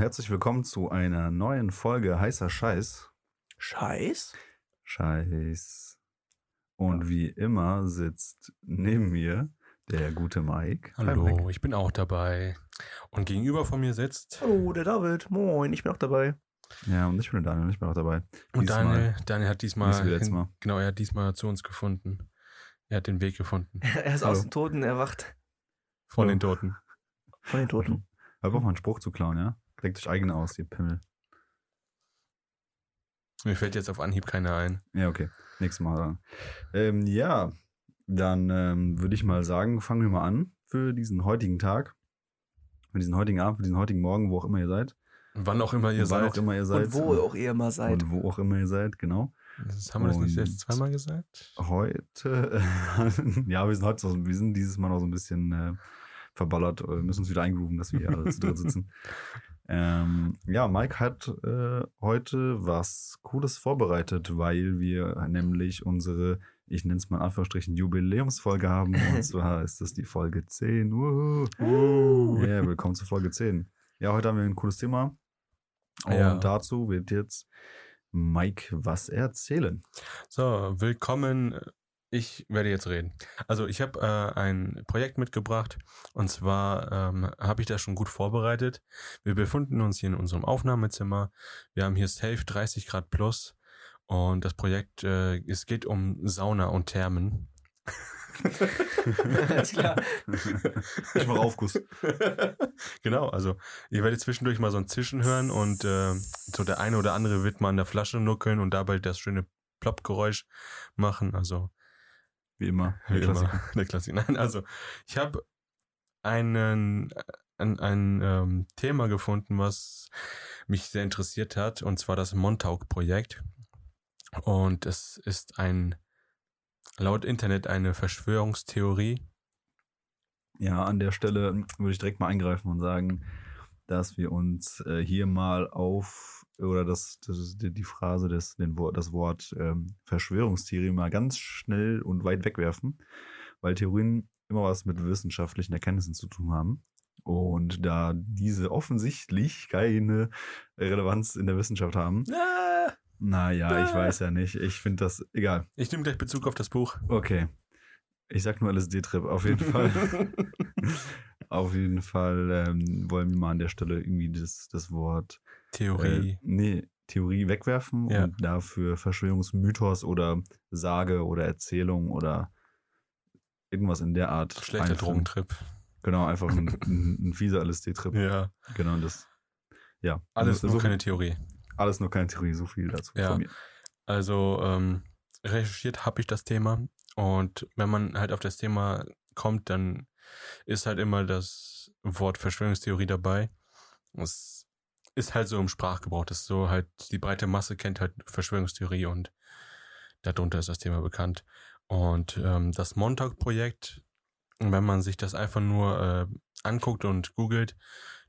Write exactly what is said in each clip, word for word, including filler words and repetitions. herzlich willkommen zu einer neuen Folge Heißer Scheiß. Scheiß? Scheiß. Und wie immer sitzt neben mir der gute Mike. Hallo, Hi, Mike. Ich bin auch dabei. Und gegenüber von mir sitzt... Hallo, der David. Moin, ich bin auch dabei. Ja, und ich bin der Daniel, ich bin auch dabei. Und diesmal, Daniel, Daniel hat diesmal... Hin, genau, er hat diesmal zu uns gefunden. Er hat den Weg gefunden. Er ist Hallo. aus den Toten erwacht. Von Hallo. den Toten. Von den Toten. Da braucht man einen Spruch zu klauen, ja? Denkt euch eigene aus, ihr Pimmel. Mir fällt jetzt auf Anhieb keiner ein. Ja, okay. Nächstes Mal dann. Ähm, ja, dann ähm, würde ich mal sagen, fangen wir mal an für diesen heutigen Tag, für diesen heutigen Abend, für diesen heutigen Morgen, wo auch immer ihr seid. Und wann auch immer ihr seid. Wann auch immer ihr seid. Und wo auch ihr immer seid. Und wo auch immer ihr seid, genau. Das haben wir das nicht jetzt zweimal gesagt? Heute, ja, wir sind heute so, wir sind dieses Mal noch so ein bisschen äh, verballert, wir müssen uns wieder eingrooven, dass wir hier alle zu dritt sitzen. Ähm, ja, Mike hat äh, heute was Cooles vorbereitet, weil wir nämlich unsere, ich nenne es mal in Anführungsstrichen, Jubiläumsfolge haben. Und zwar ist das die Folge zehn. Woohoo. Uh. Yeah, willkommen zur Folge zehn. Ja, heute haben wir ein cooles Thema. Und ja. dazu wird jetzt Mike was erzählen. So, willkommen. Ich werde jetzt reden. Also ich habe äh, ein Projekt mitgebracht und zwar ähm, habe ich das schon gut vorbereitet. Wir befinden uns hier in unserem Aufnahmezimmer. Wir haben hier safe dreißig Grad plus und das Projekt, äh, es geht um Sauna und Thermen. Alles klar. Ich mache Aufguss. Genau, also ihr werdet zwischendurch mal so ein Zischen hören und äh, so der eine oder andere wird mal an der Flasche nuckeln und dabei das schöne Plopp-Geräusch machen, also Wie immer. Wie der immer. Der Klassiker. Nein, also ich habe einen ein, ein ähm, Thema gefunden, was mich sehr interessiert hat, und zwar das Montauk-Projekt. Und es ist ein laut Internet eine Verschwörungstheorie. Ja, an der Stelle würde ich direkt mal eingreifen und sagen, dass wir uns äh, hier mal auf oder das, das ist die Phrase, das, den, das Wort ähm, Verschwörungstheorie mal ganz schnell und weit wegwerfen, weil Theorien immer was mit wissenschaftlichen Erkenntnissen zu tun haben. Und da diese offensichtlich keine Relevanz in der Wissenschaft haben. Ah, naja, ah. ich weiß ja nicht. Ich finde das egal. Ich nehme gleich Bezug auf das Buch. Okay. Ich sag nur L S D-Trip, auf jeden Fall. Auf jeden Fall ähm, wollen wir mal an der Stelle irgendwie das, das Wort Theorie. Äh, nee, Theorie wegwerfen ja. und dafür Verschwörungsmythos oder Sage oder Erzählung oder irgendwas in der Art. Schlechter Drogentrip. Genau, einfach ein, ein, ein fieser L S D-Trip. Ja. Genau, das. Ja. Alles nur so keine viel, Theorie. Alles nur keine Theorie, so viel dazu ja. von mir. Also ähm, recherchiert habe ich das Thema und wenn man halt auf das Thema kommt, dann ist halt immer das Wort Verschwörungstheorie dabei. Das ist halt so im Sprachgebrauch, das ist so halt, die breite Masse kennt halt Verschwörungstheorie und darunter ist das Thema bekannt. Und ähm, das Montauk-Projekt, wenn man sich das einfach nur äh, anguckt und googelt,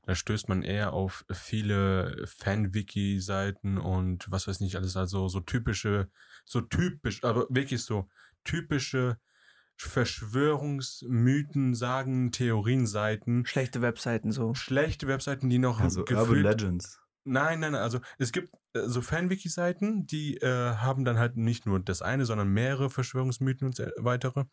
dann stößt man eher auf viele Fan-Wiki-Seiten und was weiß nicht alles, also so typische, so typisch, aber wirklich so typische Verschwörungsmythen, Sagen, Theorien, Seiten. Schlechte Webseiten so. Schlechte Webseiten, die noch... Also Urban Legends. Nein, nein, nein, also es gibt äh, so Fanwiki-Seiten, die äh, haben dann halt nicht nur das eine, sondern mehrere Verschwörungsmythen und weitere,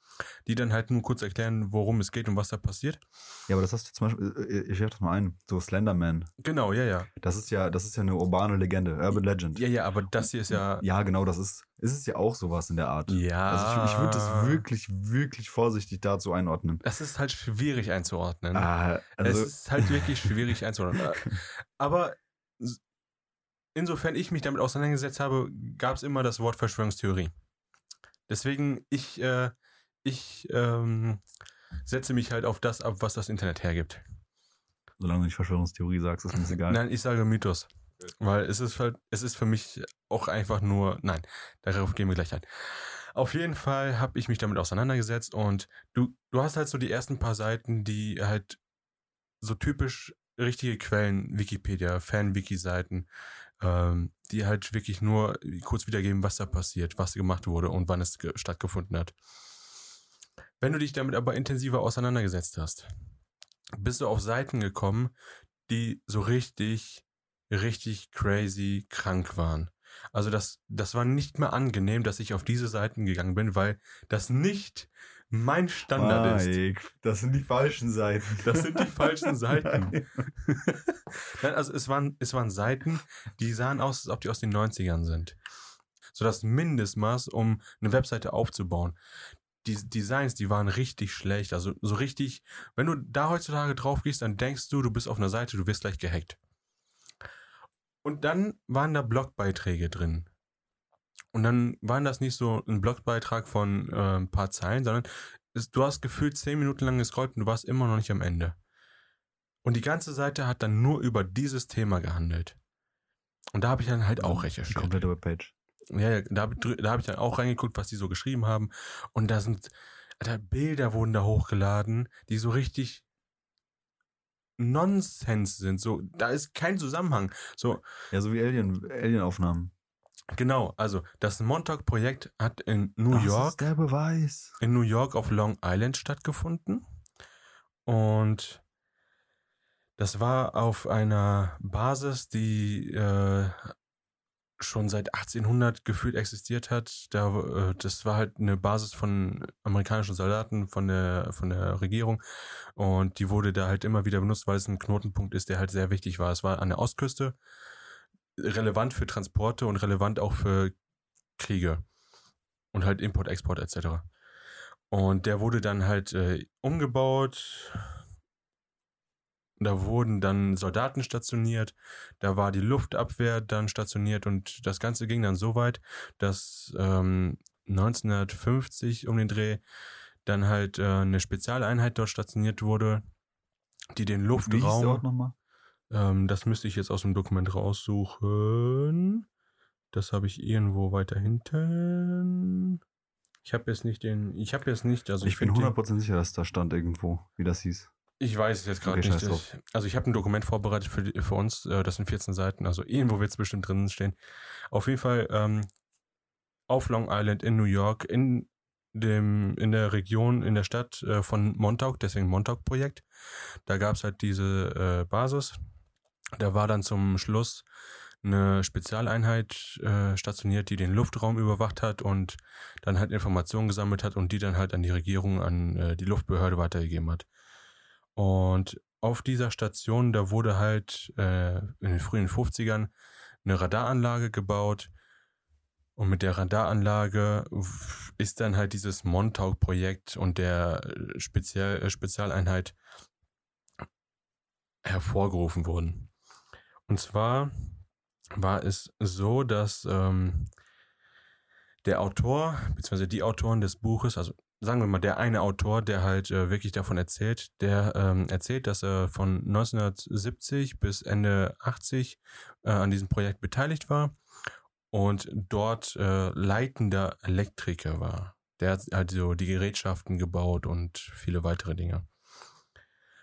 die dann halt nur kurz erklären, worum es geht und was da passiert. Ja, aber das hast du zum Beispiel, ich werfe das mal ein, so Slenderman. Genau, ja, ja. Das ist ja, das ist ja eine urbane Legende, Urban Legend. Ja, ja, aber das hier ist ja... Ja, genau, das ist, ist es ja auch sowas in der Art. Ja. Also ich, ich würde das wirklich, wirklich vorsichtig dazu einordnen. Das ist halt schwierig einzuordnen. Ah, also... Es ist halt wirklich schwierig einzuordnen. Aber... Insofern ich mich damit auseinandergesetzt habe, gab es immer das Wort Verschwörungstheorie. Deswegen, ich, äh, ich ähm, setze mich halt auf das ab, was das Internet hergibt. Solange du nicht Verschwörungstheorie sagst, ist mir das egal. Nein, ich sage Mythos. Weil es ist halt, es ist für mich auch einfach nur, nein, darauf gehen wir gleich ein. Auf jeden Fall habe ich mich damit auseinandergesetzt und du, du hast halt so die ersten paar Seiten, die halt so typisch richtige Quellen, Wikipedia, Fan-Wiki-Seiten, ähm, die halt wirklich nur kurz wiedergeben, was da passiert, was gemacht wurde und wann es ge- stattgefunden hat. Wenn du dich damit aber intensiver auseinandergesetzt hast, bist du auf Seiten gekommen, die so richtig richtig crazy krank waren. Also das, das war nicht mehr angenehm, dass ich auf diese Seiten gegangen bin, weil das nicht mein Standard ah, ist. Das sind die falschen Seiten. Das sind die falschen Seiten. Nein, also es waren, es waren Seiten, die sahen aus, als ob die aus den neunzigern sind. So das Mindestmaß, um eine Webseite aufzubauen. Die Designs, die waren richtig schlecht. Also so richtig, wenn du da heutzutage drauf gehst, dann denkst du, du bist auf einer Seite, du wirst gleich gehackt. Und dann waren da Blogbeiträge drin. Und dann waren das nicht so ein Blogbeitrag von äh, ein paar Zeilen, sondern es, du hast gefühlt zehn Minuten lang gescrollt und du warst immer noch nicht am Ende. Und die ganze Seite hat dann nur über dieses Thema gehandelt. Und da habe ich dann halt auch recherchiert. Die komplette Webpage. Ja, da, da habe ich dann auch reingeguckt, was die so geschrieben haben. Und da sind, da Bilder wurden da hochgeladen, die so richtig Nonsens sind. So, da ist kein Zusammenhang. So, ja, so wie Alien, Alien-Aufnahmen. Genau, also das Montauk-Projekt hat in New das York ist der Beweis. in New York auf Long Island stattgefunden. Und das war auf einer Basis, die äh, schon seit achtzehnhundert gefühlt existiert hat. Da, das war halt eine Basis von amerikanischen Soldaten, von der, von der Regierung. Und die wurde da halt immer wieder benutzt, weil es ein Knotenpunkt ist, der halt sehr wichtig war. Es war an der Ostküste, relevant für Transporte und relevant auch für Kriege. Und halt Import, Export et cetera. Und der wurde dann halt äh, umgebaut. Da wurden dann Soldaten stationiert, da war die Luftabwehr dann stationiert und das Ganze ging dann so weit, dass ähm, neunzehnhundertfünfzig um den Dreh dann halt äh, eine Spezialeinheit dort stationiert wurde, die den Luftraum... Wie hieß der Ort nochmal? Ähm, das müsste ich jetzt aus dem Dokument raussuchen. Das habe ich irgendwo weiter hinten. Ich habe jetzt nicht den... Ich habe jetzt nicht... Also ich, ich bin hundert Prozent sicher, dass da stand irgendwo, wie das hieß. Ich weiß es jetzt gerade okay, nicht. Ich, also ich habe ein Dokument vorbereitet für, für uns, das sind vierzehn Seiten, also irgendwo wird es bestimmt drin stehen. Auf jeden Fall ähm, auf Long Island in New York, in dem in der Region, in der Stadt äh, von Montauk, deswegen Montauk-Projekt. Da gab es halt diese äh, Basis. Da war dann zum Schluss eine Spezialeinheit äh, stationiert, die den Luftraum überwacht hat und dann halt Informationen gesammelt hat und die dann halt an die Regierung, an äh, die Luftbehörde weitergegeben hat. Und auf dieser Station, da wurde halt äh, in den frühen fünfzigern eine Radaranlage gebaut. Und mit der Radaranlage ist dann halt dieses Montauk-Projekt und der Spezial- Spezialeinheit hervorgerufen worden. Und zwar war es so, dass ähm, der Autor, beziehungsweise die Autoren des Buches, also sagen wir mal, der eine Autor, der halt äh, wirklich davon erzählt, der ähm, erzählt, dass er von neunzehnhundertsiebzig bis Ende achtzig äh, an diesem Projekt beteiligt war und dort äh, leitender Elektriker war. Der hat also die Gerätschaften gebaut und viele weitere Dinge.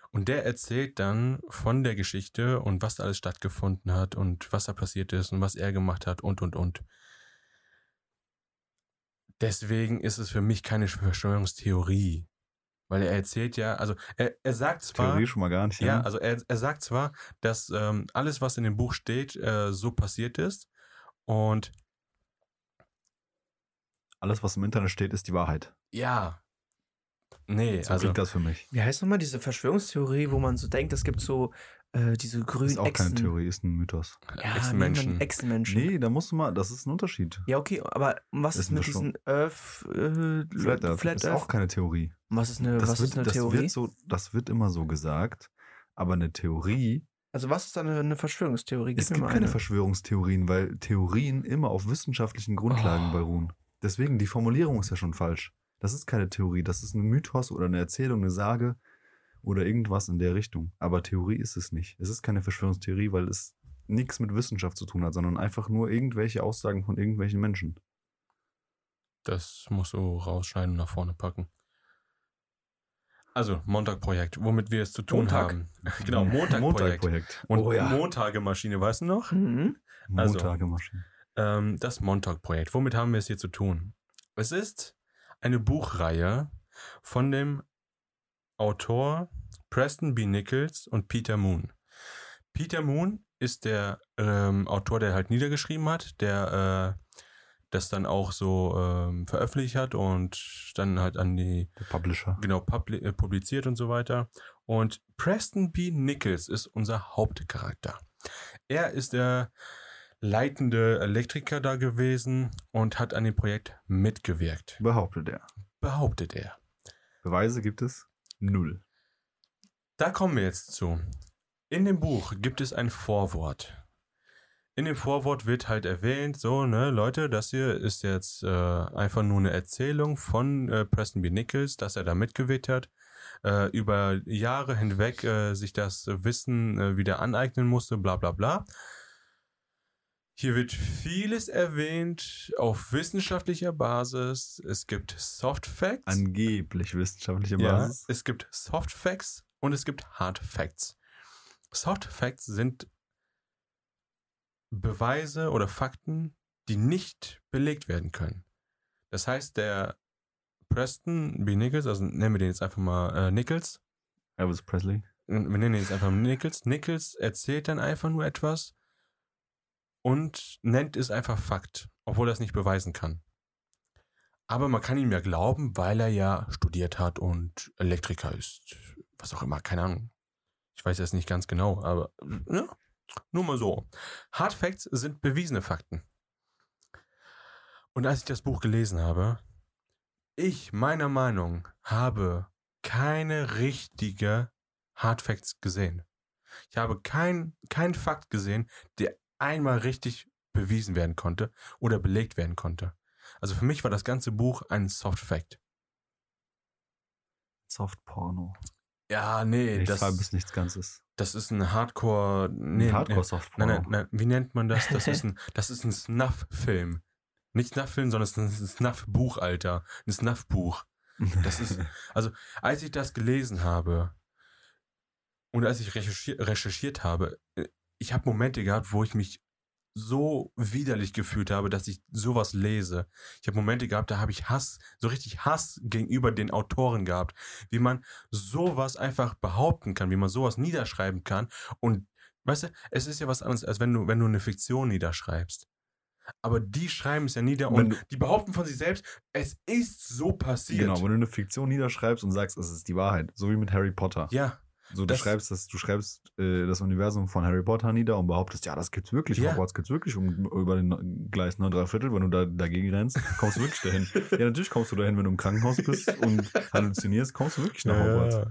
Und der erzählt dann von der Geschichte und was da alles stattgefunden hat und was da passiert ist und was er gemacht hat und, und, und. Deswegen ist es für mich keine Verschwörungstheorie. Weil er erzählt ja, also er, er sagt zwar... Theorie schon mal gar nicht. Ja, ja also er, er sagt zwar, dass ähm, alles, was in dem Buch steht, äh, so passiert ist und... Alles, was im Internet steht, ist die Wahrheit. Ja. Nee, so also... das für mich. Wie heißt nochmal diese Verschwörungstheorie, wo man so denkt, es gibt so... Äh, diese grünen Echsen. Ist auch keine Theorie, ist ein Mythos. Ja, Echsenmenschen. Echsenmenschen. Nee, da musst du mal, das ist ein Unterschied. Ja, okay, aber was ist mit diesen Earth, äh, Flat Earth? Flat Earth ist auch keine Theorie. Was ist eine, das was wird, ist eine das Theorie? Wird so, das wird immer so gesagt, aber eine Theorie... Also was ist eine, eine Verschwörungstheorie? Gib es gibt mir mal keine eine. Verschwörungstheorien, weil Theorien immer auf wissenschaftlichen Grundlagen oh. beruhen. Deswegen, die Formulierung ist ja schon falsch. Das ist keine Theorie, das ist ein Mythos oder eine Erzählung, eine Sage... Oder irgendwas in der Richtung. Aber Theorie ist es nicht. Es ist keine Verschwörungstheorie, weil es nichts mit Wissenschaft zu tun hat, sondern einfach nur irgendwelche Aussagen von irgendwelchen Menschen. Das musst du rausschneiden und nach vorne packen. Also, Montauk-Projekt, womit wir es zu tun Montag. haben. Genau, Montauk-Projekt. Montag-Projekt. Und oh, ja. Montage-Maschine, weißt du noch? Mhm. Also, Montage-Maschine. Ähm, das Montauk-Projekt, womit haben wir es hier zu tun? Es ist eine Buchreihe von dem Autor Preston B. Nichols und Peter Moon. Peter Moon ist der ähm, Autor, der halt niedergeschrieben hat, der äh, das dann auch so ähm, veröffentlicht hat und dann halt an die... Der Publisher. Genau, publi- äh, publiziert und so weiter. Und Preston B. Nichols ist unser Hauptcharakter. Er ist der leitende Elektriker da gewesen und hat an dem Projekt mitgewirkt. Behauptet er. Behauptet er. Beweise gibt es? Null. Da kommen wir jetzt zu. In dem Buch gibt es ein Vorwort. In dem Vorwort wird halt erwähnt, so, ne, Leute, das hier ist jetzt äh, einfach nur eine Erzählung von äh, Preston B. Nichols, dass er da mitgewirkt hat, äh, über Jahre hinweg äh, sich das Wissen äh, wieder aneignen musste, bla bla bla. Hier wird vieles erwähnt auf wissenschaftlicher Basis. Es gibt Soft Facts. Angeblich wissenschaftliche Basis. Ja, es gibt Soft Facts und es gibt Hard Facts. Soft Facts sind Beweise oder Fakten, die nicht belegt werden können. Das heißt, der Preston B. Nichols, also nennen wir den jetzt einfach mal äh, Nichols. Elvis Presley. Wir nennen den jetzt einfach mal Nichols. Nichols erzählt dann einfach nur etwas und nennt es einfach Fakt, obwohl er es nicht beweisen kann. Aber man kann ihm ja glauben, weil er ja studiert hat und Elektriker ist. Was auch immer, keine Ahnung. Ich weiß jetzt nicht ganz genau, aber ne? Nur mal so. Hard Facts sind bewiesene Fakten. Und als ich das Buch gelesen habe, ich meiner Meinung habe keine richtige Hard Facts gesehen. Ich habe keinen kein Fakt gesehen, der einmal richtig bewiesen werden konnte oder belegt werden konnte. Also für mich war das ganze Buch ein Soft Fact. Soft Porno. Ja, nee. Ich habe es nichts Ganzes. Das ist ein Hardcore... Nee, Hardcore-Soft-Porno. Nein, nein, nein, wie nennt man das? Das ist ein, das ist ein Snuff-Film. Nicht Snuff-Film, sondern es ist ein Snuff-Buch, Alter. Ein Snuff-Buch. Das ist... Also, als ich das gelesen habe und als ich recherchiert, recherchiert habe, ich habe Momente gehabt, wo ich mich so widerlich gefühlt habe, dass ich sowas lese. Ich habe Momente gehabt, da habe ich Hass, so richtig Hass gegenüber den Autoren gehabt. Wie man sowas einfach behaupten kann, wie man sowas niederschreiben kann. Und weißt du, es ist ja was anderes, als wenn du, wenn du eine Fiktion niederschreibst. Aber die schreiben es ja nieder und du, die behaupten von sich selbst, es ist so passiert. Genau, wenn du eine Fiktion niederschreibst und sagst, es ist die Wahrheit. So wie mit Harry Potter. Ja. So, du das, schreibst, das, du schreibst äh, das Universum von Harry Potter nieder und behauptest, ja, das gibt's wirklich, yeah. Hogwarts gibt's wirklich um, über den Gleis neun Dreiviertel, wenn du da dagegen rennst, kommst du wirklich dahin. Ja, natürlich kommst du dahin, wenn du im Krankenhaus bist und halluzinierst, kommst du wirklich nach ja. Hogwarts.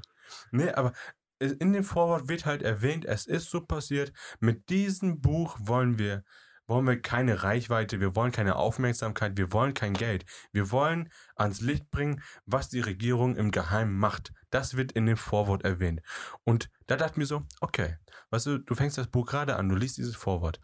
Nee, aber in dem Vorwort wird halt erwähnt, es ist so passiert, mit diesem Buch wollen wir, wollen wir keine Reichweite, wir wollen keine Aufmerksamkeit, wir wollen kein Geld. Wir wollen ans Licht bringen, was die Regierung im Geheimen macht. Das wird in dem Vorwort erwähnt. Und da dachte ich mir so, okay, weißt du, du fängst das Buch gerade an, du liest dieses Vorwort.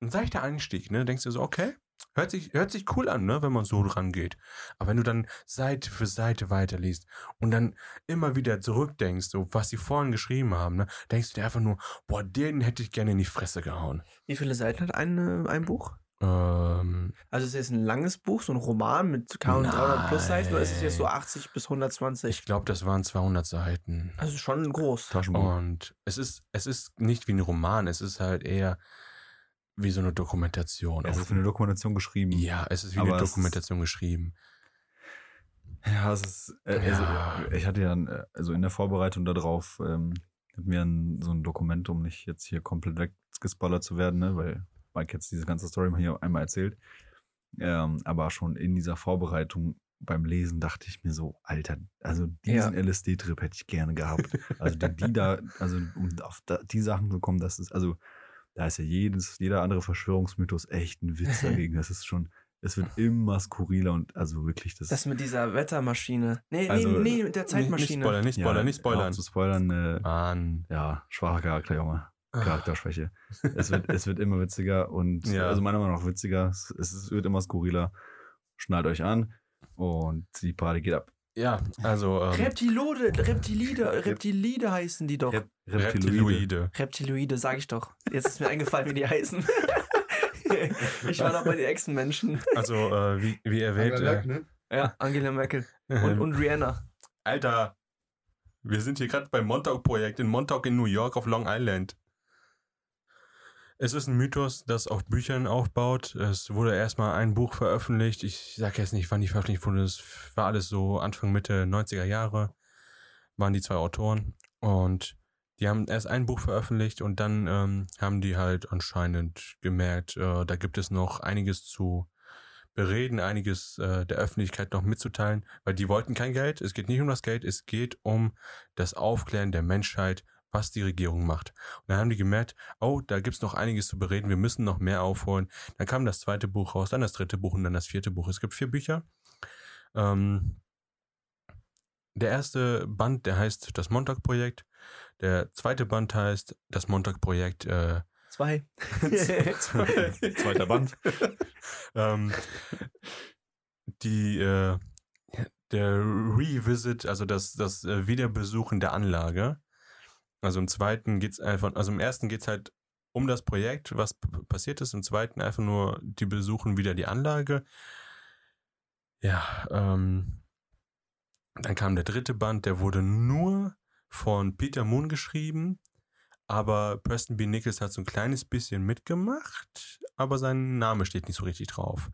Ein seichter Einstieg, ne? Denkst du so, okay, hört sich, hört sich cool an, ne? Wenn man so rangeht. Aber wenn du dann Seite für Seite weiterliest und dann immer wieder zurückdenkst, so was sie vorhin geschrieben haben, ne? Denkst du dir einfach nur, boah, den hätte ich gerne in die Fresse gehauen. Wie viele Seiten hat ein, ein Buch? Ähm, also ist es jetzt ein langes Buch, so ein Roman mit dreihundert plus Seiten, oder ist es jetzt so achtzig bis hundertzwanzig? Ich glaube, das waren zweihundert Seiten. Also schon groß. Taschenbuch. Und es ist, es ist nicht wie ein Roman, es ist halt eher wie so eine Dokumentation. Es ist wie eine Dokumentation geschrieben. Ja, es ist wie aber eine Dokumentation geschrieben. Ja, es ist... Äh, ja. Also, ich hatte ja ein, also in der Vorbereitung darauf ähm, mir ein, so ein Dokument, um nicht jetzt hier komplett weggespoilert zu werden, ne, weil Mike jetzt diese ganze Story mal hier einmal erzählt. Ähm, aber schon in dieser Vorbereitung beim Lesen dachte ich mir so, Alter, also diesen ja. L S D-Trip hätte ich gerne gehabt. Also die, die da, also um auf da, die Sachen zu kommen, das ist, also da ist ja jedes, jeder andere Verschwörungsmythos echt ein Witz dagegen. Das ist schon, es wird immer skurriler und also wirklich das. Das mit dieser Wettermaschine. Nee, also, nee, nee, mit der Zeitmaschine. Nicht spoilern, nicht spoilern, ja, nicht spoilern. Zu spoilern, äh, Mann. Ja, schwacher Charakter, Junge. Charakterschwäche. es, wird, es wird immer witziger und ja. Also meiner Meinung nach witziger. Es, es wird immer skurriler. Schnallt euch an und die Party geht ab. Ja, also... Ähm, Reptilode, Reptilide, Reptilide heißen die doch. Rep- Reptiloide. Reptiloide, sag ich doch. Jetzt ist mir eingefallen, wie die heißen. Ich war doch bei den Echsenmenschen. Also, äh, wie, wie erwähnt... Angela Merkel, äh, ne? Ja, Angela Merkel. Und, und Rihanna. Alter, wir sind hier gerade beim Montauk-Projekt in Montauk in New York auf Long Island. Es ist ein Mythos, das auf Büchern aufbaut. Es wurde erstmal ein Buch veröffentlicht. Ich sage jetzt nicht, wann die veröffentlicht wurde. Es war alles so Anfang, Mitte neunziger Jahre, waren die zwei Autoren. Und die haben erst ein Buch veröffentlicht und dann ähm, haben die halt anscheinend gemerkt, äh, da gibt es noch einiges zu bereden, einiges äh, der Öffentlichkeit noch mitzuteilen, weil die wollten kein Geld. Es geht nicht um das Geld, es geht um das Aufklären der Menschheit, was die Regierung macht. Und dann haben die gemerkt, oh, da gibt's noch einiges zu bereden, wir müssen noch mehr aufholen. Dann kam das zweite Buch raus, dann das dritte Buch und dann das vierte Buch. Es gibt vier Bücher. Ähm, der erste Band, der heißt das Montauk-Projekt. Der zweite Band heißt das Montauk-Projekt äh, zwei. Zweiter Band. ähm, die äh, der Revisit, also das, das Wiederbesuchen der Anlage. Also im zweiten geht's einfach, also im ersten geht's halt um das Projekt, was p- passiert ist. Im zweiten einfach nur, die besuchen wieder die Anlage. Ja, ähm, dann kam der dritte Band, der wurde nur von Peter Moon geschrieben, aber Preston B. Nichols hat so ein kleines bisschen mitgemacht, aber sein Name steht nicht so richtig drauf.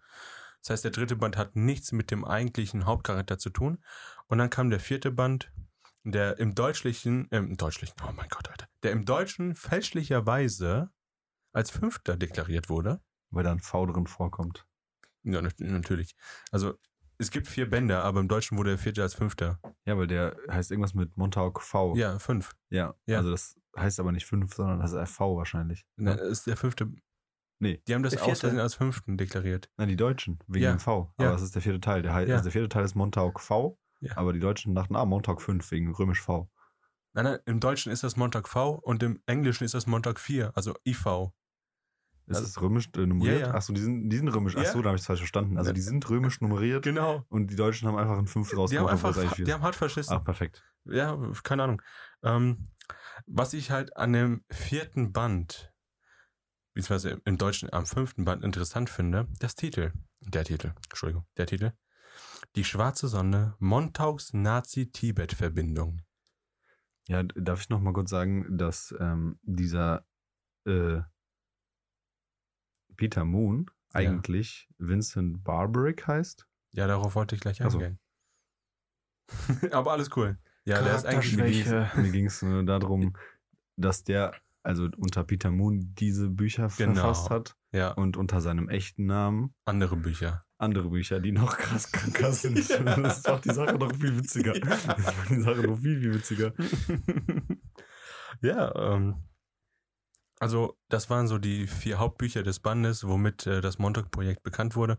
Das heißt, der dritte Band hat nichts mit dem eigentlichen Hauptcharakter zu tun. Und dann kam der vierte Band, der im Deutschlichen, äh, im Deutschlichen, oh mein Gott, Alter, der im Deutschen fälschlicherweise als Fünfter deklariert wurde. Weil da ein V drin vorkommt. Ja, natürlich. Also, es gibt vier Bänder, aber im Deutschen wurde der vierte als Fünfter. Ja, weil der heißt irgendwas mit Montauk V. Ja, fünf. Ja, ja. Also das heißt aber nicht fünf, sondern das ist V wahrscheinlich. Na, ist der fünfte. Nee. Die haben das außerdem als fünften deklariert. Na, die Deutschen, wegen ja. dem V. Aber ja. das ist der vierte Teil. Der heißt, ja. also der vierte Teil ist Montauk V. Ja. Aber die Deutschen dachten, ah, Montauk fünf wegen römisch V. Nein, nein, im Deutschen ist das Montauk V und im Englischen ist das Montauk vier, also I V. Ist also, das römisch äh, nummeriert? Ja, ja. Achso, die sind, die sind römisch. Achso, ja. da habe ich es falsch verstanden. Also die sind römisch nummeriert. Genau. Und die Deutschen haben einfach ein fünf rausgebracht. Die haben einfach, die haben hart verschissen. Ah, perfekt. Ja, keine Ahnung. Ähm, was ich halt an dem vierten Band, beziehungsweise im Deutschen am fünften Band interessant finde, das Titel, der Titel, Entschuldigung, der Titel, Die schwarze Sonne, Montauks Nazi-Tibet-Verbindung. Ja, darf ich nochmal kurz sagen, dass ähm, dieser äh, Peter Moon eigentlich ja. Vincent Barbarick heißt? Ja, darauf wollte ich gleich eingehen. Also. Aber alles cool. Ja, der ist eigentlich Schwäche. Mir ging es nur darum, dass der also unter Peter Moon diese Bücher genau. verfasst hat ja. und unter seinem echten Namen andere Bücher. Andere Bücher, die noch krass kranker sind. Das macht die Sache noch viel witziger. Ja. Das macht die Sache noch viel, viel witziger. Ja, ähm, also das waren so die vier Hauptbücher des Bandes, womit äh, das Montauk-Projekt bekannt wurde.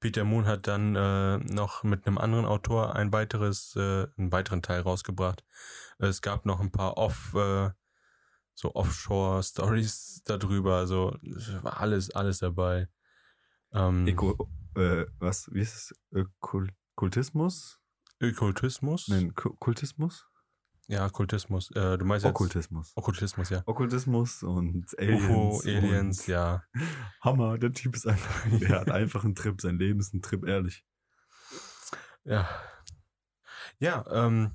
Peter Moon hat dann äh, noch mit einem anderen Autor ein weiteres, äh, einen weiteren Teil rausgebracht. Es gab noch ein paar Off- äh, so Offshore-Stories darüber, also war alles, alles dabei. Ähm, Eko, äh, was, wie ist es? Ökul- Kultismus? Ökultismus? Nein, K- Kultismus? Ja, Kultismus. Äh, du meinst jetzt Okkultismus. Okkultismus, ja. Okkultismus und Aliens. U F O, Aliens, ja. Hammer, der Typ ist einfach, der hat einfach einen Trip, sein Leben ist ein Trip, ehrlich. Ja. Ja, ähm,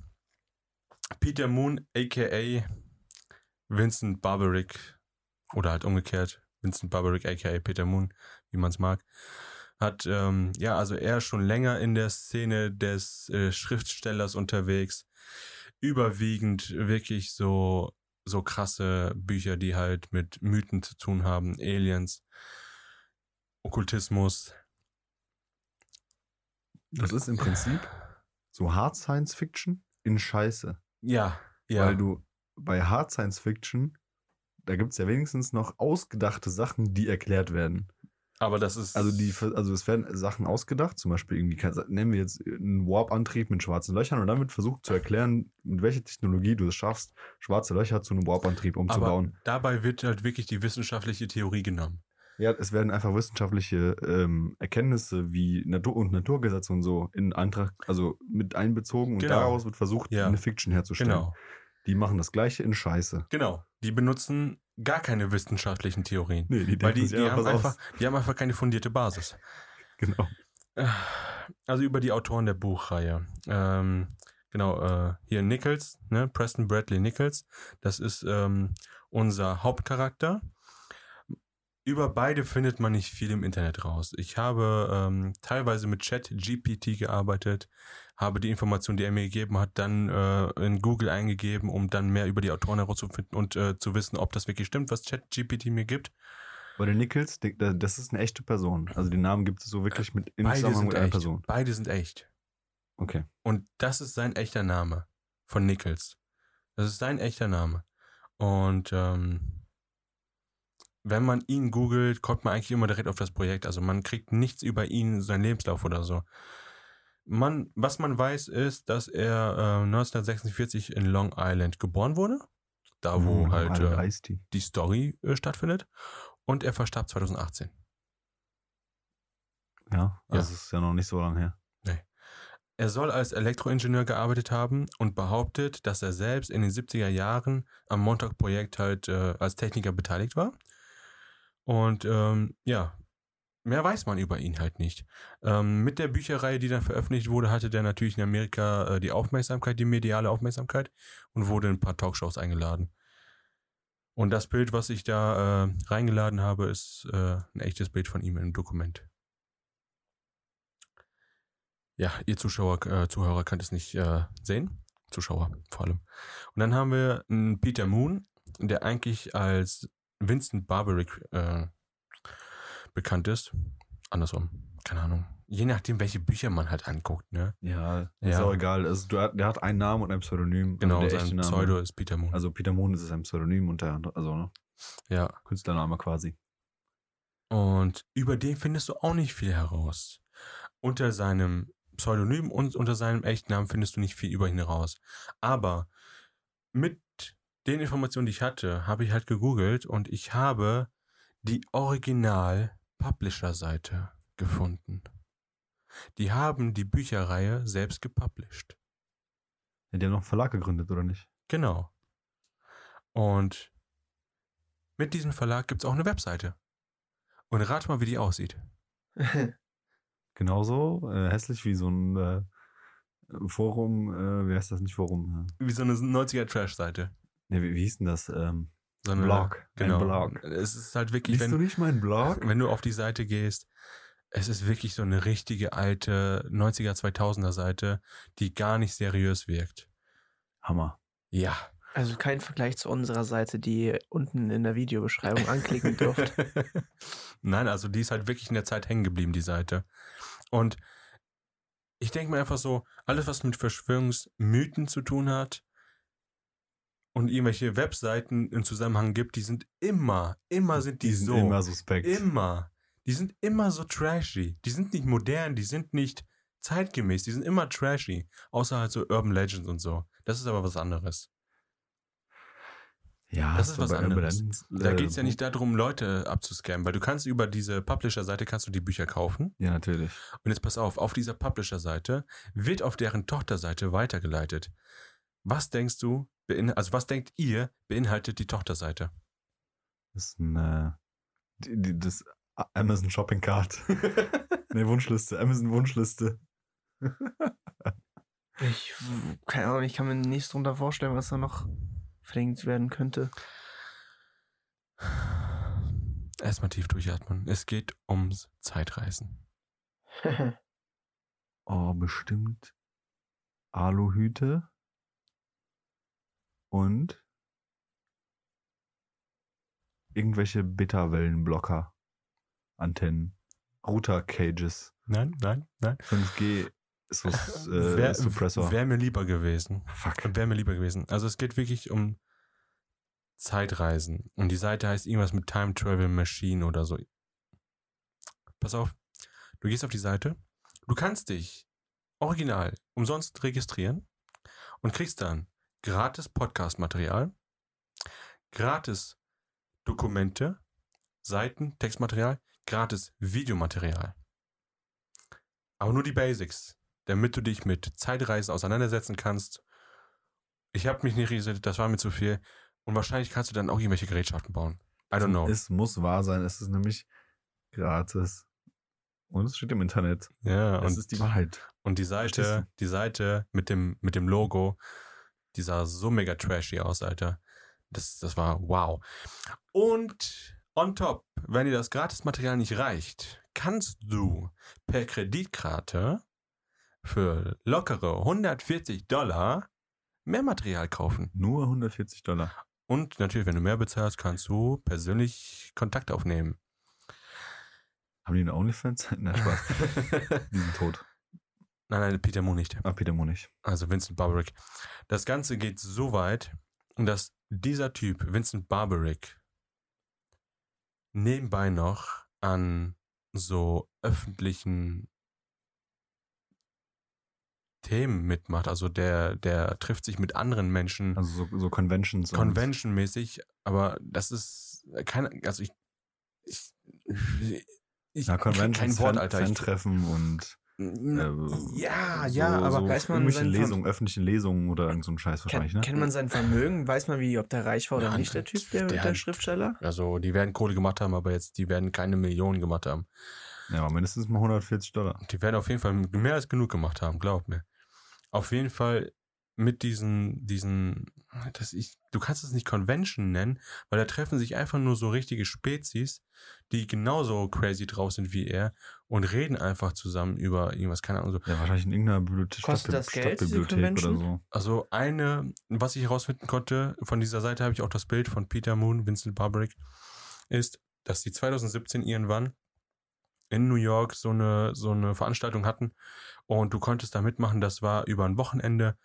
Peter Moon, a k a. Vincent Barbarick, oder halt umgekehrt, Vincent Barbarick, a k a. Peter Moon, wie man es mag, hat, ähm, ja, also er schon länger in der Szene des äh, Schriftstellers unterwegs, überwiegend wirklich so, so krasse Bücher, die halt mit Mythen zu tun haben, Aliens, Okkultismus. Das ist im Prinzip so Hard Science Fiction in Scheiße. Ja, ja. Weil du bei Hard Science Fiction, da gibt es ja wenigstens noch ausgedachte Sachen, die erklärt werden. Aber das ist... Also, die, also es werden Sachen ausgedacht, zum Beispiel irgendwie, nennen wir jetzt einen Warp-Antrieb mit schwarzen Löchern und dann wird versucht zu erklären, mit welcher Technologie du es schaffst, schwarze Löcher zu einem Warp-Antrieb umzubauen. Aber dabei wird halt wirklich die wissenschaftliche Theorie genommen. Ja, es werden einfach wissenschaftliche ähm, Erkenntnisse wie Natur und Naturgesetze und so in Antrag, also mit einbezogen und genau. daraus wird versucht, ja. eine Fiction herzustellen. Genau. Die machen das Gleiche in Scheiße. Genau. Die benutzen gar keine wissenschaftlichen Theorien. Nee, die weil die, die, haben einfach, die haben einfach keine fundierte Basis. Genau. Also über die Autoren der Buchreihe. Ähm, genau, äh, hier Nichols, ne? Preston Bradley Nichols. Das ist ähm, unser Hauptcharakter. Über beide findet man nicht viel im Internet raus. Ich habe ähm, teilweise mit Chat G P T gearbeitet, habe die Information, die er mir gegeben hat, dann äh, in Google eingegeben, um dann mehr über die Autoren herauszufinden und äh, zu wissen, ob das wirklich stimmt, was Chat G P T mir gibt. Bei der Nichols, das ist eine echte Person. Also den Namen gibt es so wirklich mit in Zusammenhang mit einer echt. Person. Beide sind echt. Okay. Und das ist sein echter Name von Nichols. Das ist sein echter Name. Und ähm, wenn man ihn googelt, kommt man eigentlich immer direkt auf das Projekt. Also man kriegt nichts über ihn, seinen Lebenslauf oder so. Man, was man weiß, ist, dass er äh, neunzehnhundertsechsundvierzig in Long Island geboren wurde. Da, wo mhm, halt äh, die. die Story äh, stattfindet. Und er verstarb zweitausendachtzehn. Ja, das also ja. ist ja noch nicht so lange her. Nee. Er soll als Elektroingenieur gearbeitet haben und behauptet, dass er selbst in den siebziger Jahren am Montauk-Projekt halt äh, als Techniker beteiligt war. Und ähm, ja, mehr weiß man über ihn halt nicht. Ähm, mit der Bücherreihe, die dann veröffentlicht wurde, hatte der natürlich in Amerika äh, die Aufmerksamkeit, die mediale Aufmerksamkeit und wurde in ein paar Talkshows eingeladen. Und das Bild, was ich da äh, reingeladen habe, ist äh, ein echtes Bild von ihm im Dokument. Ja, ihr Zuschauer, äh, Zuhörer könnt es nicht äh, sehen. Zuschauer vor allem. Und dann haben wir einen Peter Moon, der eigentlich als Vincent Barbarick äh, bekannt ist. Andersrum, keine Ahnung. Je nachdem, welche Bücher man halt anguckt, ne? Ja, ist ja. auch egal. Also, der hat einen Namen und ein Pseudonym. Genau, also sein Pseudo ist Peter Moon. Also Peter Moon ist ein Pseudonym und der also, ne? Ja. Künstlername quasi. Und über den findest du auch nicht viel heraus. Unter seinem Pseudonym und unter seinem echten Namen findest du nicht viel über ihn heraus. Aber mit den Informationen, die ich hatte, habe ich halt gegoogelt und ich habe die Original-Publisher-Seite gefunden. Die haben die Bücherreihe selbst gepublished. Ja, die haben noch einen Verlag gegründet, oder nicht? Genau. Und mit diesem Verlag gibt es auch eine Webseite. Und rat mal, wie die aussieht. Genauso äh, hässlich wie so ein äh, Forum, äh, wie heißt das nicht, Forum? Ja. Wie so eine neunziger-Trash-Seite. Ne, wie, wie hieß denn das? Ähm, so ein Blog. Genau. Ein Blog. Es ist halt wirklich, Liest wenn, du nicht meinen Blog? Wenn du auf die Seite gehst, es ist wirklich so eine richtige alte neunziger-zweitausender Seite, die gar nicht seriös wirkt. Hammer. Ja. Also kein Vergleich zu unserer Seite, die ihr unten in der Videobeschreibung anklicken dürft. Nein, also die ist halt wirklich in der Zeit hängen geblieben, die Seite. Und ich denke mir einfach so, alles was mit Verschwörungsmythen zu tun hat und irgendwelche Webseiten im Zusammenhang gibt, die sind immer, immer sind die, die sind so. Immer suspekt. Immer. Die sind immer so trashy. Die sind nicht modern, die sind nicht zeitgemäß, die sind immer trashy. Außer halt so Urban Legends und so. Das ist aber was anderes. Ja, das ist was anderes. Dann, äh, da geht es ja nicht darum, Leute abzuscammen, weil du kannst über diese Publisher-Seite kannst du die Bücher kaufen. Ja, natürlich. Und jetzt pass auf, auf dieser Publisher-Seite wird auf deren Tochterseite weitergeleitet. Was denkst du, also was denkt ihr, beinhaltet die Tochterseite? Das ist ein, das Amazon Shopping Card. Ne, Wunschliste, Amazon Wunschliste. ich, keine Ahnung, ich kann mir nichts drunter vorstellen, was da noch verlinkt werden könnte. Erstmal tief durchatmen. Es geht ums Zeitreisen. Oh, bestimmt Aluhüte. Und irgendwelche Beta-Wellenblocker, Antennen, Router-Cages. Nein, nein, nein. fünf G ist was, äh, wär, Suppressor. Wäre mir lieber gewesen. Fuck. Wäre mir lieber gewesen. Also es geht wirklich um Zeitreisen. Und die Seite heißt irgendwas mit Time Travel Machine oder so. Pass auf. Du gehst auf die Seite. Du kannst dich original umsonst registrieren und kriegst dann gratis Podcast-Material, gratis Dokumente, Seiten, Textmaterial, gratis Videomaterial. Aber nur die Basics, damit du dich mit Zeitreisen auseinandersetzen kannst. Ich habe mich nicht registriert, das war mir zu viel. Und wahrscheinlich kannst du dann auch irgendwelche Gerätschaften bauen. I don't know. Es muss wahr sein, es ist nämlich gratis. Und es steht im Internet. Ja, es ist die Wahrheit. Und die Seite, die Seite mit dem, mit dem Logo, die sah so mega trashy aus, Alter. Das, das war wow. Und On top, wenn dir das Gratismaterial nicht reicht, kannst du per Kreditkarte für lockere hundertvierzig Dollar mehr Material kaufen. Nur hundertvierzig Dollar. Und natürlich, wenn du mehr bezahlst, kannst du persönlich Kontakt aufnehmen. Haben die einen OnlyFans? Na, Spaß. Die sind tot. Nein, nein, Peter Moon nicht. Ah, Peter Moon nicht. Also Vincent Barbarick. Das Ganze geht so weit, dass dieser Typ, Vincent Barbarick, nebenbei noch an so öffentlichen Themen mitmacht. Also der, der trifft sich mit anderen Menschen. Also so, so Conventions. Convention-mäßig. Aber das ist kein... Also ich... ich, ich Na, Conventions, Fan-Treffen und... Äh, ja, so, ja, aber so weiß man irgendwelche sein Lesungen, Ver- öffentlichen Lesungen oder irgend so ein Scheiß wahrscheinlich, ne? Kennt man sein Vermögen? Weiß man, wie, ob der reich war oder ja, nicht, der Typ, der, der, der Schriftsteller? Also, die werden Kohle gemacht haben, aber jetzt, die werden keine Millionen gemacht haben. Ja, aber mindestens mal hundertvierzig Dollar. Die werden auf jeden Fall mehr als genug gemacht haben, glaub mir. Auf jeden Fall mit diesen, diesen, das ich, du kannst es nicht Convention nennen, weil da treffen sich einfach nur so richtige Spezies, die genauso crazy drauf sind wie er und reden einfach zusammen über irgendwas, keine Ahnung. So. Ja, wahrscheinlich in irgendeiner Bibliothe- Kostet Stadt- das Geld, Stadtbibliothek oder so. Also eine, was ich herausfinden konnte, von dieser Seite habe ich auch das Bild von Peter Moon, Vincent Barbarick, ist, dass sie zwanzig siebzehn irgendwann in New York so eine, so eine Veranstaltung hatten und du konntest da mitmachen, das war über ein Wochenende.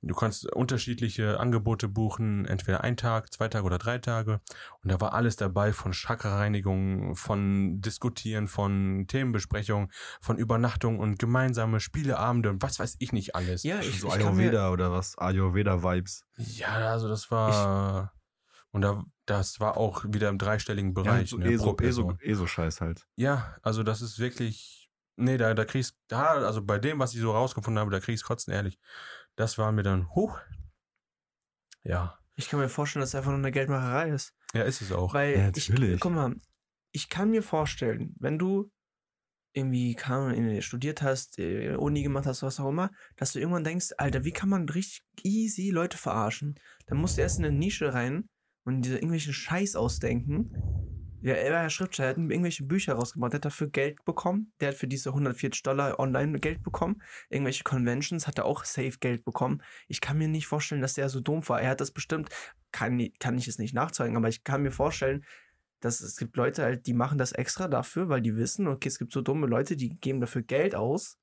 Du kannst unterschiedliche Angebote buchen, entweder ein Tag, zwei Tage oder drei Tage. Und da war alles dabei, von Chakra-Reinigung, von Diskutieren, von Themenbesprechungen, von Übernachtung und gemeinsame Spieleabende und was weiß ich nicht alles. Ja, ich, so ich Ayurveda mir, oder was? Ayurveda-Vibes. Ja, also das war... Ich, und da, das war auch wieder im dreistelligen Bereich. Ja, so ne, ESO, ESO, ESO-Scheiß halt. Ja, also das ist wirklich... Nee, da, da kriegst du... Also bei dem, was ich so rausgefunden habe, da kriegst du kotzen, ehrlich... Das war mir dann hoch. Ja. Ich kann mir vorstellen, dass es einfach nur eine Geldmacherei ist. Ja, ist es auch. Weil ja, natürlich. Ich, guck mal, ich kann mir vorstellen, wenn du irgendwie kam, studiert hast, Uni gemacht hast, was auch immer, dass du irgendwann denkst, Alter, wie kann man richtig easy Leute verarschen? Dann musst du erst in eine Nische rein und dir irgendwelchen Scheiß ausdenken. Er war ja Schriftsteller, hat irgendwelche Bücher rausgebracht, der hat dafür Geld bekommen, der hat für diese hundertvierzig Dollar online Geld bekommen, irgendwelche Conventions hat er auch safe Geld bekommen. Ich kann mir nicht vorstellen, dass der so dumm war. Er hat das bestimmt, kann, kann ich es nicht nachzeigen, aber ich kann mir vorstellen, dass es gibt Leute halt, die machen das extra dafür, weil die wissen, okay, es gibt so dumme Leute, die geben dafür Geld aus.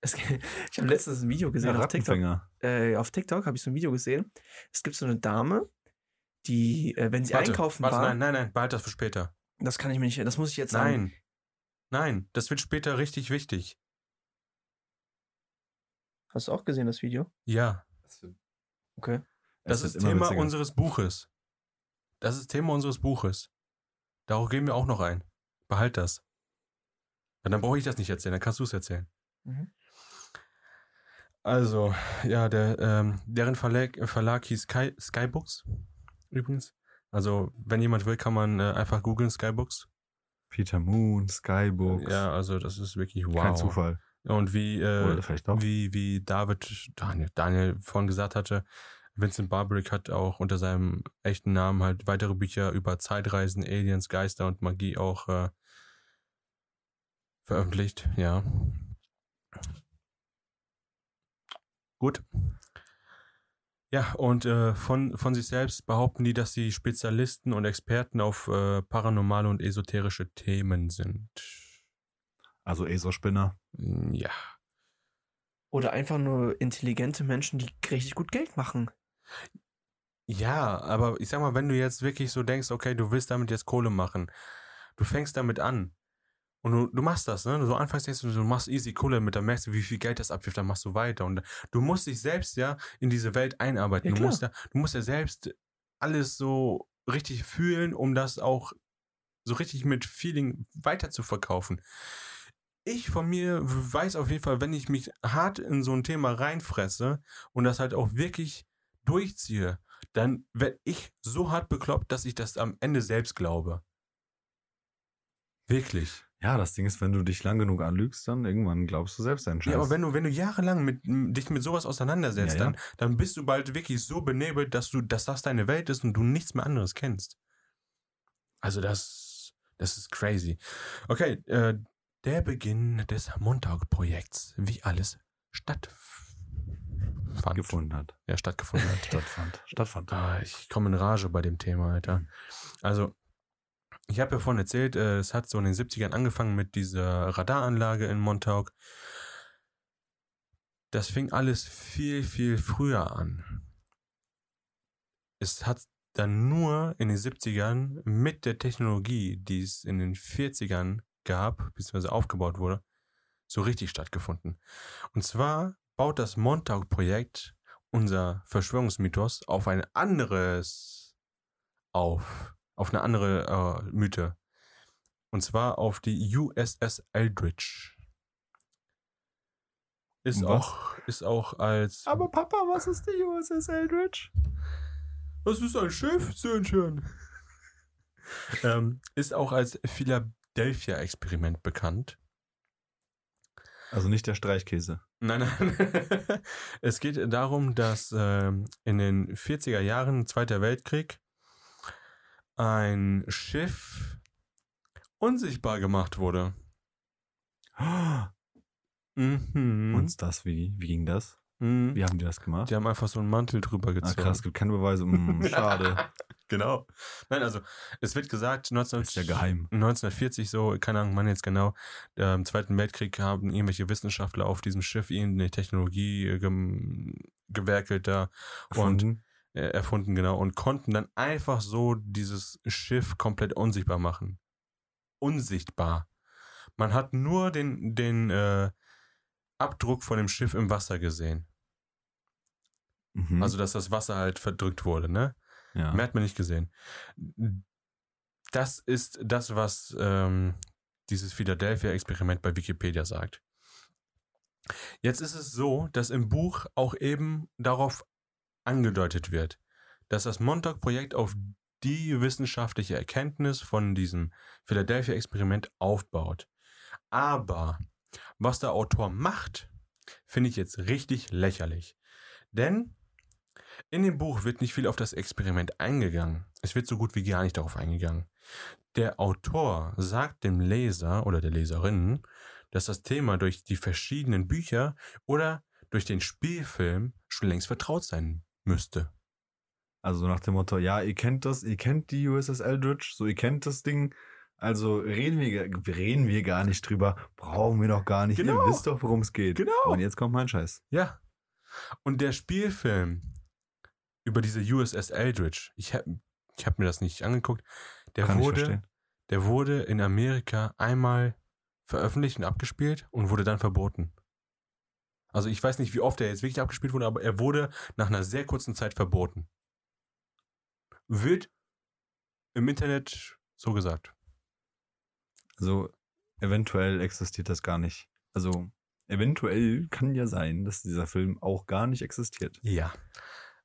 Es, ich habe letztens ein Video gesehen, ja, auf TikTok, äh, auf TikTok habe ich so ein Video gesehen, es gibt so eine Dame, die, äh, wenn sie warte, einkaufen warte, war... Nein, nein, nein, behalt das für später. Das kann ich mir nicht... Das muss ich jetzt nein. sagen. Nein, nein, das wird später richtig wichtig. Hast du auch gesehen, das Video? Ja. Okay. Das ist Thema witziger. unseres Buches. Das ist Thema unseres Buches. Darauf gehen wir auch noch ein. Behalt das. Dann brauche ich das nicht erzählen, dann kannst du es erzählen. Mhm. Also, ja, der, ähm, deren Verlag, Verlag hieß Sky, Skybooks. Übrigens. Also, wenn jemand will, kann man äh, einfach googeln, Skybooks. Peter Moon, Skybooks. Ja, also das ist wirklich wow. Kein Zufall. Und wie, äh, wie, wie David, Daniel, Daniel vorhin gesagt hatte, Vincent Barbarick hat auch unter seinem echten Namen halt weitere Bücher über Zeitreisen, Aliens, Geister und Magie auch äh, veröffentlicht. Ja. Gut. Ja, und äh, von, von sich selbst behaupten die, dass sie Spezialisten und Experten auf äh, paranormale und esoterische Themen sind. Also ESO-Spinner? Ja. Oder einfach nur intelligente Menschen, die richtig gut Geld machen. Ja, aber ich sag mal, wenn du jetzt wirklich so denkst, okay, du willst damit jetzt Kohle machen, du fängst damit an und du, du machst das, ne? Du so anfangs denkst du, du machst easy Kohle mit, dann merkst du, wie viel Geld das abwirft, dann machst du weiter. Und du musst dich selbst ja in diese Welt einarbeiten. Ja, du, musst ja, du musst ja selbst alles so richtig fühlen, um das auch so richtig mit Feeling weiter zu verkaufen. Ich von mir weiß auf jeden Fall, wenn ich mich hart in so ein Thema reinfresse und das halt auch wirklich durchziehe, dann werde ich so hart bekloppt, dass ich das am Ende selbst glaube. Wirklich. Ja, das Ding ist, wenn du dich lang genug anlügst, dann irgendwann glaubst du selbst deinen Scheiß. Ja, aber wenn du, wenn du jahrelang mit, dich mit sowas auseinandersetzt, ja, ja. Dann, dann bist du bald wirklich so benebelt, dass du, dass das deine Welt ist und du nichts mehr anderes kennst. Also das, das ist crazy. Okay, äh, der Beginn des Montauk-Projekts, wie alles stattfand. Gefunden hat. Ja, stattgefunden hat. Stattfand. Stattfand. Ah, ich komme in Rage bei dem Thema, Alter. Also, ich habe ja vorhin erzählt, äh, es hat so in den siebzigern angefangen mit dieser Radaranlage in Montauk. Das fing alles viel, viel früher an. Es hat dann nur in den siebzigern mit der Technologie, die es in den vierzigern gab, beziehungsweise aufgebaut wurde, so richtig stattgefunden. Und zwar baut das Montauk-Projekt, unser Verschwörungsmythos, auf ein anderes auf, auf eine andere äh, Mythe. Und zwar auf die U S S Eldridge. Ist auch, ist auch als... Aber Papa, was ist die U S S Eldridge? Das ist ein Schiff, Söhnchen. ähm, ist auch als Philadelphia-Experiment bekannt. Also nicht der Streichkäse. Nein, nein. Es geht darum, dass ähm, in den vierziger Jahren, Zweiter Weltkrieg, ein Schiff unsichtbar gemacht wurde. Oh. Mhm. Und das, wie, wie ging das? Mhm. Wie haben die das gemacht? Die haben einfach so einen Mantel drüber gezogen. Ah, krass, es gibt keine Beweise. Mm, schade. Genau. Nein, also, es wird gesagt, neunzehnhundertvierzig, so, keine Ahnung, wann jetzt genau, äh, im Zweiten Weltkrieg haben irgendwelche Wissenschaftler auf diesem Schiff irgendeine Technologie äh, ge- gewerkelt da erfunden. und äh, erfunden, genau, und konnten dann einfach so dieses Schiff komplett unsichtbar machen. Unsichtbar. Man hat nur den, den, äh, Abdruck von dem Schiff im Wasser gesehen. Mhm. Also, dass das Wasser halt verdrückt wurde, ne? Ja. Mehr hat man nicht gesehen. Das ist das, was ähm, dieses Philadelphia-Experiment bei Wikipedia sagt. Jetzt ist es so, dass im Buch auch eben darauf angedeutet wird, dass das Montauk-Projekt auf die wissenschaftliche Erkenntnis von diesem Philadelphia-Experiment aufbaut. Aber was der Autor macht, finde ich jetzt richtig lächerlich. Denn in dem Buch wird nicht viel auf das Experiment eingegangen. Es wird so gut wie gar nicht darauf eingegangen. Der Autor sagt dem Leser oder der Leserin, dass das Thema durch die verschiedenen Bücher oder durch den Spielfilm schon längst vertraut sein müsste. Also nach dem Motto, ja, ihr kennt das, ihr kennt die U S S Eldridge, so ihr kennt das Ding. Also reden wir, reden wir gar nicht drüber, brauchen wir doch gar nicht, genau. Ihr wisst doch, worum es geht. Genau. Und jetzt kommt mein Scheiß. Ja. Und der Spielfilm über diese U S S Eldridge, ich habe ich hab mir das nicht angeguckt, der Kann wurde, der wurde in Amerika einmal veröffentlicht und abgespielt und wurde dann verboten. Also ich weiß nicht, wie oft er jetzt wirklich abgespielt wurde, aber er wurde nach einer sehr kurzen Zeit verboten. Wird im Internet so gesagt. Also eventuell existiert das gar nicht. Also eventuell kann ja sein, dass dieser Film auch gar nicht existiert. Ja.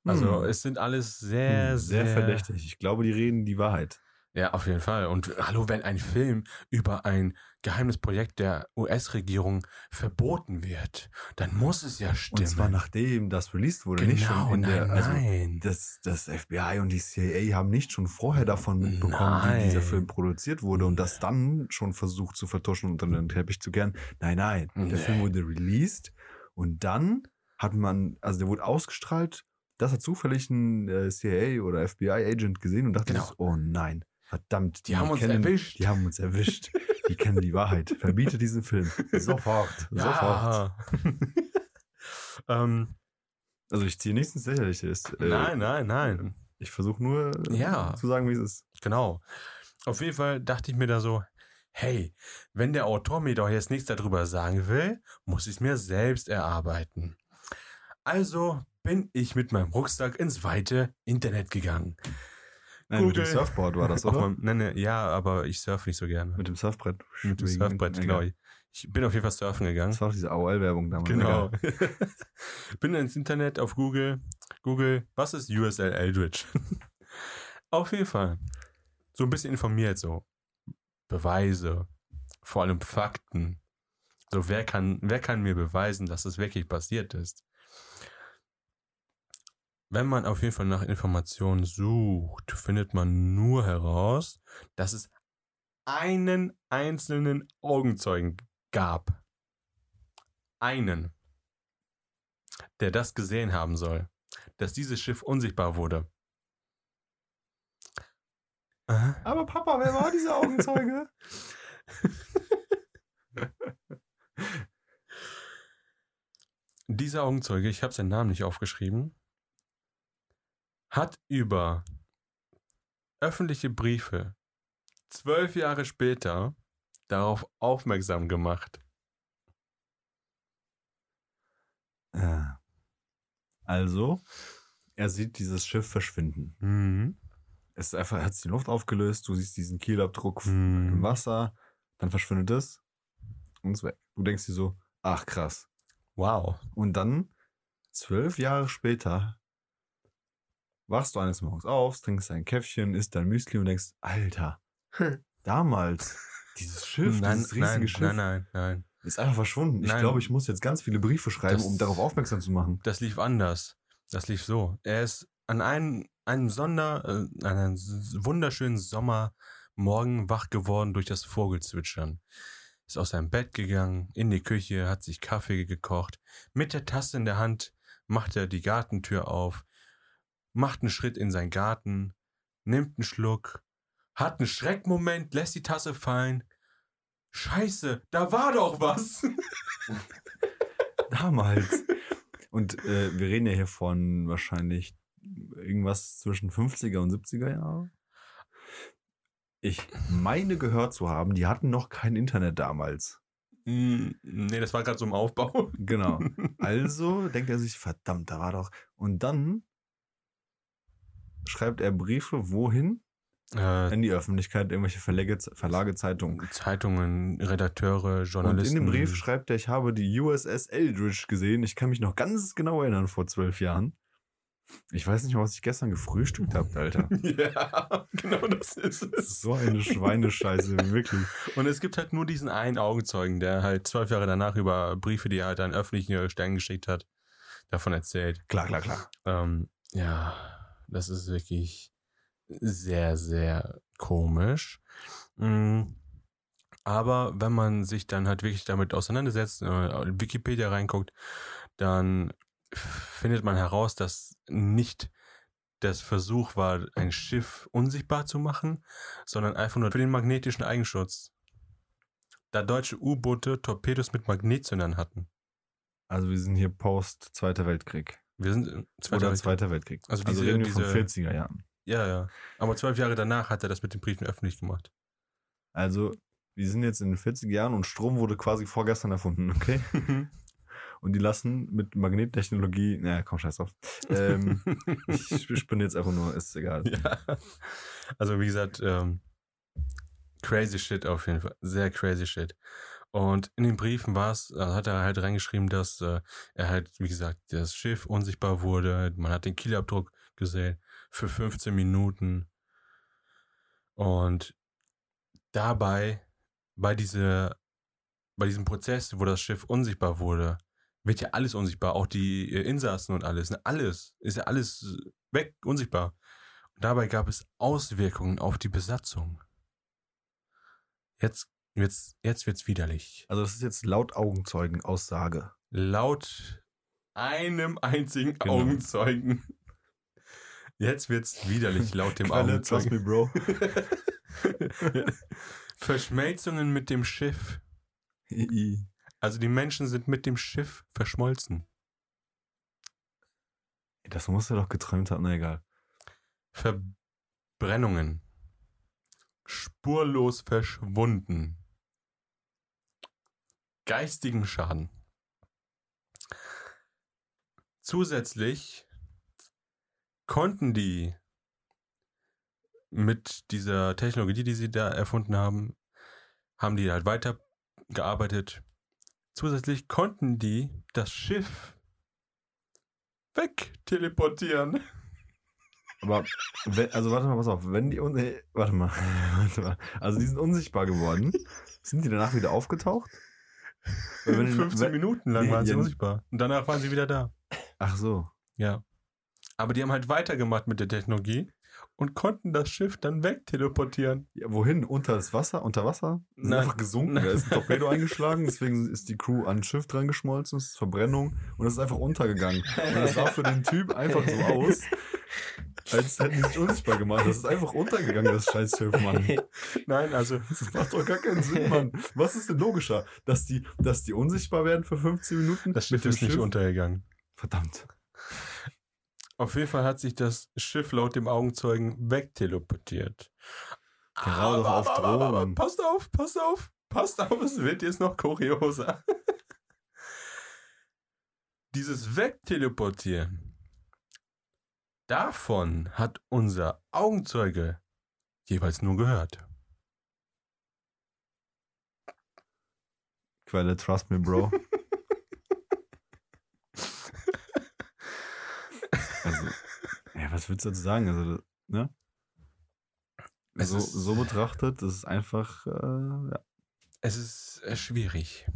Also hm. es sind alles sehr, hm, sehr, sehr verdächtig. Ich glaube, die reden die Wahrheit. Ja, auf jeden Fall. Und hallo, wenn ein Film über ein geheimes Projekt der U S-Regierung verboten wird, dann muss es ja stimmen. Und zwar nachdem das released wurde. Genau, nicht schon in nein, der, also nein. Das, das F B I und die C I A haben nicht schon vorher davon mitbekommen, nein. wie dieser Film produziert wurde und das dann schon versucht zu vertuschen und dann den Teppich zu kehren. Nein, nein. Der nee. Film wurde released und dann hat man, also der wurde ausgestrahlt, das hat zufällig ein C I A oder F B I-Agent gesehen und dachte, genau. oh nein. Verdammt, die, die haben uns kennen, erwischt. Die haben uns erwischt. Die kennen die Wahrheit. Verbiete diesen Film. Sofort. Ja. Sofort. ähm, also ich ziehe nichts ins Lächerliche. Äh, nein, nein, nein. Ich versuche nur ja. zu sagen, wie es ist. Genau. Auf jeden Fall dachte ich mir da so, hey, wenn der Autor mir doch jetzt nichts darüber sagen will, muss ich es mir selbst erarbeiten. Also bin ich mit meinem Rucksack ins weite Internet gegangen. Nein, Google. Mit dem Surfboard war das, oder? Meinem, nein, nein, ja, aber ich surfe nicht so gerne. Mit dem Surfbrett? Mit dem Surfbrett, genau. Ich. ich bin auf jeden Fall surfen gegangen. Das war auch diese A O L-Werbung damals. Genau. Bin ins Internet auf Google. Google, was ist U S L Eldridge? Auf jeden Fall. So ein bisschen informiert, so. Beweise. Vor allem Fakten. So, wer kann, wer kann mir beweisen, dass das wirklich passiert ist? Wenn man auf jeden Fall nach Informationen sucht, findet man nur heraus, dass es einen einzelnen Augenzeugen gab. Einen, der das gesehen haben soll, dass dieses Schiff unsichtbar wurde. Aber Papa, wer war dieser Augenzeuge? Dieser Augenzeuge, ich habe seinen Namen nicht aufgeschrieben, hat über öffentliche Briefe zwölf Jahre später darauf aufmerksam gemacht. Also, er sieht dieses Schiff verschwinden. Mhm. Es ist einfach, er hat sich die Luft aufgelöst, du siehst diesen Kielabdruck mhm. im Wasser, dann verschwindet es und ist weg. Du denkst dir so, ach krass. Wow. Und dann, zwölf Jahre später, wachst du eines Morgens auf, trinkst dein Käffchen, isst dein Müsli und denkst, Alter, damals, dieses Schiff, nein, dieses riesige nein, Schiff. Nein, nein, nein. Ist einfach verschwunden. Nein. Ich glaube, ich muss jetzt ganz viele Briefe schreiben, das, um darauf aufmerksam zu machen. Das lief anders. Das lief so. Er ist an einem, einem, Sonder, äh, an einem wunderschönen Sommermorgen wach geworden durch das Vogelzwitschern. Ist aus seinem Bett gegangen, in die Küche, hat sich Kaffee gekocht. Mit der Tasse in der Hand macht er die Gartentür auf, macht einen Schritt in seinen Garten, nimmt einen Schluck, hat einen Schreckmoment, lässt die Tasse fallen. Scheiße, da war doch was. Damals. Und äh, wir reden ja hier von wahrscheinlich irgendwas zwischen fünfziger und siebziger Jahren. Ich meine gehört zu haben, die hatten noch kein Internet damals. Mm, nee, das war gerade so im Aufbau. Genau. Also denkt er sich, verdammt, da war doch. Und dann schreibt er Briefe, wohin? In die Öffentlichkeit, irgendwelche Verlage, Verlage, Zeitungen. Zeitungen, Redakteure, Journalisten. Und in dem Brief schreibt er, ich habe die U S S Eldridge gesehen. Ich kann mich noch ganz genau erinnern, vor zwölf Jahren. Ich weiß nicht mal, was ich gestern gefrühstückt habe, Alter. Ja, genau das ist es. So eine Schweinescheiße, wirklich. Und es gibt halt nur diesen einen Augenzeugen, der halt zwölf Jahre danach über Briefe, die er halt an öffentlichen Stellen geschickt hat, davon erzählt. Klar, klar, klar. Ähm, ja, das ist wirklich sehr, sehr komisch. Aber wenn man sich dann halt wirklich damit auseinandersetzt, in Wikipedia reinguckt, dann findet man heraus, dass nicht das Versuch war, ein Schiff unsichtbar zu machen, sondern einfach nur für den magnetischen Eigenschutz. Da deutsche U-Boote Torpedos mit Magnetzündern hatten. Also wir sind hier post Zweiter Weltkrieg. Wir sind Zweiter Oder Weltkrieg. Zweiter Weltkrieg. Also, also diese, reden wir von vierziger Jahren. Ja, ja. Aber zwölf Jahre danach hat er das mit den Briefen öffentlich gemacht. Also, wir sind jetzt in den vierziger Jahren und Strom wurde quasi vorgestern erfunden, okay? Und die lassen mit Magnettechnologie, naja, komm, scheiß drauf. Ähm, ich spinne jetzt einfach nur, ist egal. Ja. Also, wie gesagt, ähm, crazy shit auf jeden Fall. Sehr crazy shit. Und in den Briefen war es, also hat er halt reingeschrieben, dass äh, er halt, wie gesagt, das Schiff unsichtbar wurde. Man hat den Kielabdruck gesehen. Für fünfzehn Minuten. Und dabei, bei, diese, bei diesem Prozess, wo das Schiff unsichtbar wurde, wird ja alles unsichtbar. Auch die Insassen und alles. Alles. Ist ja alles weg, unsichtbar. Und dabei gab es Auswirkungen auf die Besatzung. Jetzt, jetzt, jetzt wird's widerlich. Also das ist jetzt laut Augenzeugenaussage. Laut einem einzigen genau. Augenzeugen. Jetzt wird's widerlich, laut dem Augenzeugen. Trust me, Bro. Verschmelzungen mit dem Schiff. Also die Menschen sind mit dem Schiff verschmolzen. Das muss er doch geträumt haben, na egal. Verbrennungen. Spurlos verschwunden. Geistigen Schaden. Zusätzlich konnten die mit dieser Technologie, die sie da erfunden haben, haben die halt weitergearbeitet. Zusätzlich konnten die das Schiff wegteleportieren. Aber, wenn, also warte mal, pass auf, wenn die, warte mal, warte mal, also die sind unsichtbar geworden, sind die danach wieder aufgetaucht? fünfzehn Minuten lang waren sie unsichtbar und danach waren sie wieder da. Ach so. Ja. Aber die haben halt weitergemacht mit der Technologie und konnten das Schiff dann wegteleportieren. Ja, wohin? Unter das Wasser? Unter Wasser? Ist einfach gesunken. Nein. Da ist ein Torpedo eingeschlagen, deswegen ist die Crew an das Schiff dran geschmolzen, es ist Verbrennung und es ist einfach untergegangen. Und das sah für den Typ einfach so aus, als hätten die sich unsichtbar gemacht. Das ist einfach untergegangen, das Scheißschiff, Mann. Nein, also... Das macht doch gar keinen Sinn, Mann. Was ist denn logischer? Dass die, dass die unsichtbar werden für fünfzehn Minuten? Das Schiff ist nicht untergegangen. Verdammt. Auf jeden Fall hat sich das Schiff laut dem Augenzeugen wegteleportiert. Genau, doch auf Drogen. Passt auf, passt auf, passt auf, es wird jetzt noch kurioser. Dieses Wegteleportieren, davon hat unser Augenzeuge jeweils nur gehört. Quelle, trust me, bro. Also, ja, was willst du dazu sagen? Also, ne? So, so betrachtet, das ist einfach, äh, ja. Es ist äh, schwierig.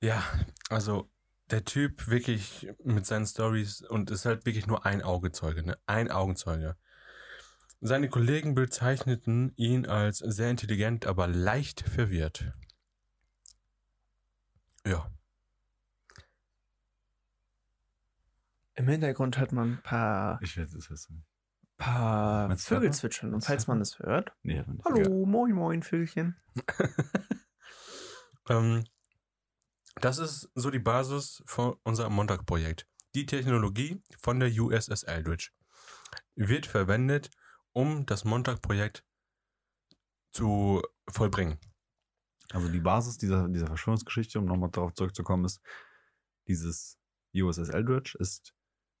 Ja, also der Typ wirklich mit seinen Storys und ist halt wirklich nur ein Augenzeuge, ne? Ein Augenzeuge. Seine Kollegen bezeichneten ihn als sehr intelligent, aber leicht verwirrt. Ja. Im Hintergrund hört man ein paar, ich werde es wissen. paar Vögel zwitschern. Und falls man das hört, nee, man hallo, gehört. Moin moin, Vögelchen. ähm, das ist so die Basis von unserem Montauk-Projekt. Die Technologie von der U S S Eldridge wird verwendet, um das Montauk-Projekt zu vollbringen. Also die Basis dieser, dieser Verschwörungsgeschichte, um nochmal darauf zurückzukommen, ist dieses U S S Eldridge ist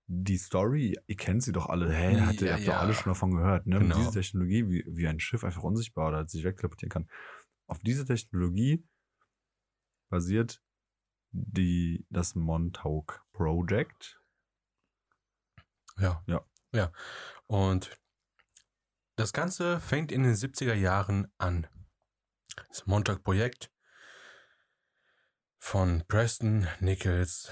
die Story, ihr kennt sie doch alle, hä, habt ihr ja, ja. doch alle schon davon gehört, ne? Genau. Diese Technologie, wie, wie ein Schiff einfach unsichtbar oder sich wegteleportieren kann. Auf diese Technologie basiert die, das Montauk-Projekt. Ja. ja. Ja. Und das Ganze fängt in den siebziger Jahren an. Das Montauk-Projekt von Preston Nichols.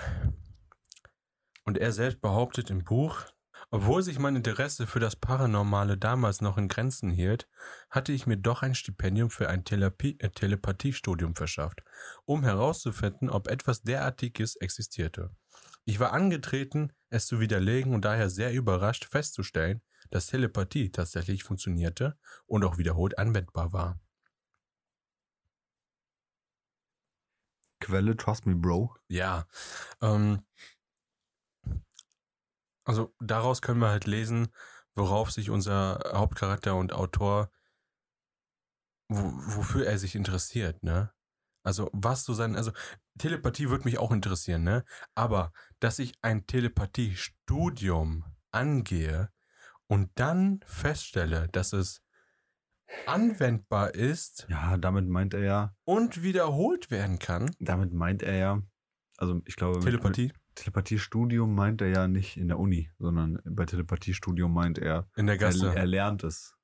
Und er selbst behauptet im Buch, obwohl sich mein Interesse für das Paranormale damals noch in Grenzen hielt, hatte ich mir doch ein Stipendium für ein Telepie- äh, Telepathiestudium verschafft, um herauszufinden, ob etwas derartiges existierte. Ich war angetreten, es zu widerlegen und daher sehr überrascht festzustellen, dass Telepathie tatsächlich funktionierte und auch wiederholt anwendbar war. Quelle, trust me, bro. Ja, ähm... Also daraus können wir halt lesen, worauf sich unser Hauptcharakter und Autor, wo, wofür er sich interessiert, ne? Also was so sein, also Telepathie würde mich auch interessieren, ne? Aber dass ich ein Telepathiestudium angehe und dann feststelle, dass es anwendbar ist. Ja, damit meint er ja. Und wiederholt werden kann. Damit meint er ja, also ich glaube... Telepathie? Mit, Telepathiestudium meint er ja nicht in der Uni, sondern bei Telepathiestudium meint er, in der Gasse. Er, er lernt es.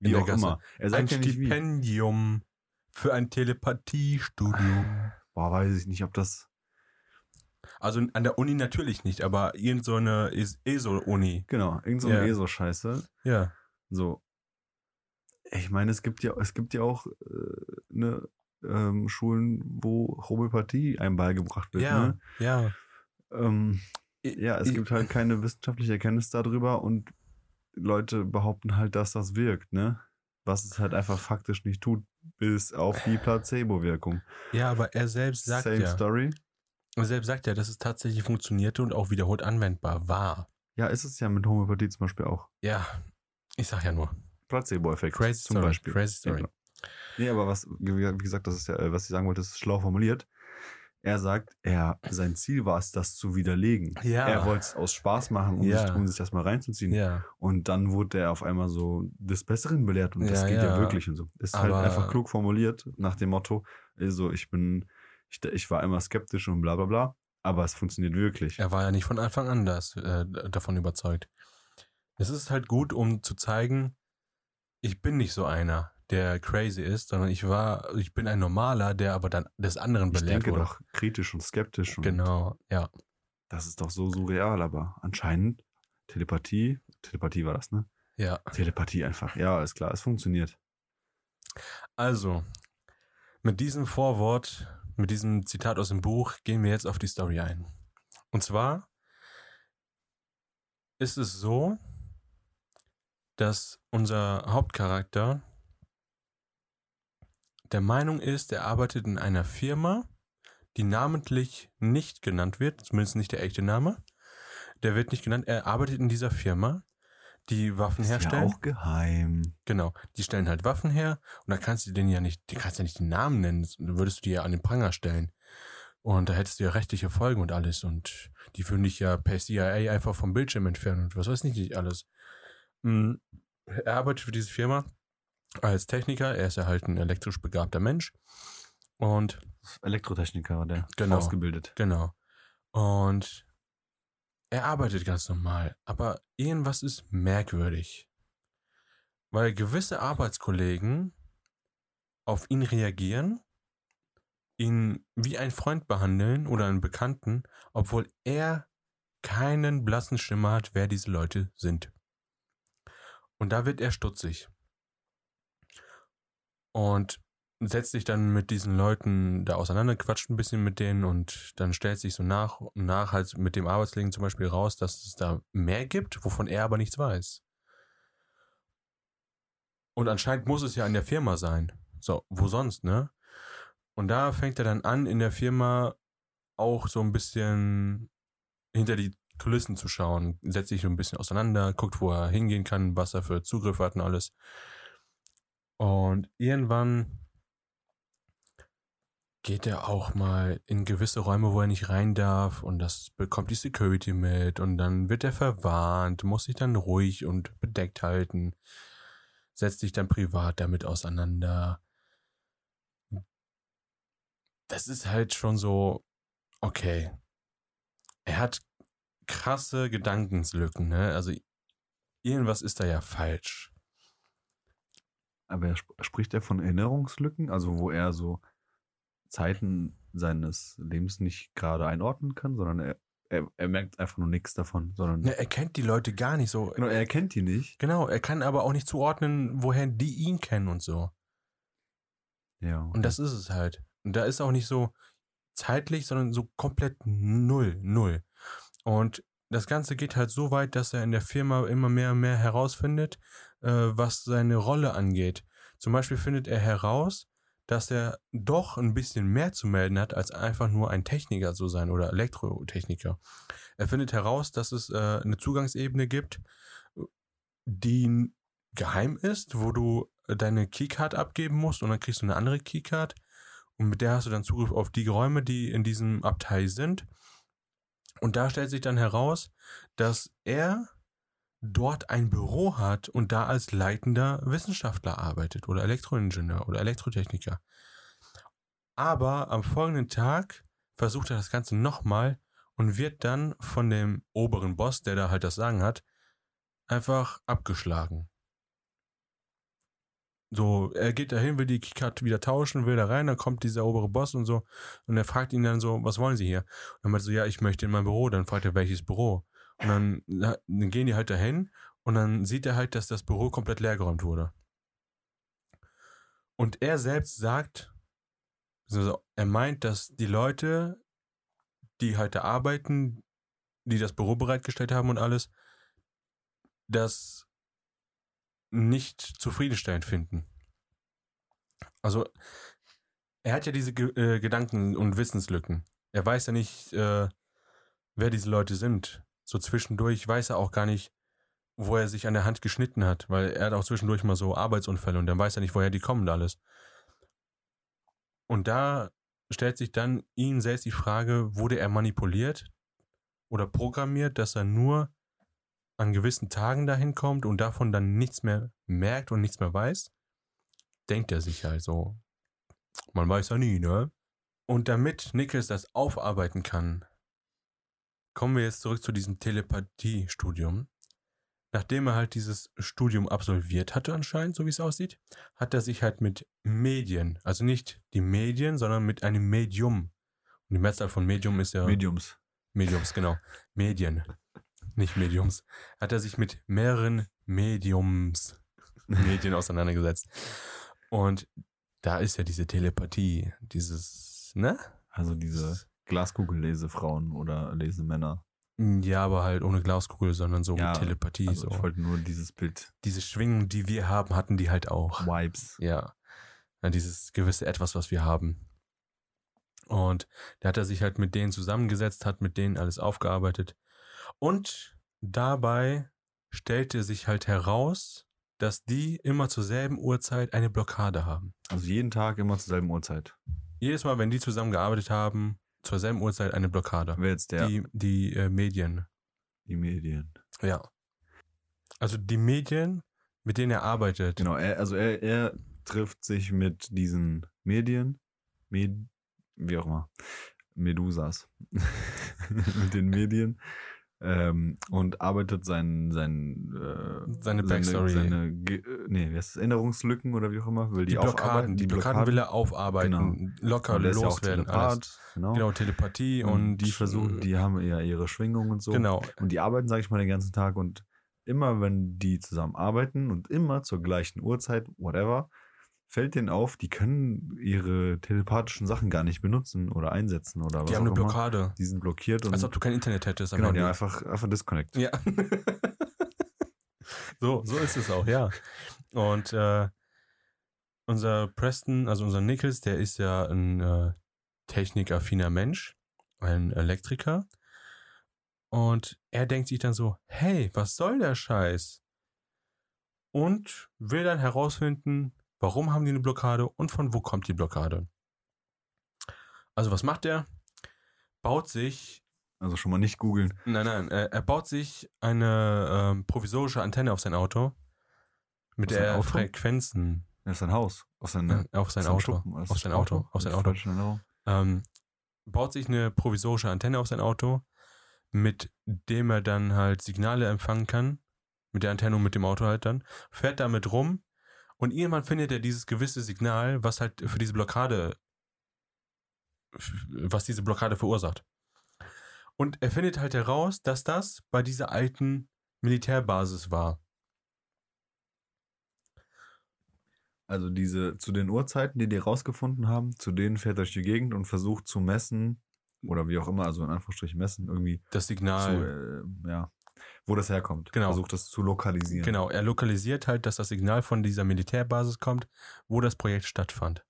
Wie in der auch Gasse. Immer. Er sagt ein ja Stipendium für ein Telepathiestudium. Boah, weiß ich nicht, ob das... Also an der Uni natürlich nicht, aber irgend so eine E S O-Uni. Genau, irgend so eine yeah. E S O-Scheiße. Ja. Yeah. So. Ich meine, es gibt ja, es gibt ja auch äh, eine ähm, Schulen, wo Homöopathie einem beigebracht wird. Ja, ne? ja. Ähm, ja, es gibt halt keine wissenschaftliche Erkenntnis darüber und Leute behaupten halt, dass das wirkt, ne? Was es halt einfach faktisch nicht tut, bis auf die Placebo-Wirkung. Ja, aber er selbst sagt Same ja. Same Story. Er selbst sagt ja, dass es tatsächlich funktionierte und auch wiederholt anwendbar war. Ja, ist es ja mit Homöopathie zum Beispiel auch. Ja, ich sag ja nur. Placebo-Effekt Crazy zum Story. Beispiel. Crazy Story. Ja, genau. Nee, aber was, wie gesagt, das ist ja, was ich sagen wollte, ist schlau formuliert. Er sagt, er, sein Ziel war es, das zu widerlegen. Ja. Er wollte es aus Spaß machen, um, ja. sich, um sich das mal reinzuziehen. Ja. Und dann wurde er auf einmal so des Besseren belehrt. Und ja, das geht ja, ja wirklich. Und so. Ist aber halt einfach klug formuliert nach dem Motto, also ich bin, ich, ich war immer skeptisch und bla bla bla, aber es funktioniert wirklich. Er war ja nicht von Anfang an das, äh, davon überzeugt. Es ist halt gut, um zu zeigen, ich bin nicht so einer, der crazy ist, sondern ich war, ich bin ein Normaler, der aber dann des anderen belehrt wurde. Ich denke doch kritisch und skeptisch. Und genau, ja. Das ist doch so surreal, aber anscheinend Telepathie. Telepathie war das, ne? Ja. Telepathie einfach. Ja, alles klar, es funktioniert. Also, mit diesem Vorwort, mit diesem Zitat aus dem Buch, gehen wir jetzt auf die Story ein. Und zwar ist es so, dass unser Hauptcharakter der Meinung ist, er arbeitet in einer Firma, die namentlich nicht genannt wird, zumindest nicht der echte Name. Der wird nicht genannt, er arbeitet in dieser Firma, die Waffen ist herstellen. Ist ja auch geheim. Genau, die stellen halt Waffen her und da kannst du denen ja nicht, die kannst ja nicht den Namen nennen, dann würdest du die ja an den Pranger stellen. Und da hättest du ja rechtliche Folgen und alles und die würden dich ja per C I A einfach vom Bildschirm entfernen und was weiß ich nicht alles. Er arbeitet für diese Firma als Techniker, er ist ja halt ein elektrisch begabter Mensch und Elektrotechniker war der, genau, ausgebildet. Genau. Und er arbeitet ganz normal, aber irgendwas ist merkwürdig, weil gewisse Arbeitskollegen auf ihn reagieren, ihn wie einen Freund behandeln oder einen Bekannten, obwohl er keinen blassen Schimmer hat, wer diese Leute sind. Und da wird er stutzig und setzt sich dann mit diesen Leuten da auseinander, quatscht ein bisschen mit denen und dann stellt sich so nach und nach halt mit dem Arbeitsleben zum Beispiel raus, dass es da mehr gibt, wovon er aber nichts weiß. Und anscheinend muss es ja in der Firma sein. So, wo sonst, ne? Und da fängt er dann an, in der Firma auch so ein bisschen hinter die Kulissen zu schauen, setzt sich so ein bisschen auseinander, guckt, wo er hingehen kann, was er für Zugriff hat und alles. Und irgendwann geht er auch mal in gewisse Räume, wo er nicht rein darf und das bekommt die Security mit und dann wird er verwarnt, muss sich dann ruhig und bedeckt halten, setzt sich dann privat damit auseinander. Das ist halt schon so, okay, er hat krasse Gedankenslücken, ne? Also irgendwas ist da ja falsch. Aber er sp- spricht er von Erinnerungslücken, also wo er so Zeiten seines Lebens nicht gerade einordnen kann, sondern er, er, er merkt einfach nur nichts davon. Sondern ja, er kennt die Leute gar nicht so. Genau, er kennt die nicht. Genau, er kann aber auch nicht zuordnen, woher die ihn kennen und so. Ja. Okay. Und das ist es halt. Und da ist auch nicht so zeitlich, sondern so komplett null, null. Und das Ganze geht halt so weit, dass er in der Firma immer mehr und mehr herausfindet, äh, was seine Rolle angeht. Zum Beispiel findet er heraus, dass er doch ein bisschen mehr zu melden hat, als einfach nur ein Techniker zu sein oder Elektrotechniker. Er findet heraus, dass es äh, eine Zugangsebene gibt, die geheim ist, wo du deine Keycard abgeben musst und dann kriegst du eine andere Keycard und mit der hast du dann Zugriff auf die Räume, die in diesem Abteil sind. Und da stellt sich dann heraus, dass er dort ein Büro hat und da als leitender Wissenschaftler arbeitet oder Elektroingenieur oder Elektrotechniker. Aber am folgenden Tag versucht er das Ganze nochmal und wird dann von dem oberen Boss, der da halt das Sagen hat, einfach abgeschlagen. So, er geht dahin, will die Keycard wieder tauschen, will da rein, dann kommt dieser obere Boss und so und er fragt ihn dann so, was wollen Sie hier? Und dann meint er so, ja, ich möchte in mein Büro. Dann fragt er, welches Büro? Und dann, dann gehen die halt dahin und dann sieht er halt, dass das Büro komplett leergeräumt wurde. Und er selbst sagt, also er meint, dass die Leute, die halt da arbeiten, die das Büro bereitgestellt haben und alles, dass nicht zufriedenstellend finden. Also er hat ja diese Ge- äh, Gedanken- und Wissenslücken. Er weiß ja nicht, äh, wer diese Leute sind. So zwischendurch weiß er auch gar nicht, wo er sich an der Hand geschnitten hat, weil er hat auch zwischendurch mal so Arbeitsunfälle und dann weiß er nicht, woher die kommen und alles. Und da stellt sich dann ihm selbst die Frage, wurde er manipuliert oder programmiert, dass er nur an gewissen Tagen dahin kommt und davon dann nichts mehr merkt und nichts mehr weiß, denkt er sich halt so. Man weiß ja nie, ne? Und damit Nichols das aufarbeiten kann, kommen wir jetzt zurück zu diesem Telepathie-Studium. Nachdem er halt dieses Studium absolviert hatte anscheinend, so wie es aussieht, hat er sich halt mit Medien, also nicht die Medien, sondern mit einem Medium. Und die Mehrzahl von Medium ist ja... Mediums. Mediums, genau. Medien. nicht Mediums, hat er sich mit mehreren Mediums, Medien auseinandergesetzt. Und da ist ja diese Telepathie, dieses, ne? Also diese Glaskugel-Lesefrauen oder Lesemänner. Ja, aber halt ohne Glaskugel, sondern so ja, mit Telepathie. Also so. Ich wollte nur dieses Bild. Diese Schwingung, die wir haben, hatten die halt auch. Vibes. Ja. ja. Dieses gewisse Etwas, was wir haben. Und da hat er sich halt mit denen zusammengesetzt, hat mit denen alles aufgearbeitet. Und dabei stellte sich halt heraus, dass die immer zur selben Uhrzeit eine Blockade haben. Also jeden Tag immer zur selben Uhrzeit. Jedes Mal, wenn die zusammengearbeitet haben, zur selben Uhrzeit eine Blockade. Wer jetzt der? Die, die äh, Medien. Die Medien. Ja. Also die Medien, mit denen er arbeitet. Genau, er, also er, er trifft sich mit diesen Medien, Med, wie auch immer, Medusas, mit den Medien ähm, und arbeitet sein, sein, äh, seine Backstory. Seine, seine Ge- nee, wie heißt das? Änderungslücken oder wie auch immer. Will die, die Blockaden, die Blockaden, Blockaden will er aufarbeiten, genau. Locker loswerden. Ja genau. genau, Telepathie und, und die versuchen, die haben ja ihre Schwingungen und so. Genau. Und die arbeiten, sage ich mal, den ganzen Tag und immer, wenn die zusammen arbeiten und immer zur gleichen Uhrzeit, whatever, fällt denen auf, die können ihre telepathischen Sachen gar nicht benutzen oder einsetzen oder was. Die haben eine Blockade. Mal. Die sind blockiert. Und als ob du kein Internet hättest. Genau, die haben einfach, einfach disconnect. Ja. so, so ist es auch, ja. Und äh, unser Preston, also unser Nichols, der ist ja ein äh, technikaffiner Mensch, ein Elektriker. Und er denkt sich dann so, hey, was soll der Scheiß? Und will dann herausfinden, warum haben die eine Blockade und von wo kommt die Blockade? Also was macht er? Baut sich... Also schon mal nicht googeln. Nein, nein. Er, er baut sich eine ähm, provisorische Antenne auf sein Auto. Mit auf der Auto? Frequenzen... Auf sein Haus. Auf sein, ja, auf sein, auf sein Auto. Schuppen, auf sein Auto. Auto. Auf sein Auto. Genau. Ähm, baut sich eine provisorische Antenne auf sein Auto, mit dem er dann halt Signale empfangen kann. Mit der Antenne und mit dem Auto halt dann. Fährt damit rum. Und irgendwann findet er dieses gewisse Signal, was halt für diese Blockade, was diese Blockade verursacht. Und er findet halt heraus, dass das bei dieser alten Militärbasis war. Also diese, zu den Uhrzeiten, die die rausgefunden haben, zu denen fährt er durch die Gegend und versucht zu messen, oder wie auch immer, also in Anführungsstrichen messen, irgendwie. Das Signal. Zu, äh, ja. Wo das herkommt. Genau. Versucht das zu lokalisieren. Genau, er lokalisiert halt, dass das Signal von dieser Militärbasis kommt, wo das Projekt stattfand.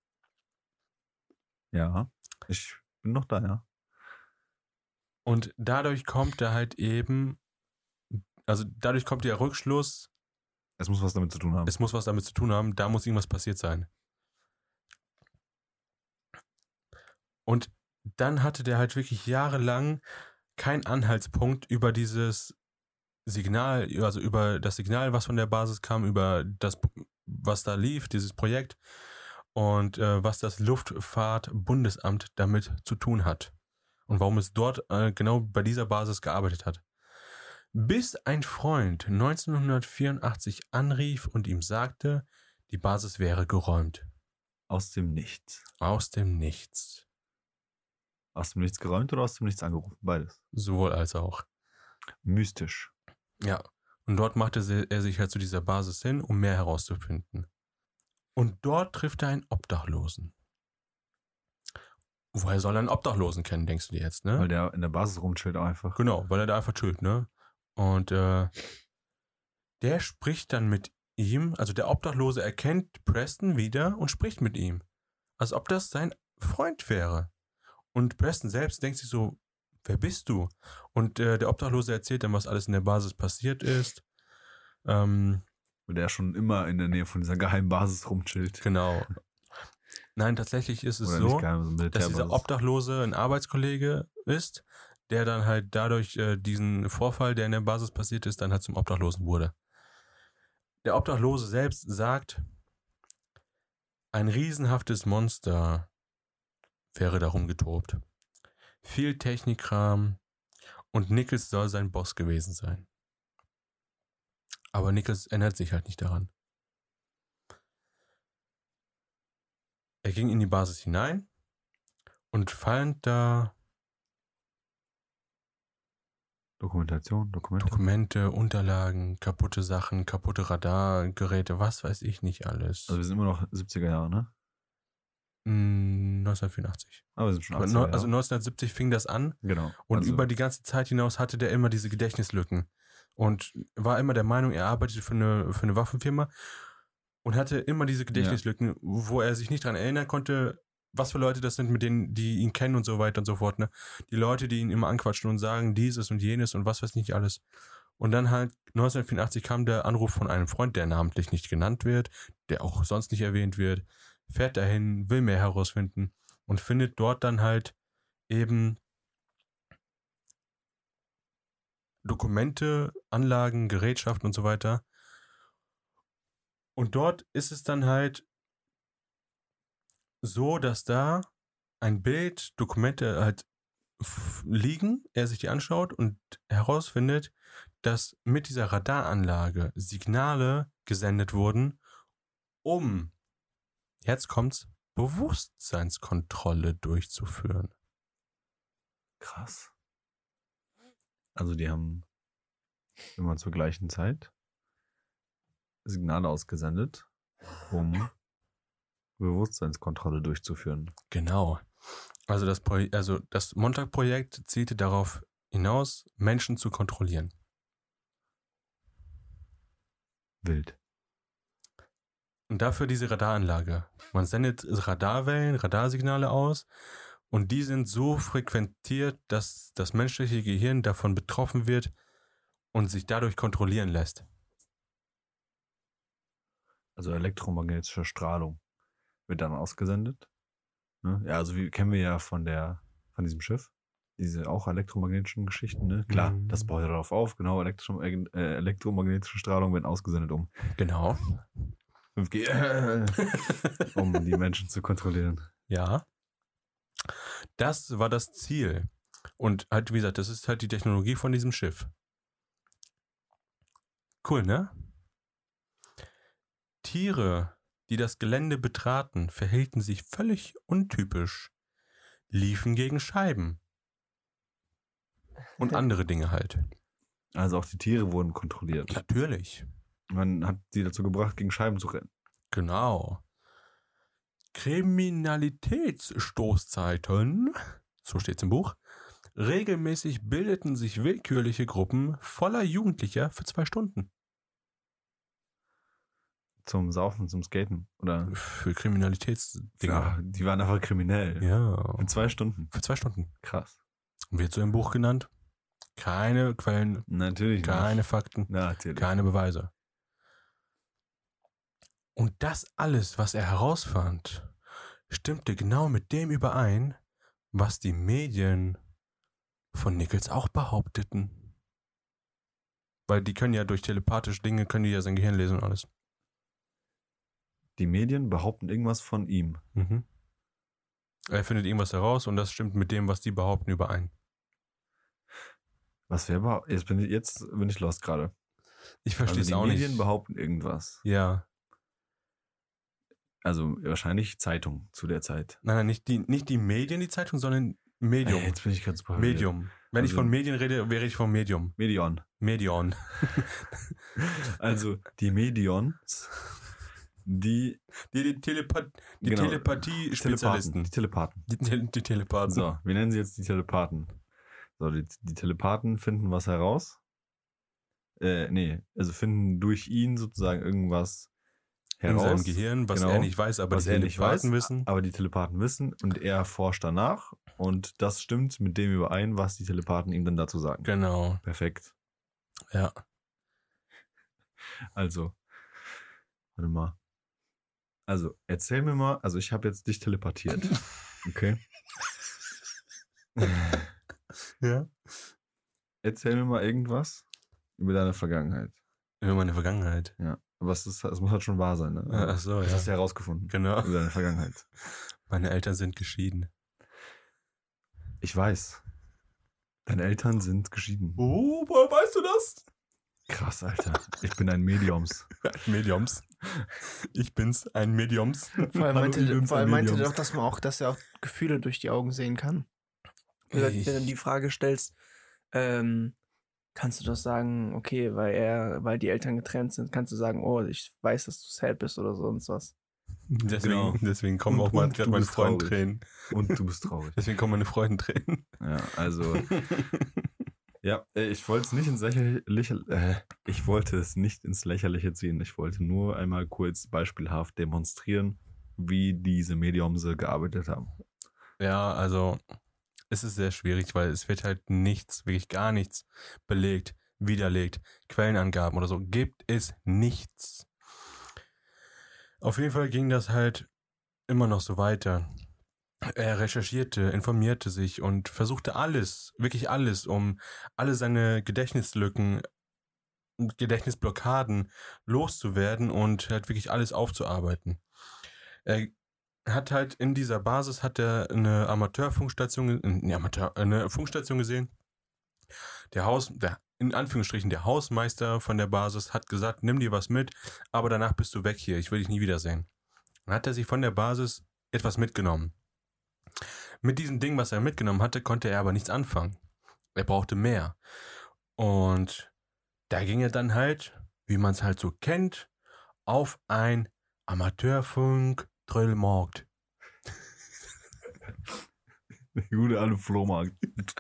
Ja, ich bin noch da, ja. Und dadurch kommt er halt eben, also dadurch kommt der Rückschluss. Es muss was damit zu tun haben. Es muss was damit zu tun haben, da muss irgendwas passiert sein. Und dann hatte der halt wirklich jahrelang keinen Anhaltspunkt über dieses Signal, also über das Signal, was von der Basis kam, über das, was da lief, dieses Projekt und äh, was das Luftfahrtbundesamt damit zu tun hat und warum es dort äh, genau bei dieser Basis gearbeitet hat. Bis ein Freund neunzehnhundertvierundachtzig anrief und ihm sagte, die Basis wäre geräumt. Aus dem Nichts. Aus dem Nichts. Aus dem Nichts geräumt oder aus dem Nichts angerufen? Beides. Sowohl als auch. Mystisch. Ja, und dort machte er sich halt zu dieser Basis hin, um mehr herauszufinden. Und dort trifft er einen Obdachlosen. Woher soll er einen Obdachlosen kennen, denkst du dir jetzt, ne? Weil der in der Basis rumchillt einfach. Genau, weil er da einfach chillt, ne? Und äh, der spricht dann mit ihm, also der Obdachlose erkennt Preston wieder und spricht mit ihm. Als ob das sein Freund wäre. Und Preston selbst denkt sich so, wer bist du? Und äh, der Obdachlose erzählt dann, was alles in der Basis passiert ist. Ähm, der schon immer in der Nähe von dieser geheimen Basis rumchillt. Genau. Nein, tatsächlich ist es so, geheim, so dass dieser Obdachlose ein Arbeitskollege ist, der dann halt dadurch äh, diesen Vorfall, der in der Basis passiert ist, dann halt zum Obdachlosen wurde. Der Obdachlose selbst sagt, ein riesenhaftes Monster wäre darum getobt. Viel Technikkram und Nichols soll sein Boss gewesen sein. Aber Nichols erinnert sich halt nicht daran. Er ging in die Basis hinein und fand da Dokumentation, Dokumente. Dokumente, Unterlagen, kaputte Sachen, kaputte Radargeräte, was weiß ich nicht alles. Also wir sind immer noch siebziger Jahre, ne? neunzehnhundertvierundachtzig. Aber wir sind schon achtziger Jahre. Also neunzehnhundertsiebzig fing das an. Genau. Und also über die ganze Zeit hinaus hatte der immer diese Gedächtnislücken. Und war immer der Meinung, er arbeitete für eine, für eine Waffenfirma. Und hatte immer diese Gedächtnislücken, ja, wo er sich nicht dran erinnern konnte, was für Leute das sind, mit denen, die ihn kennen und so weiter und so fort, ne? Die Leute, die ihn immer anquatschen und sagen, dieses und jenes und was weiß nicht alles. Und dann halt neunzehnhundertvierundachtzig kam der Anruf von einem Freund, der namentlich nicht genannt wird, der auch sonst nicht erwähnt wird, fährt dahin, will mehr herausfinden und findet dort dann halt eben Dokumente, Anlagen, Gerätschaften und so weiter. Und dort ist es dann halt so, dass da ein Bild, Dokumente halt f- liegen, er sich die anschaut und herausfindet, dass mit dieser Radaranlage Signale gesendet wurden, um, jetzt kommt's, Bewusstseinskontrolle durchzuführen. Krass. Also die haben immer zur gleichen Zeit Signale ausgesendet, um Bewusstseinskontrolle durchzuführen. Genau. Also das, Pro- also das Montauk-Projekt zielte darauf hinaus, Menschen zu kontrollieren. Wild. Und dafür diese Radaranlage. Man sendet Radarwellen, Radarsignale aus und die sind so frequentiert, dass das menschliche Gehirn davon betroffen wird und sich dadurch kontrollieren lässt. Also elektromagnetische Strahlung wird dann ausgesendet. Ne? Ja, also wie kennen wir ja von der, von diesem Schiff, diese auch elektromagnetischen Geschichten, ne? Klar, mhm. Das baut ja darauf auf, genau, elektro- äh, elektromagnetische Strahlung wird ausgesendet, um genau. fünf G, äh, um die Menschen zu kontrollieren. Ja. Das war das Ziel. Und halt, wie gesagt, das ist halt die Technologie von diesem Schiff. Cool, ne? Tiere, die das Gelände betraten, verhielten sich völlig untypisch, liefen gegen Scheiben und andere Dinge halt. Also auch die Tiere wurden kontrolliert. Natürlich. Man hat sie dazu gebracht, gegen Scheiben zu rennen. Genau. Kriminalitätsstoßzeiten, so steht's im Buch, regelmäßig bildeten sich willkürliche Gruppen voller Jugendlicher für zwei Stunden. Zum Saufen, zum Skaten, oder? Für Kriminalitätsdinger. Ja, die waren einfach kriminell. Ja. Für zwei Stunden. Für zwei Stunden. Krass. Und wird so im Buch genannt? Keine Quellen. Natürlich nicht. Keine Fakten. Natürlich. Keine Beweise. Und das alles, was er herausfand, stimmte genau mit dem überein, was die Medien von Nichols auch behaupteten. Weil die können ja durch telepathische Dinge, können die ja sein Gehirn lesen und alles. Die Medien behaupten irgendwas von ihm. Mhm. Er findet irgendwas heraus und das stimmt mit dem, was die behaupten, überein. Was wir behaupten? Jetzt bin ich, jetzt bin ich lost gerade. Ich verstehe es also auch nicht. Die Medien behaupten irgendwas. Ja. Also wahrscheinlich Zeitung zu der Zeit. Nein, nein, nicht die, nicht die Medien, die Zeitung, sondern Medium. Hey, jetzt bin ich ganz super. Medium. Wenn also, ich von Medien rede, wäre ich vom Medium. Medion. Medion. Also die Medions. Die, die, die, Telepa- die genau, Telepathie-Spezialisten. Die Telepathen. Die, Te- die Telepathen. So, wir nennen sie jetzt die Telepathen. So, die, die Telepathen finden was heraus. Äh, nee, also finden durch ihn sozusagen irgendwas heraus. In seinem Gehirn, was genau, er nicht weiß, aber was die er Telepathen nicht weiß, wissen. Aber die Telepathen wissen und er forscht danach. Und das stimmt mit dem überein, was die Telepathen ihm dann dazu sagen. Genau. Perfekt. Ja. Also, warte mal. Also, erzähl mir mal, also ich habe jetzt dich telepathiert. Okay. Ja. Erzähl mir mal irgendwas über deine Vergangenheit. Über meine Vergangenheit? Ja. Aber es, ist, es muss halt schon wahr sein, ne? Ach so, das ja. Das hast du herausgefunden. Genau. Über deine Vergangenheit. Meine Eltern sind geschieden. Ich weiß. Deine Eltern sind geschieden. Oh, woher weißt du das? Krass, Alter. Ich bin ein Mediums. Ein Mediums. Ich bin's, ein Mediums. Vor allem meinte, vor allem meinte doch, dass man auch, dass er auch Gefühle durch die Augen sehen kann. Wenn du dann die Frage stellst, ähm, kannst du doch sagen, okay, weil er, weil die Eltern getrennt sind, kannst du sagen, oh, ich weiß, dass du sad bist oder sonst was. Deswegen, genau. deswegen kommen und, auch mal, gerade meine Freunde traurig. Tränen. Und du bist traurig. Deswegen kommen meine Freunde Tränen. Ja, also. Ja, ich wollte es nicht ins Lächerliche, äh, ich wollte es nicht ins Lächerliche ziehen. Ich wollte nur einmal kurz beispielhaft demonstrieren, wie diese Mediums gearbeitet haben. Ja, also es ist sehr schwierig, weil es wird halt nichts, wirklich gar nichts belegt, widerlegt, Quellenangaben oder so. Gibt es nichts. Auf jeden Fall ging das halt immer noch so weiter. Er recherchierte, informierte sich und versuchte alles, wirklich alles, um alle seine Gedächtnislücken, Gedächtnisblockaden loszuwerden und halt wirklich alles aufzuarbeiten. Er hat halt in dieser Basis hat er eine Amateurfunkstation, eine, Amateur, eine Funkstation gesehen. Der Haus, der, in Anführungsstrichen der Hausmeister von der Basis hat gesagt, nimm dir was mit, aber danach bist du weg hier, ich will dich nie wiedersehen. Dann hat er sich von der Basis etwas mitgenommen. Mit diesem Ding, was er mitgenommen hatte, konnte er aber nichts anfangen. Er brauchte mehr. Und da ging er dann halt, wie man es halt so kennt, auf ein Amateurfunk-Trödelmarkt. Eine gute alte Flohmarkt.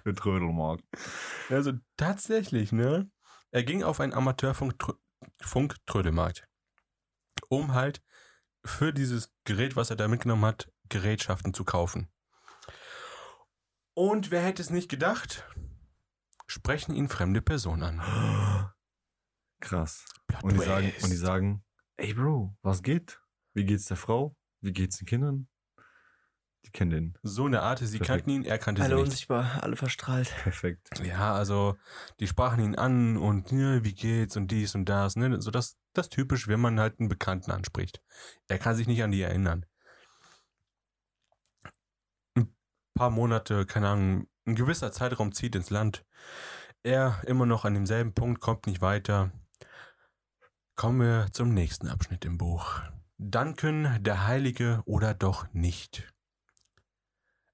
Trödelmarkt. Also tatsächlich, ne? Er ging auf einen Amateurfunk-Trödelmarkt, um halt für dieses Gerät, was er da mitgenommen hat, Gerätschaften zu kaufen. Und wer hätte es nicht gedacht? Sprechen ihn fremde Personen an. Krass. Und die, sagen, und die sagen, ey Bro, was geht? Wie geht's der Frau? Wie geht's den Kindern? Die kennen den. So eine Art, sie kannten ihn, er kannte sie nicht. Alle unsichtbar, alle verstrahlt. Perfekt. Ja, also die sprachen ihn an und ne, wie geht's und dies und das. Ne? So das, das typisch, wenn man halt einen Bekannten anspricht. Er kann sich nicht an die erinnern. Paar Monate, keine Ahnung, ein gewisser Zeitraum zieht ins Land. Er immer noch an demselben Punkt, kommt nicht weiter. Kommen wir zum nächsten Abschnitt im Buch. Duncan, der Heilige oder doch nicht,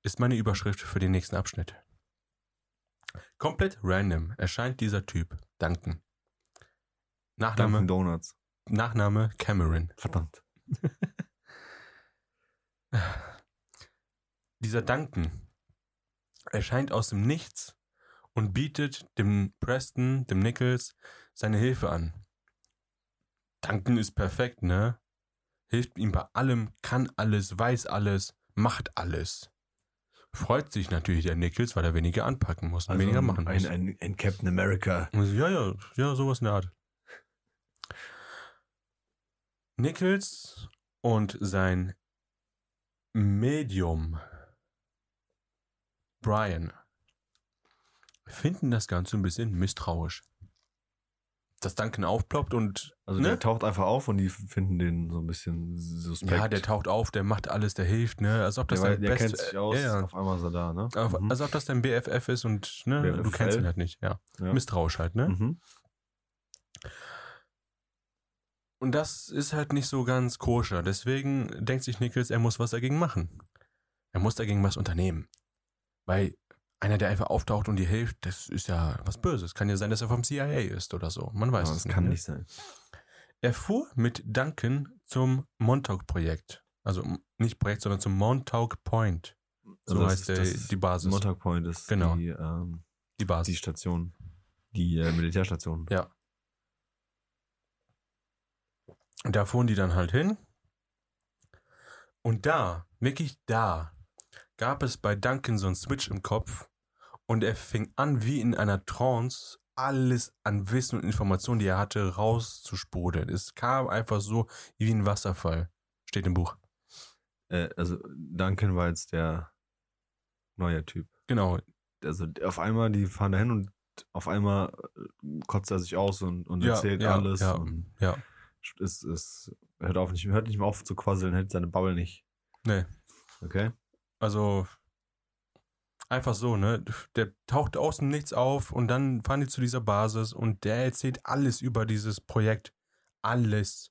ist meine Überschrift für den nächsten Abschnitt. Komplett random erscheint dieser Typ, Duncan. Nachname Duncan Donuts. Nachname Cameron. Verdammt. Dieser Duncan erscheint aus dem Nichts und bietet dem Preston, dem Nichols, seine Hilfe an. Duncan ist perfekt, ne? Hilft ihm bei allem, kann alles, weiß alles, macht alles. Freut sich natürlich der Nichols, weil er weniger anpacken muss, also weniger machen ein, muss. Ein, ein Captain America. Ja, ja, ja, sowas in der Art. Nichols und sein Medium Brian finden das Ganze ein bisschen misstrauisch. Dass Duncan aufploppt und... Also ne? Der taucht einfach auf und die finden den so ein bisschen suspekt. Ja, der taucht auf, der macht alles, der hilft, ne? Als ob das ja, dein der Best- kennt sich aus, ja, ja. Auf einmal ist er da, ne? Auf, mhm. Als ob das dein B F F ist und ne? B F F. Du kennst ihn halt nicht, ja. ja. Misstrauisch halt, ne? Mhm. Und das ist halt nicht so ganz koscher. Deswegen denkt sich Nichols, er muss was dagegen machen. Er muss dagegen was unternehmen. Weil einer, der einfach auftaucht und dir hilft, das ist ja was Böses. Kann ja sein, dass er vom C I A ist oder so. Man weiß ja, es nicht. Das kann nicht sein. Er fuhr mit Duncan zum Montauk-Projekt. Also nicht Projekt, sondern zum Montauk Point. So also heißt ist, der, die Basis. Montauk Point ist genau. die, ähm, die Basis. Die Station. Die äh, Militärstation. Ja. Und da fuhren die dann halt hin. Und da, wirklich da, gab es bei Duncan so einen Switch im Kopf und er fing an, wie in einer Trance, alles an Wissen und Informationen, die er hatte, rauszusprudeln. Es kam einfach so wie ein Wasserfall. Steht im Buch. Äh, also Duncan war jetzt der neue Typ. Genau. Also auf einmal, die fahren da hin und auf einmal kotzt er sich aus und, und ja, erzählt ja, alles. Ja, und ja. Es, es hört, auf, nicht, hört nicht mehr auf zu quasseln, hält seine Bubble nicht. Nee. Okay. Also, einfach so, ne? Der taucht aus dem Nichts auf und dann fahren die zu dieser Basis und der erzählt alles über dieses Projekt. Alles.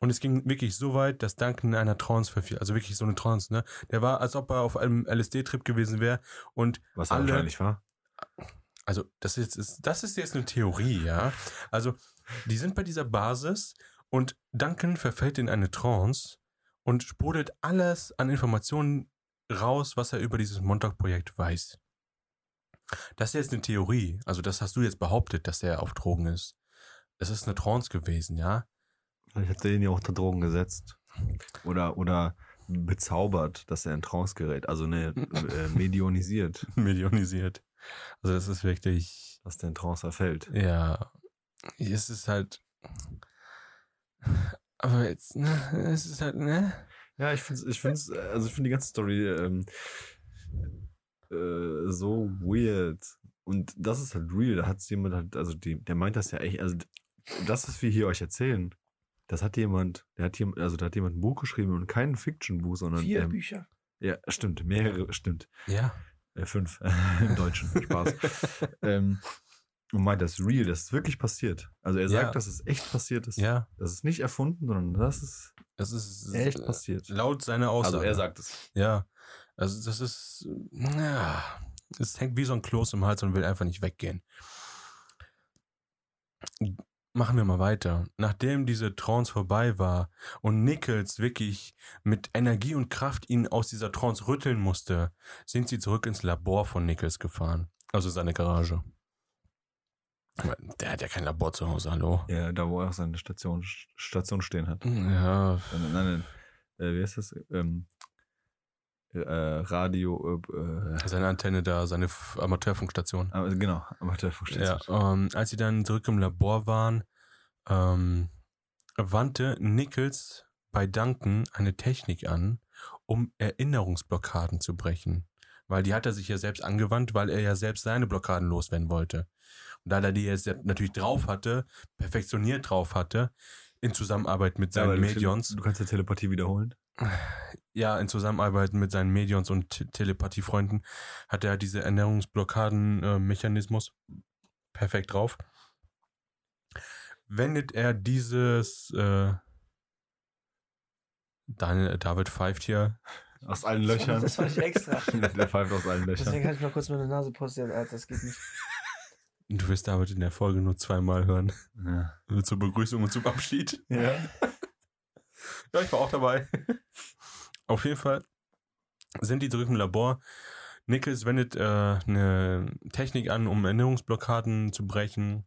Und es ging wirklich so weit, dass Duncan in einer Trance verfiel. Also wirklich so eine Trance, ne? Der war, als ob er auf einem L S D-Trip gewesen wäre und was er alle, wahrscheinlich war. also das ist, ist, das ist jetzt eine Theorie, ja. Also die sind bei dieser Basis und Duncan verfällt in eine Trance und sprudelt alles an Informationen raus, was er über dieses Montauk-Projekt weiß. Das ist jetzt eine Theorie, also das hast du jetzt behauptet, dass er auf Drogen ist. Es ist eine Trance gewesen, ja. Ich hätte ihn ja auch unter Drogen gesetzt. Oder, oder bezaubert, dass er in Trance gerät. Also ne, äh, medionisiert. Medionisiert. Also das ist wirklich... Dass der in Trance erfällt. Ja. Es ist halt... Aber jetzt, ne? Es ist halt, ne? Ja, ich finde ich find's, also ich finde die ganze Story ähm, äh, so weird. Und das ist halt real. Da hat es jemand halt, also die, der meint das ja echt, also das, was wir hier euch erzählen, das hat jemand, der hat jemand, also da hat jemand ein Buch geschrieben und kein Fiction-Buch, sondern. Vier ähm, Bücher. Ja, stimmt, mehrere, stimmt. Ja. Äh, fünf, im Deutschen, Spaß. ähm, und meint, das ist real, das ist wirklich passiert. Also er sagt, ja. dass es echt passiert ist. Ja. Das ist nicht erfunden, sondern das ist, das ist echt äh, passiert. Laut seiner Aussage. Also er sagt es. Ja. Also das ist, ja, es hängt wie so ein Kloß im Hals und will einfach nicht weggehen. Machen wir mal weiter. Nachdem diese Trance vorbei war und Nichols wirklich mit Energie und Kraft ihn aus dieser Trance rütteln musste, sind sie zurück ins Labor von Nichols gefahren. Also seine Garage. Der hat ja kein Labor zu Hause, hallo? Ja, da wo er auch seine Station, Station stehen hat. Ja. Nein, nein, nein. Wie heißt das? Ähm, äh, Radio. Äh, seine Antenne da, seine F- Amateurfunkstation. Ah, genau, Amateurfunkstation. Ja, ähm, als sie dann zurück im Labor waren, ähm, wandte Nichols bei Duncan eine Technik an, um Erinnerungsblockaden zu brechen. Weil die hat er sich ja selbst angewandt, weil er ja selbst seine Blockaden loswerden wollte. Und da er die jetzt natürlich drauf hatte, perfektioniert drauf hatte, in Zusammenarbeit mit seinen ja, Medions. Du kannst ja Telepathie wiederholen. Ja, in Zusammenarbeit mit seinen Medions und T- Telepathiefreunden hat er diese Ernährungsblockaden-Mechanismus perfekt drauf. Wendet er dieses äh, Daniel, David pfeift hier aus allen Löchern. Das war nicht extra. Der pfeift aus allen Löchern. Deswegen kann ich mal kurz meine Nase postieren, Alter, das geht nicht. Du wirst David in der Folge nur zweimal hören. Ja. Also zur Begrüßung und zum Abschied. Ja. Ja, ich war auch dabei. Auf jeden Fall sind die zurück im Labor. Nichols wendet äh, eine Technik an, um Erinnerungsblockaden zu brechen.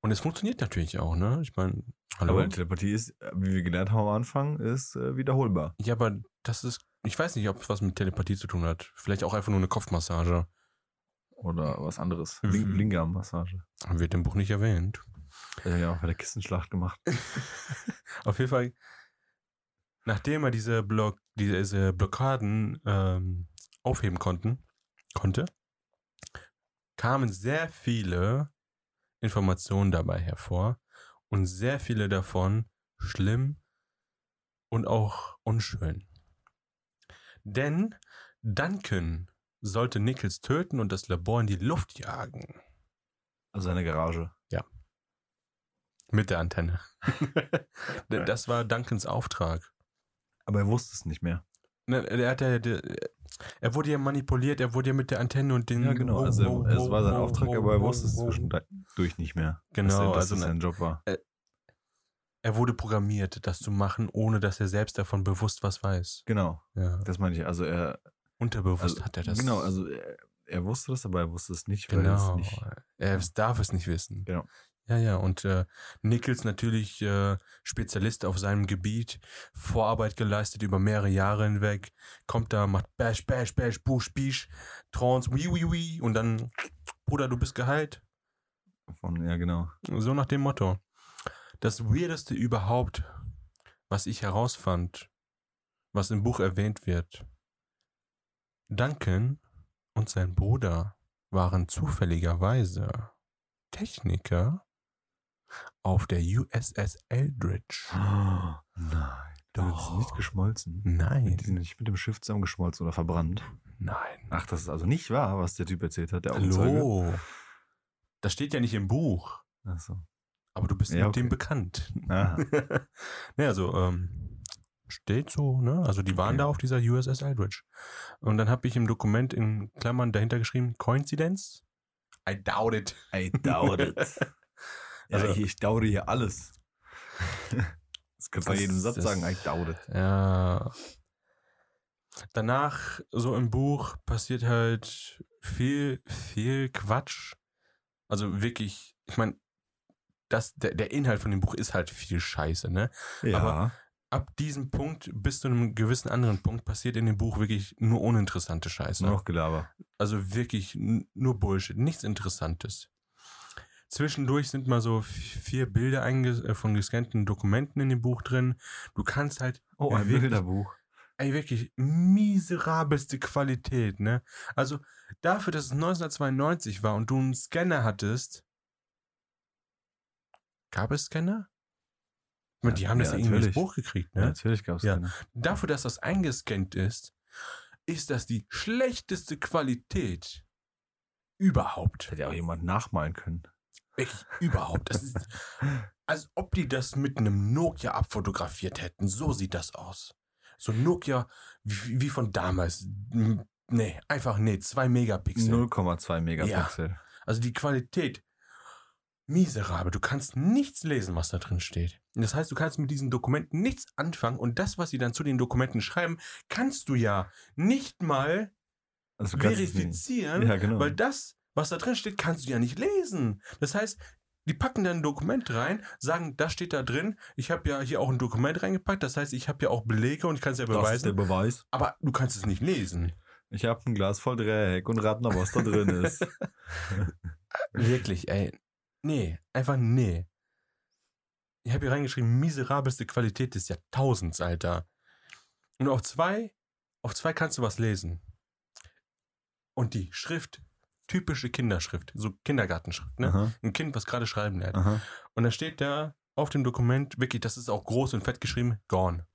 Und es funktioniert natürlich auch, ne? Ich meine, hallo. Aber Telepathie ist, wie wir gelernt haben am Anfang, ist äh, wiederholbar. Ja, aber das ist, ich weiß nicht, ob es was mit Telepathie zu tun hat. Vielleicht auch einfach nur eine Kopfmassage. Oder was anderes. Bling- Blingam-Massage. Wird im Buch nicht erwähnt. Ja, ja, bei der Kissenschlacht gemacht. Auf jeden Fall, nachdem er diese, Block, diese Blockaden ähm, aufheben konnten, konnte, kamen sehr viele Informationen dabei hervor und sehr viele davon schlimm und auch unschön. Denn Duncan sollte Nichols töten und das Labor in die Luft jagen. Also eine Garage. Ja. Mit der Antenne. Das war Duncans Auftrag. Aber er wusste es nicht mehr. Er, hat, er, er wurde ja manipuliert, er wurde ja mit der Antenne und den... Ja, genau. Wo, also wo, es war sein wo, Auftrag, wo, aber er wusste es zwischendurch nicht mehr. Genau. Dass es also sein Job war. Er, er wurde programmiert, das zu machen, ohne dass er selbst davon bewusst was weiß. Genau. Ja. Das meine ich. Also er... Unterbewusst also, hat er das. Genau, also er, er wusste das, aber er wusste es nicht. Genau, weil es nicht, er ja. darf es nicht wissen. Genau. Ja, ja, und äh, Nichols natürlich äh, Spezialist auf seinem Gebiet, Vorarbeit geleistet über mehrere Jahre hinweg, kommt da, macht Bash, Bash, Bash, Busch, Bisch, Trance, Wii, Wii, Wii und dann, Bruder, du bist geheilt. Von, ja, genau. So nach dem Motto. Das Weirdeste überhaupt, was ich herausfand, was im Buch erwähnt wird, Duncan und sein Bruder waren zufälligerweise Techniker auf der U S S Eldridge. Oh, nein. Doch. Sind nicht geschmolzen? Nein. Die sind nicht mit dem Schiff zusammengeschmolzen oder verbrannt? Nein. Ach, das ist also nicht wahr, was der Typ erzählt hat, der Augenzeuge. Hallo. Das steht ja nicht im Buch. Ach so. Aber du bist ja, mit okay. dem bekannt. Ah. Naja, also, ähm, steht so, ne? Also die waren okay. da auf dieser U S S Eldridge. Und dann habe ich im Dokument in Klammern dahinter geschrieben, Koinzidenz? I doubt it. I doubt it. Ja, also, ich, ich daute hier alles. Das könnte man jedem Satz sagen, I doubt it. Ja. Danach, so im Buch, passiert halt viel, viel Quatsch. Also wirklich, ich meine, das, der, der Inhalt von dem Buch ist halt viel Scheiße, ne? Ja. Aber ab diesem Punkt bis zu einem gewissen anderen Punkt passiert in dem Buch wirklich nur uninteressante Scheiße. Nur noch Gelaber. Also wirklich n- nur Bullshit, nichts Interessantes. Zwischendurch sind mal so vier Bilder einges- von gescannten Dokumenten in dem Buch drin. Du kannst halt... Oh, ein wirklich, Bilderbuch. Ey, wirklich miserabelste Qualität, ne? Also dafür, dass es neunzehnhundertzweiundneunzig war und du einen Scanner hattest... Gab es Scanner? Ich meine, die ja, haben das ja, ja irgendwie ins Buch gekriegt, ne? Ja, natürlich gab es ja. Scanner. Dafür, dass das eingescannt ist, ist das die schlechteste Qualität überhaupt. Hätte ja auch jemand nachmalen können. Wirklich, überhaupt. Das ist, als ob die das mit einem Nokia abfotografiert hätten. So sieht das aus. So Nokia wie, wie von damals. Nee, einfach nee, zwei Megapixel. null Komma zwei Megapixel. Ja. Also die Qualität, miserabel. Du kannst nichts lesen, was da drin steht. Das heißt, du kannst mit diesen Dokumenten nichts anfangen und das, was sie dann zu den Dokumenten schreiben, kannst du ja nicht mal also verifizieren, ja, genau. Weil das, was da drin steht, kannst du ja nicht lesen. Das heißt, die packen dann ein Dokument rein, sagen, das steht da drin, ich habe ja hier auch ein Dokument reingepackt, das heißt, ich habe ja auch Belege und ich kann es ja beweisen. Das ist der Beweis. Aber du kannst es nicht lesen. Ich habe ein Glas voll Dreck und rat mal, was da drin ist. Wirklich, ey. Nee, einfach nee. Ich habe hier reingeschrieben, miserabelste Qualität des Jahrtausends, Alter. Und auf zwei, auf zwei kannst du was lesen. Und die Schrift... Typische Kinderschrift, so Kindergartenschrift, ne? Aha. Ein Kind, was gerade schreiben lernt. Aha. Und da steht da auf dem Dokument, wirklich, das ist auch groß und fett geschrieben, gone.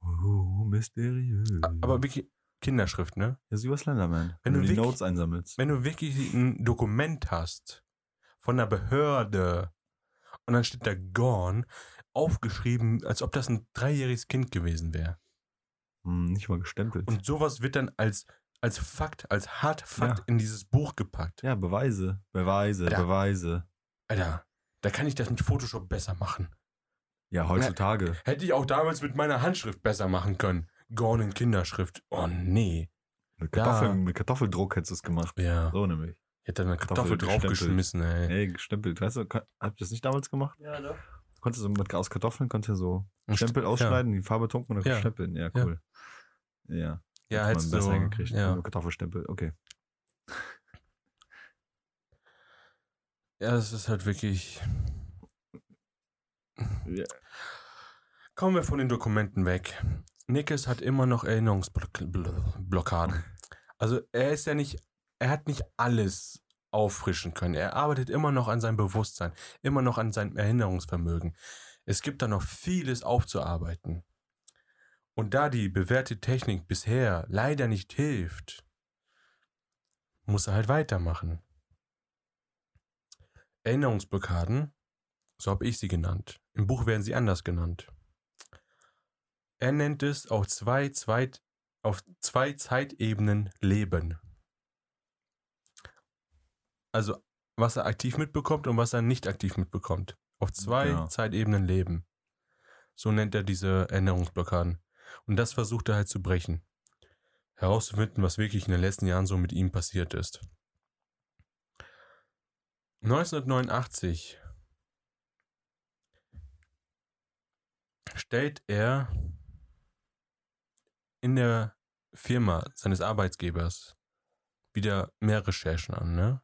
Oh, mysteriös. Aber wirklich Kinderschrift, ne? Ja, so wie Slenderman. Wenn, wenn du die wirklich, Notes einsammelst. Wenn du wirklich ein Dokument hast von einer Behörde und dann steht da gone, aufgeschrieben, als ob das ein dreijähriges Kind gewesen wäre. Hm, nicht mal gestempelt. Und sowas wird dann als Als Fakt, als hart Fakt ja. in dieses Buch gepackt. Ja, Beweise, Beweise, Alter, Beweise. Alter, da kann ich das mit Photoshop besser machen. Ja, heutzutage. Na, hätte ich auch damals mit meiner Handschrift besser machen können. Gone in Kinderschrift. Oh, nee. Mit, Kartoffel, mit Kartoffeldruck hättest du es gemacht. Ja. So nämlich. Ich hätte eine Kartoffel, Kartoffel draufgeschmissen, ey. Nee, gestempelt. Weißt du, habt ihr das nicht damals gemacht? Ja, ne? Du konntest so mit, aus Kartoffeln konntest so Stempel ausschneiden, ja. Die Farbe tunken und dann ja. Stempeln. Ja, cool. Ja. ja. Ja, hättest du besser gekriegt. Ja. Kartoffelstempel, okay. Ja, das ist halt wirklich... Yeah. Kommen wir von den Dokumenten weg. Nichols hat immer noch Erinnerungsblockaden. Also er ist ja nicht... Er hat nicht alles auffrischen können. Er arbeitet immer noch an seinem Bewusstsein. Immer noch an seinem Erinnerungsvermögen. Es gibt da noch vieles aufzuarbeiten. Und da die bewährte Technik bisher leider nicht hilft, muss er halt weitermachen. Erinnerungsblockaden, so habe ich sie genannt. Im Buch werden sie anders genannt. Er nennt es auf zwei, zwei, auf zwei Zeitebenen Leben. Also was er aktiv mitbekommt und was er nicht aktiv mitbekommt. Auf zwei ja. Zeitebenen Leben. So nennt er diese Erinnerungsblockaden. Und das versucht er halt zu brechen. Herauszufinden, was wirklich in den letzten Jahren so mit ihm passiert ist. neunzehnhundertneunundachtzig stellt er in der Firma seines Arbeitgebers wieder mehr Recherchen an, ne?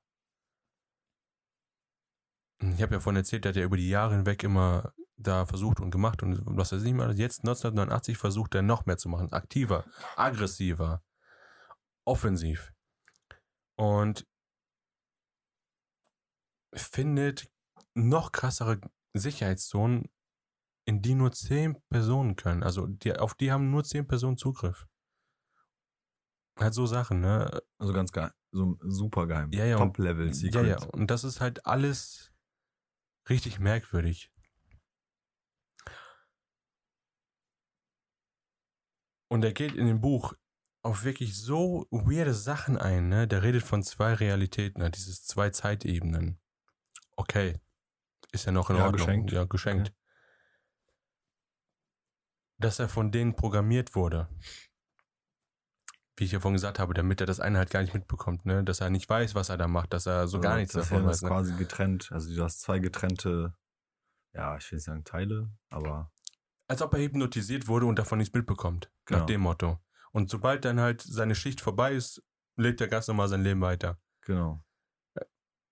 Ich habe ja vorhin erzählt, er hat ja über die Jahre hinweg immer da versucht und gemacht und was weiß ich mal. Jetzt neunzehnhundertneunundachtzig versucht er noch mehr zu machen. Aktiver, aggressiver, offensiv. Und findet noch krassere Sicherheitszonen, in die nur zehn Personen können. Also die, auf die haben nur zehn Personen Zugriff. Halt so Sachen, ne? Also ganz geil. So super geheim. Ja, ja, Top-Level. Ja, ja. Und das ist halt alles richtig merkwürdig. Und er geht in dem Buch auf wirklich so weirde Sachen ein, ne? Der redet von zwei Realitäten, ne? Dieses zwei Zeitebenen. Okay. Ist ja noch in ja, Ordnung. Geschenkt. Ja, geschenkt. Okay. Dass er von denen programmiert wurde. Wie ich ja vorhin gesagt habe, damit er das eine halt gar nicht mitbekommt, ne? Dass er nicht weiß, was er da macht, dass er so also gar nichts davon weiß. Das ist ja quasi getrennt. Also du hast zwei getrennte, ja, ich will nicht sagen Teile, aber... Als ob er hypnotisiert wurde und davon nichts mitbekommt. Genau. Nach dem Motto. Und sobald dann halt seine Schicht vorbei ist, lebt er ganz normal sein Leben weiter. Genau.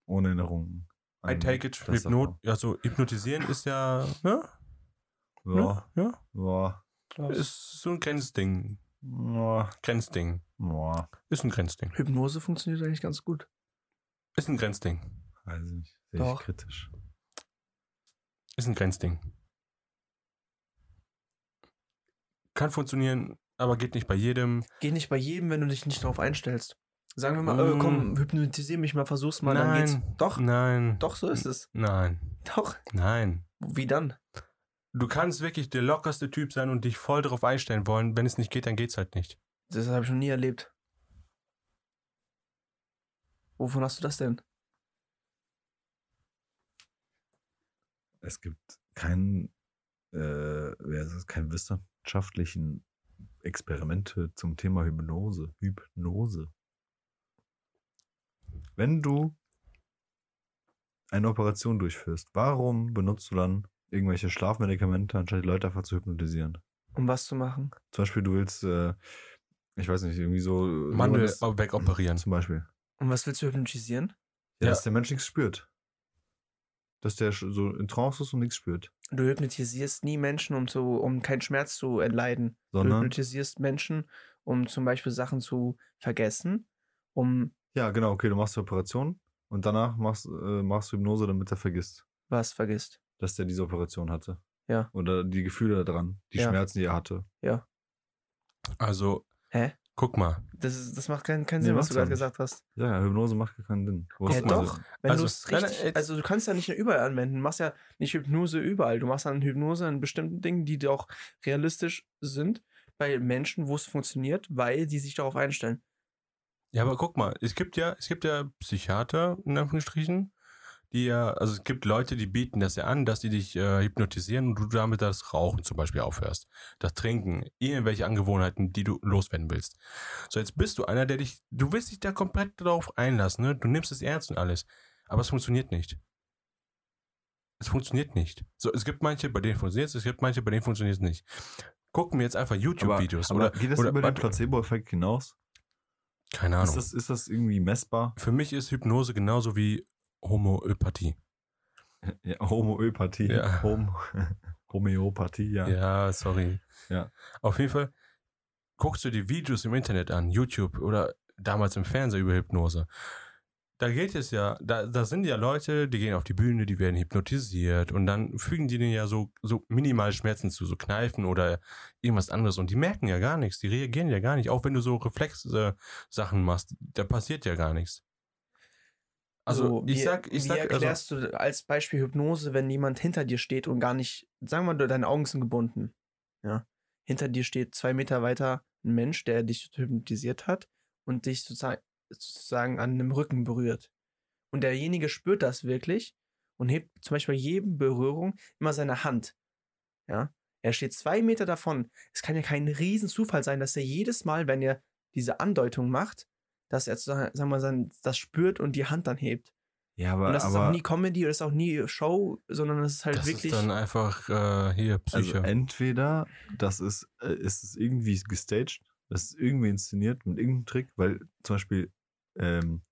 Ohne Erinnerungen. I take it. Hypno- also hypnotisieren ist ja, ne? Ja. Ne? Ja. Ja. Das ist so ein Grenzding. Ja. Grenzding. Ja. Ist ein Grenzding. Hypnose funktioniert eigentlich ganz gut. Ist ein Grenzding. Weiß also nicht. Sehe Doch. ich kritisch. Ist ein Grenzding. Kann funktionieren, aber geht nicht bei jedem. Geht nicht bei jedem, wenn du dich nicht drauf einstellst. Sagen wir mal, mm. oh, komm, hypnotisier mich mal, versuch's mal, nein. dann geht's. Doch? Nein. Doch, so ist es. Nein. Doch? Nein. Wie dann? Du kannst wirklich der lockerste Typ sein und dich voll drauf einstellen wollen. Wenn es nicht geht, dann geht's halt nicht. Das habe ich noch nie erlebt. Wovon hast du das denn? Es gibt keinen, äh, kein wissenschaftlichen Experimente zum Thema Hypnose. Hypnose. Wenn du eine Operation durchführst, warum benutzt du dann irgendwelche Schlafmedikamente, anstatt die Leute einfach zu hypnotisieren? Um was zu machen? Zum Beispiel, du willst, äh, ich weiß nicht, irgendwie so... Mandel wegoperieren. Zum Beispiel. Und was willst du hypnotisieren? Ja, ja, dass der Mensch nichts spürt. Dass der so in Trance ist und nichts spürt. Du hypnotisierst nie Menschen, um, zu, um keinen Schmerz zu erleiden. Sondern? Du hypnotisierst Menschen, um zum Beispiel Sachen zu vergessen, um... Ja, genau, okay, du machst die Operation und danach machst, äh, machst du Hypnose, damit er vergisst. Was vergisst? Dass der diese Operation hatte. Ja. Oder die Gefühle daran, die ja. Schmerzen, die er hatte. Ja. Also, Hä? guck mal. Das, ist, das macht keinen, keinen nee, Sinn, was du gerade gesagt hast. Ja, ja, Hypnose macht keinen Sinn. Ja, doch. Wenn also, richtig, nein, also, du kannst ja nicht überall anwenden. Du machst ja nicht Hypnose überall. Du machst dann Hypnose an bestimmten Dingen, die auch realistisch sind bei Menschen, wo es funktioniert, weil die sich darauf einstellen. Ja, aber guck mal, es gibt ja, es gibt ja Psychiater, in Anführungsstrichen, die ja, also es gibt Leute, die bieten das ja an, dass die dich äh, hypnotisieren und du damit das Rauchen zum Beispiel aufhörst, das Trinken, irgendwelche Angewohnheiten, die du loswerden willst. So, jetzt bist du einer, der dich, du willst dich da komplett darauf einlassen, ne? Du nimmst es ernst und alles, aber es funktioniert nicht. Es funktioniert nicht. So, es gibt manche, bei denen funktioniert es, es gibt manche, bei denen funktioniert es nicht. Gucken wir jetzt einfach YouTube-Videos. Aber, aber oder, geht das oder, über den Placebo-Effekt hinaus? Keine Ahnung. Ist das, ist das irgendwie messbar? Für mich ist Hypnose genauso wie Homöopathie. Ja, Homöopathie. Ja. Hom- Homöopathie, ja. Ja, sorry. Ja. Auf jeden Fall guckst du die Videos im Internet an, YouTube oder damals im Fernsehen über Hypnose. Da geht es ja, da, da sind ja Leute, die gehen auf die Bühne, die werden hypnotisiert und dann fügen die denen ja so, so minimale Schmerzen zu, so Kneifen oder irgendwas anderes und die merken ja gar nichts, die reagieren ja gar nicht, auch wenn du so Reflex-Sachen machst, da passiert ja gar nichts. Also so, ich wie, sag, ich sag... Wie erklärst also, du als Beispiel Hypnose, wenn jemand hinter dir steht und gar nicht, sagen wir mal, deine Augen sind gebunden, ja, hinter dir steht zwei Meter weiter ein Mensch, der dich hypnotisiert hat und dich sozusagen sozusagen an einem Rücken berührt. Und derjenige spürt das wirklich und hebt zum Beispiel bei jedem Berührung immer seine Hand. Ja? Er steht zwei Meter davon. Es kann ja kein Riesenzufall sein, dass er jedes Mal, wenn er diese Andeutung macht, dass er sagen wir mal, sein, das spürt und die Hand dann hebt. Ja, aber, und das aber, ist auch nie Comedy oder das ist auch nie Show, sondern das ist halt das wirklich... Das ist dann einfach äh, hier Psyche. Also entweder das ist, äh, ist es irgendwie gestaged, das ist irgendwie inszeniert mit irgendeinem Trick, weil zum Beispiel Ähm,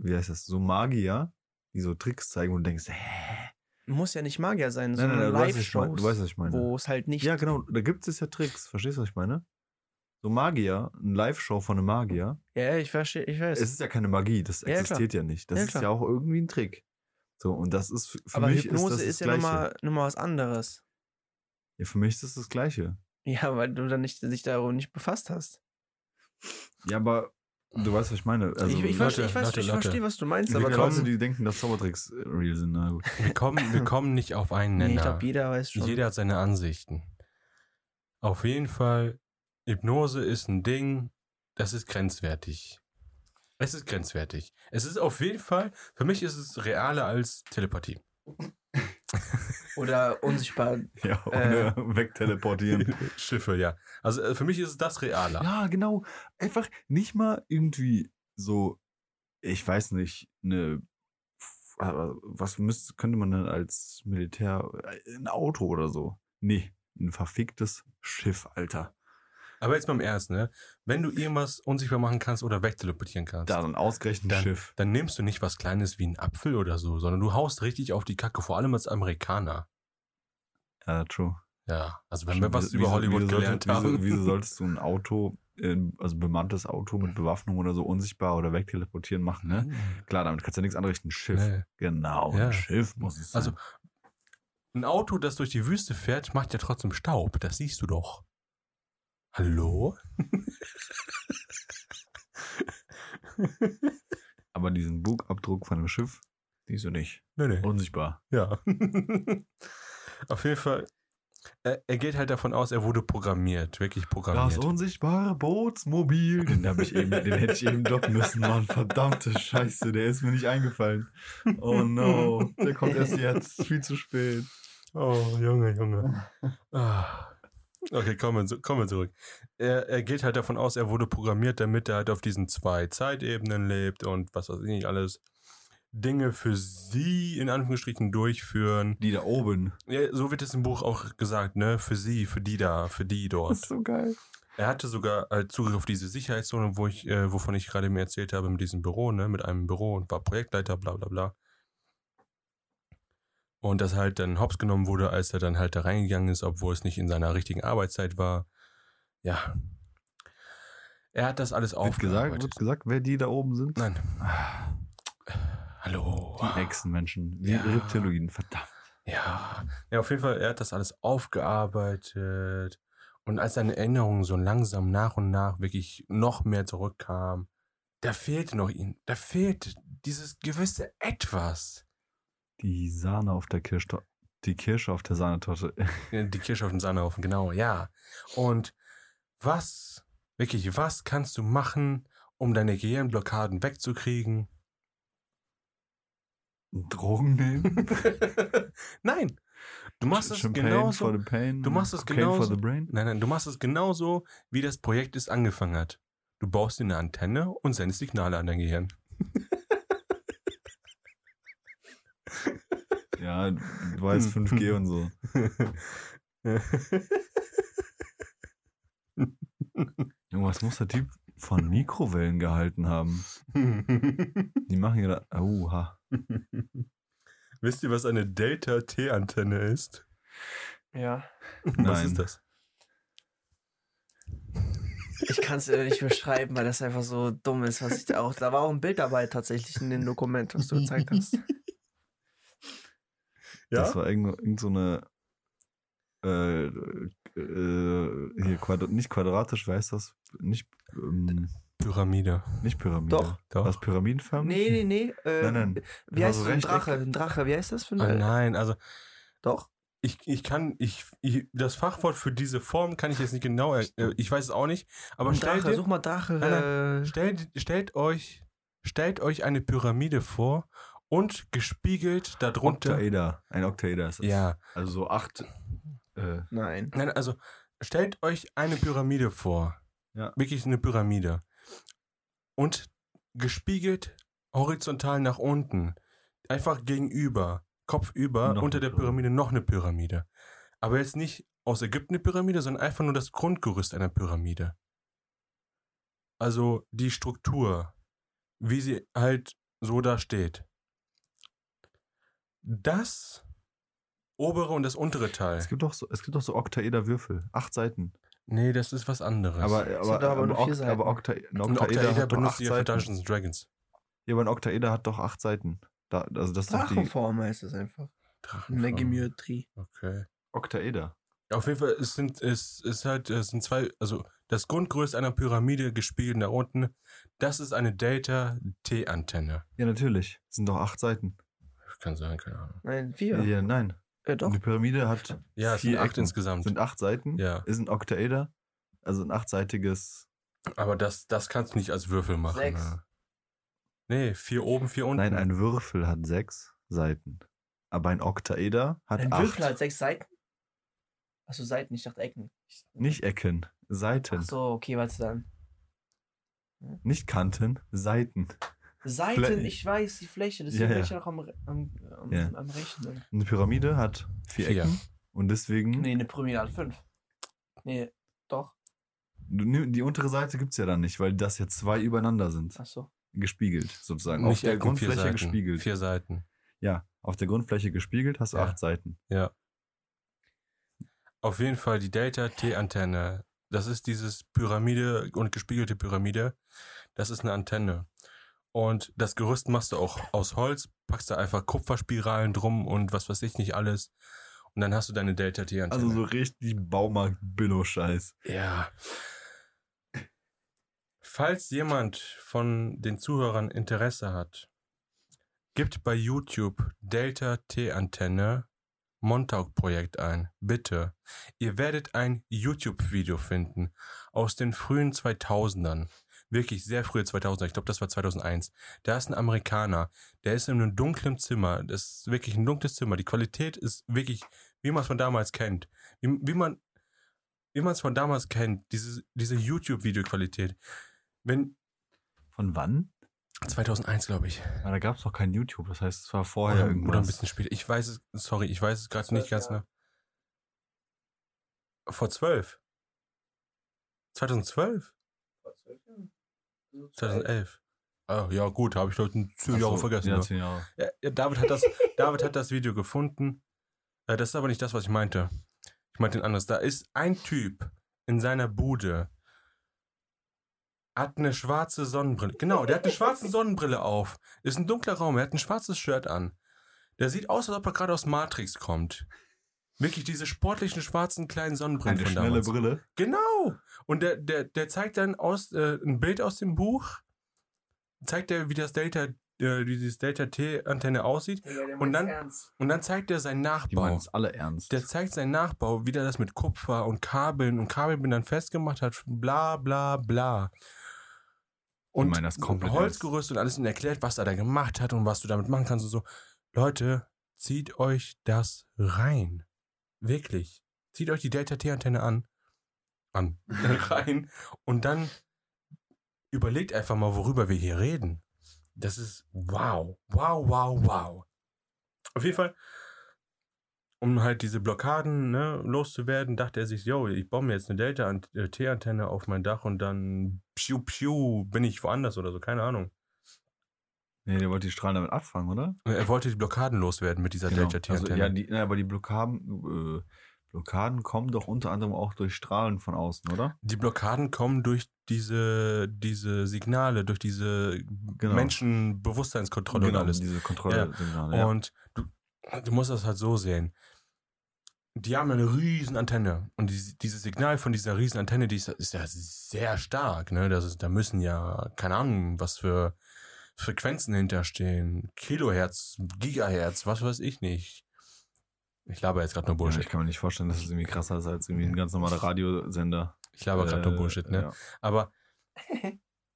wie heißt das, so Magier, die so Tricks zeigen und du denkst, hä? Muss ja nicht Magier sein, sondern nein, nein, nein, Live-Shows, du weißt, was ich meine. Wo es halt nicht... Ja, genau, da gibt es ja Tricks, verstehst du, was ich meine? So Magier, eine Live-Show von einem Magier. Ja, ich verstehe, ich weiß. Es ist ja keine Magie, das ja, existiert klar. ja nicht. Das ja, ist klar. ja auch irgendwie ein Trick. So, und das ist für Aber mich Hypnose ist, das ist das ja nochmal noch mal was anderes. Ja, für mich ist das das Gleiche. Ja, weil du dann nicht, dich darum nicht befasst hast. Ja, aber... Du weißt, was ich meine. Also, ich ich, Leute, ich, weiß, Leute, ich verstehe, was du meinst. Aber Leute, die denken, dass Zaubertricks real sind. Na gut. Wir, kommen, wir kommen nicht auf einen Nenner. Nee, ich glaube, jeder weiß schon. Jeder hat seine Ansichten. Auf jeden Fall, Hypnose ist ein Ding, Das ist grenzwertig. Es ist grenzwertig. Es ist auf jeden Fall, für mich ist es realer als Telepathie. Oder unsichtbar. Ja, ohne äh, wegteleportieren. Schiffe, ja. Also für mich ist es das realer. Ja, genau. Einfach nicht mal irgendwie so, ich weiß nicht, eine, was müsste, könnte man denn als Militär, ein Auto oder so? Nee, ein verficktes Schiff, Alter. Aber jetzt mal im Ernst, ne? Wenn du irgendwas unsichtbar machen kannst oder wegteleportieren kannst, da dann ausgerechnet ein Schiff. Dann nimmst du nicht was Kleines wie einen Apfel oder so, sondern du haust richtig auf die Kacke, vor allem als Amerikaner. Ja, uh, true. Ja, also wenn wir was über Hollywood gelernt haben. Wieso solltest du ein Auto, also bemanntes Auto mit Bewaffnung oder so unsichtbar oder wegteleportieren machen, ne? Mhm. Klar, damit kannst du ja nichts anrichten. Ein Schiff. Nee. Genau, ja. Ein Schiff muss es sein. Also ein Auto, das durch die Wüste fährt, macht ja trotzdem Staub. Das siehst du doch. Hallo? Aber diesen Bugabdruck von einem Schiff siehst du nicht. Nee, nee. Unsichtbar. Ja. Auf jeden Fall, er, er geht halt davon aus, er wurde programmiert. Wirklich programmiert. Das unsichtbare Bootsmobil. Den, hab ich eben, den hätte ich eben droppen müssen, Mann. Verdammte Scheiße, der ist mir nicht eingefallen. Oh no, der kommt erst jetzt. Viel zu spät. Oh, Junge, Junge. Ah. Okay, kommen wir, kommen wir zurück. Er, er geht halt davon aus, er wurde programmiert, damit er halt auf diesen zwei Zeitebenen lebt und was weiß ich nicht alles. Dinge für sie, in Anführungsstrichen, durchführen. Die da oben. Ja, so wird es im Buch auch gesagt, ne? Für sie, für die da, für die dort. Das ist so geil. Er hatte sogar halt Zugriff auf diese Sicherheitszone, wo ich, äh, wovon ich gerade mir erzählt habe, mit diesem Büro, ne? Mit einem Büro und war Projektleiter, bla bla bla. Und das halt dann hops genommen wurde, als er dann halt da reingegangen ist, obwohl es nicht in seiner richtigen Arbeitszeit war. Ja. Er hat das alles aufgearbeitet. Wird gesagt, wer die da oben sind? Nein. Ah. Hallo. Die Echsenmenschen. Die ja. Reptiloiden, verdammt. Ja. Ja, auf jeden Fall, er hat das alles aufgearbeitet. Und als seine Erinnerungen so langsam nach und nach wirklich noch mehr zurückkamen, da fehlte noch ihm, da fehlte dieses gewisse Etwas. Die Sahne auf der Kirsche, die Kirsche auf der Sahnetorte. Die Kirsche auf dem Sahnehaufen, genau, ja. Und was, wirklich, was kannst du machen, um deine Gehirnblockaden wegzukriegen? Drogen nehmen? Nein! Du machst es genauso. For the pain, du machst es genauso. For the brain? Nein, nein, du machst es genauso, wie das Projekt es angefangen hat. Du baust dir eine Antenne und sendest Signale an dein Gehirn. Ja, du weißt fünf G und so. Junge, was muss der Typ von Mikrowellen gehalten haben? Die machen ja da... Oha. Wisst ihr, was eine Delta-T-Antenne ist? Ja. Nein. Was ist das? Ich kann es nicht beschreiben, weil das einfach so dumm ist, was ich da auch... Da war auch ein Bild dabei tatsächlich in dem Dokument, was du gezeigt hast. Ja? Das war irgend, irgend so eine äh, äh, hier Quadrat, nicht quadratisch, weiß das nicht ähm, Pyramide. Nicht Pyramide. Doch. Doch. Was Pyramidenfarben? Nee, nee, nee. Äh, nein, nein. Wie das heißt so ein Drache? Ein Drache, wie heißt das für eine? Ah, nein, also doch. Ich, ich kann ich, ich das Fachwort für diese Form kann ich jetzt nicht genau, äh, ich weiß es auch nicht, aber ein Drache, dir, such mal Drache. Nein, nein, stellt, stellt euch stellt euch eine Pyramide vor. Und gespiegelt darunter. Oktaeder. Ein Oktaeder ist das. Ja. Also so acht. Äh. Nein. Nein, also stellt euch eine Pyramide vor. Ja. Wirklich eine Pyramide. Und gespiegelt horizontal nach unten. Einfach gegenüber. Kopfüber. Noch unter der Pyramide noch eine Pyramide. Aber jetzt nicht aus Ägypten eine Pyramide, sondern einfach nur das Grundgerüst einer Pyramide. Also die Struktur. Wie sie halt so da steht. Das obere und das untere Teil. Es gibt doch so, es gibt doch so Oktaeder-Würfel. Acht Seiten. Nee, das ist was anderes. Aber, aber, aber, aber, Okt, aber Okta, ein Oktaeder, Oktaeder hat benutzt ihr für Dungeons and Dragons. Ja, aber ein Oktaeder hat doch acht Seiten. Da, also das Drachenform heißt es einfach. Drachenform. Geometrie. Okay. Oktaeder. Auf jeden Fall, es sind, es ist halt, es sind zwei, also das Grundgerüst einer Pyramide gespiegelt da unten, das ist eine Delta-T-Antenne. Ja, natürlich. Es sind doch acht Seiten. Kann sein, keine Ahnung. Nein, vier. Ja, nein. Ja, doch. Die Pyramide hat ja, es vier sind acht Ecken. Insgesamt. Sind acht Seiten. Ja. Ist ein Oktaeder. Also ein achtseitiges Aber das, das kannst du nicht als Würfel machen. Sechs. Nee, vier oben, vier unten. Nein, ein Würfel hat sechs Seiten. Aber ein Oktaeder hat acht. Ein Würfel acht. Hat sechs Seiten? Achso, Seiten, ich dachte Ecken. Ich, nicht Ecken, Seiten. Achso, okay, was dann? Hm? Nicht Kanten, Seiten. Seiten, Flä- ich weiß, die Fläche, das ja, ist ja noch am, am, am, ja. am Rechnen. Eine Pyramide hat vier, vier Ecken und deswegen... Nee, eine Pyramide hat fünf. Nee, doch. Die untere Seite gibt's ja dann nicht, weil das ja zwei übereinander sind. Achso. Gespiegelt, sozusagen. Nicht auf der Grundfläche vier gespiegelt. Vier Seiten. Ja, auf der Grundfläche gespiegelt hast du ja. acht Seiten. Ja. Auf jeden Fall die Delta-T-Antenne. Das ist dieses Pyramide und gespiegelte Pyramide. Das ist eine Antenne. Und das Gerüst machst du auch aus Holz, packst da einfach Kupferspiralen drum und was weiß ich nicht alles. Und dann hast du deine Delta-T-Antenne. Also so richtig Baumarkt-Billo-Scheiß. Ja. Falls jemand von den Zuhörern Interesse hat, gibt bei YouTube Delta-T-Antenne Montauk-Projekt ein. Bitte. Ihr werdet ein YouTube-Video finden aus den frühen zweitausendern. Wirklich sehr frühe zweitausender. Ich glaube, das war zweitausendeins. Da ist ein Amerikaner. Der ist in einem dunklen Zimmer. Das ist wirklich ein dunkles Zimmer. Die Qualität ist wirklich, wie man es von damals kennt. Wie, wie man wie man es von damals kennt. Diese, diese YouTube-Video-Qualität. Wenn von wann? zweitausendeins, glaube ich. Ja, da gab es noch kein YouTube, das heißt, es war vorher oder, irgendwas. Oder ein bisschen später. Ich weiß es, sorry, ich weiß es gerade nicht ganz genau. Vor zwölf? zweitausendzwölf? Vor zwölf Jahren? zweitausendelf. Oh, ja gut, habe ich glaube ich zehn Jahre vergessen. Ja, zehn Jahre. Ja, David hat das, David hat das Video gefunden. Das ist aber nicht das, was ich meinte. Ich meinte ein anderes. Da ist ein Typ in seiner Bude, hat eine schwarze Sonnenbrille. Genau, der hat eine schwarze Sonnenbrille auf. Ist ein dunkler Raum, er hat ein schwarzes Shirt an. Der sieht aus, als ob er gerade aus Matrix kommt. Wirklich diese sportlichen, schwarzen, kleinen Sonnenbrillen eine von damals. Eine schnelle Brille. Genau. Und der, der, der zeigt dann aus, äh, ein Bild aus dem Buch, zeigt er, wie das Delta, äh, dieses Delta-T-Antenne aussieht. Ja, der und, dann, ernst. und dann zeigt er seinen Nachbau. Die meint's alle ernst. Der zeigt seinen Nachbau, wie der das mit Kupfer und Kabeln und Kabelbindern festgemacht hat. Bla, bla, bla. Und ich meine, das komplett Holzgerüst und alles und erklärt, was er da gemacht hat und was du damit machen kannst und so. Leute, zieht euch das rein. Wirklich. Zieht euch die Delta-T-Antenne an. An. rein. Und dann überlegt einfach mal, worüber wir hier reden. Das ist wow. Wow, wow, wow. Auf jeden Fall, um halt diese Blockaden ne, loszuwerden, dachte er sich, yo, ich baue mir jetzt eine Delta-T-Antenne auf mein Dach und dann piu, piu, bin ich woanders oder so, keine Ahnung. Nee, der wollte die Strahlen damit abfangen, oder? Er wollte die Blockaden loswerden mit dieser genau. Delta-T-Antenne. Also, ja, die, na, aber die Blockaden, äh, Blockaden kommen doch unter anderem auch durch Strahlen von außen, oder? Die Blockaden kommen durch diese, diese Signale, durch diese genau. Menschenbewusstseinskontrolle genau, und alles. Diese Kontrollsignale, ja. Und du, du musst das halt so sehen. Die haben eine riesen Antenne. Und die, dieses Signal von dieser riesen Antenne, die ist, ist ja sehr stark. Ne? Das ist, da müssen ja, keine Ahnung, was für Frequenzen hinterstehen. Kilohertz, Gigahertz, was weiß ich nicht. Ich laber jetzt gerade nur Bullshit. Ja, ich kann mir nicht vorstellen, dass es irgendwie krasser ist als irgendwie ein ganz normaler Radiosender. Ich laber gerade äh, nur Bullshit, ne? Ja. Aber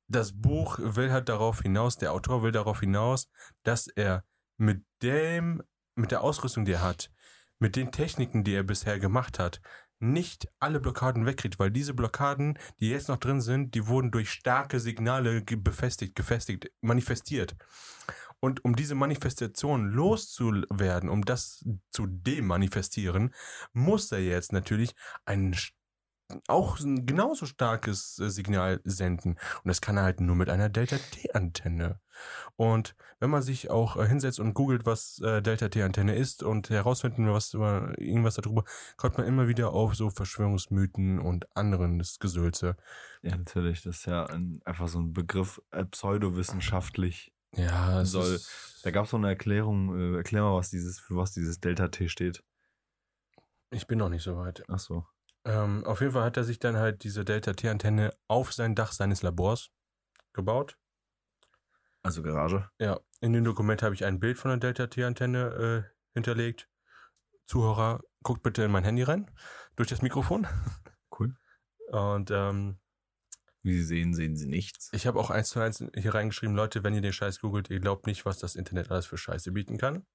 das Buch will halt darauf hinaus, der Autor will darauf hinaus, dass er mit dem, mit der Ausrüstung, die er hat, mit den Techniken, die er bisher gemacht hat, nicht alle Blockaden wegkriegt, weil diese Blockaden, die jetzt noch drin sind, die wurden durch starke Signale ge- befestigt, gefestigt, manifestiert. Und um diese Manifestation loszuwerden, um das zu demanifestieren, muss er jetzt natürlich ein auch ein genauso starkes Signal senden. Und das kann er halt nur mit einer Delta-T-Antenne. Und wenn man sich auch hinsetzt und googelt, was Delta-T-Antenne ist und herausfinden will, was über irgendwas darüber, kommt man immer wieder auf so Verschwörungsmythen und anderen das Gesülze. Ja, natürlich. Das ist ja ein, einfach so ein Begriff, äh, pseudowissenschaftlich. Ja, es soll. Ist, da gab es so eine Erklärung, äh, erklär mal, was dieses, für was dieses Delta-T steht. Ich bin noch nicht so weit. Ach so. Ähm, auf jeden Fall hat er sich dann halt diese Delta-T-Antenne auf sein Dach seines Labors gebaut. Also Garage? Ja. In dem Dokument habe ich ein Bild von der Delta-T-Antenne äh, hinterlegt. Zuhörer, guckt bitte in mein Handy rein. Durch das Mikrofon. Cool. Und ähm, Wie Sie sehen, sehen Sie nichts. Ich habe auch eins zu eins hier reingeschrieben, Leute, wenn ihr den Scheiß googelt, ihr glaubt nicht, was das Internet alles für Scheiße bieten kann.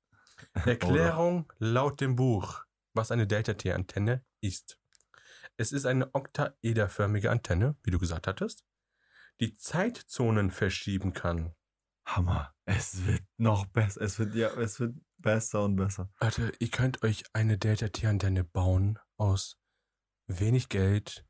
Erklärung laut dem Buch, was eine Delta-T-Antenne ist. Es ist eine oktaederförmige Antenne, wie du gesagt hattest, die Zeitzonen verschieben kann. Hammer. Es wird noch besser. Es wird, ja, es wird besser und besser. Leute, ihr könnt euch eine Delta-T-Antenne bauen aus wenig Geld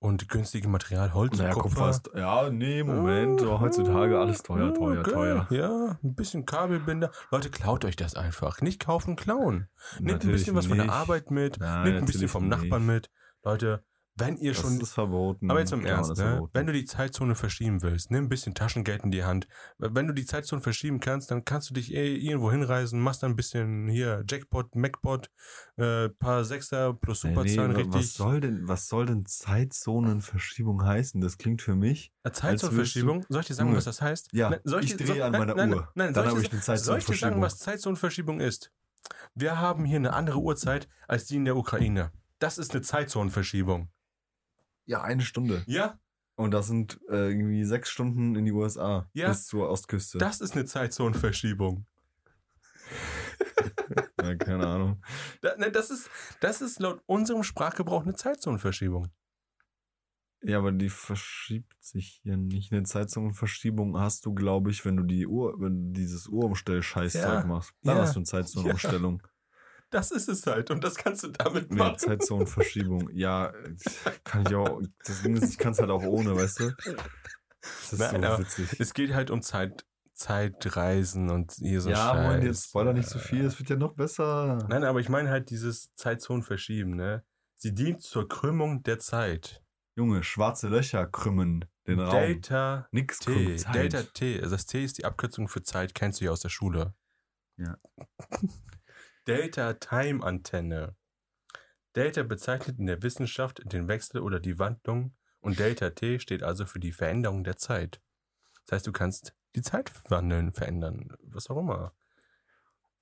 und günstigem Material, Holz und Kupfer. Ja, nee, Moment. Oh, heutzutage alles teuer, teuer, okay. teuer. Ja, ein bisschen Kabelbinder. Leute, klaut euch das einfach. Nicht kaufen, klauen. Nehmt ein bisschen was nicht. Von der Arbeit mit. Nein, nehmt ein bisschen vom nicht. Nachbarn mit. Leute, wenn ihr das schon... Das ist verboten. Aber jetzt im genau, Ernst, ne? Wenn du die Zeitzone verschieben willst, nimm ein bisschen Taschengeld in die Hand. Wenn du die Zeitzone verschieben kannst, dann kannst du dich eh irgendwo hinreisen, machst dann ein bisschen hier Jackpot, Macpot, äh, paar Sechser plus Superzahlen, nee, nee, richtig. Was soll denn, was soll denn Zeitzonenverschiebung heißen? Das klingt für mich... Eine Zeitzonenverschiebung? Soll ich dir sagen, Junge, was das heißt? Ja, nein, soll ich, ich drehe so, an meiner nein, Uhr. Nein, nein, dann habe ich eine Zeitzonenverschiebung. Soll ich dir sagen, was Zeitzonenverschiebung ist? Wir haben hier eine andere Uhrzeit als die in der Ukraine. Das ist eine Zeitzonenverschiebung. Ja, eine Stunde. Ja. Und das sind äh, irgendwie sechs Stunden in die U S A ja. bis zur Ostküste. Das ist eine Zeitzonenverschiebung. Ja, keine Ahnung. Da, ne, das ist, das ist laut unserem Sprachgebrauch eine Zeitzonenverschiebung. Ja, aber die verschiebt sich hier nicht. Eine Zeitzonenverschiebung hast du, glaube ich, wenn du die Uhr, wenn du dieses Uhrumstell-Scheißzeug ja. machst. Dann ja. hast du eine Zeitzonenumstellung. Ja. Das ist es halt und das kannst du damit machen. Nee, Zeitzonenverschiebung. Ja, kann ich auch. Das Ding ist, ich kann es halt auch ohne, weißt du? Das ist Nein, so witzig. Es geht halt um Zeit, Zeitreisen und hier so ja, Scheiß. Ja, Mann, jetzt spoiler nicht so viel, es wird ja noch besser. Nein, aber ich meine halt dieses Zeitzonenverschieben, ne? Sie dient zur Krümmung der Zeit. Junge, schwarze Löcher krümmen den Raum. Delta Nix T. Krümmt Zeit. Delta T. Also das T ist die Abkürzung für Zeit, kennst du ja aus der Schule. Ja. Delta-Time-Antenne. Delta bezeichnet in der Wissenschaft den Wechsel oder die Wandlung und Delta-T steht also für die Veränderung der Zeit. Das heißt, du kannst die Zeit wandeln, verändern, was auch immer.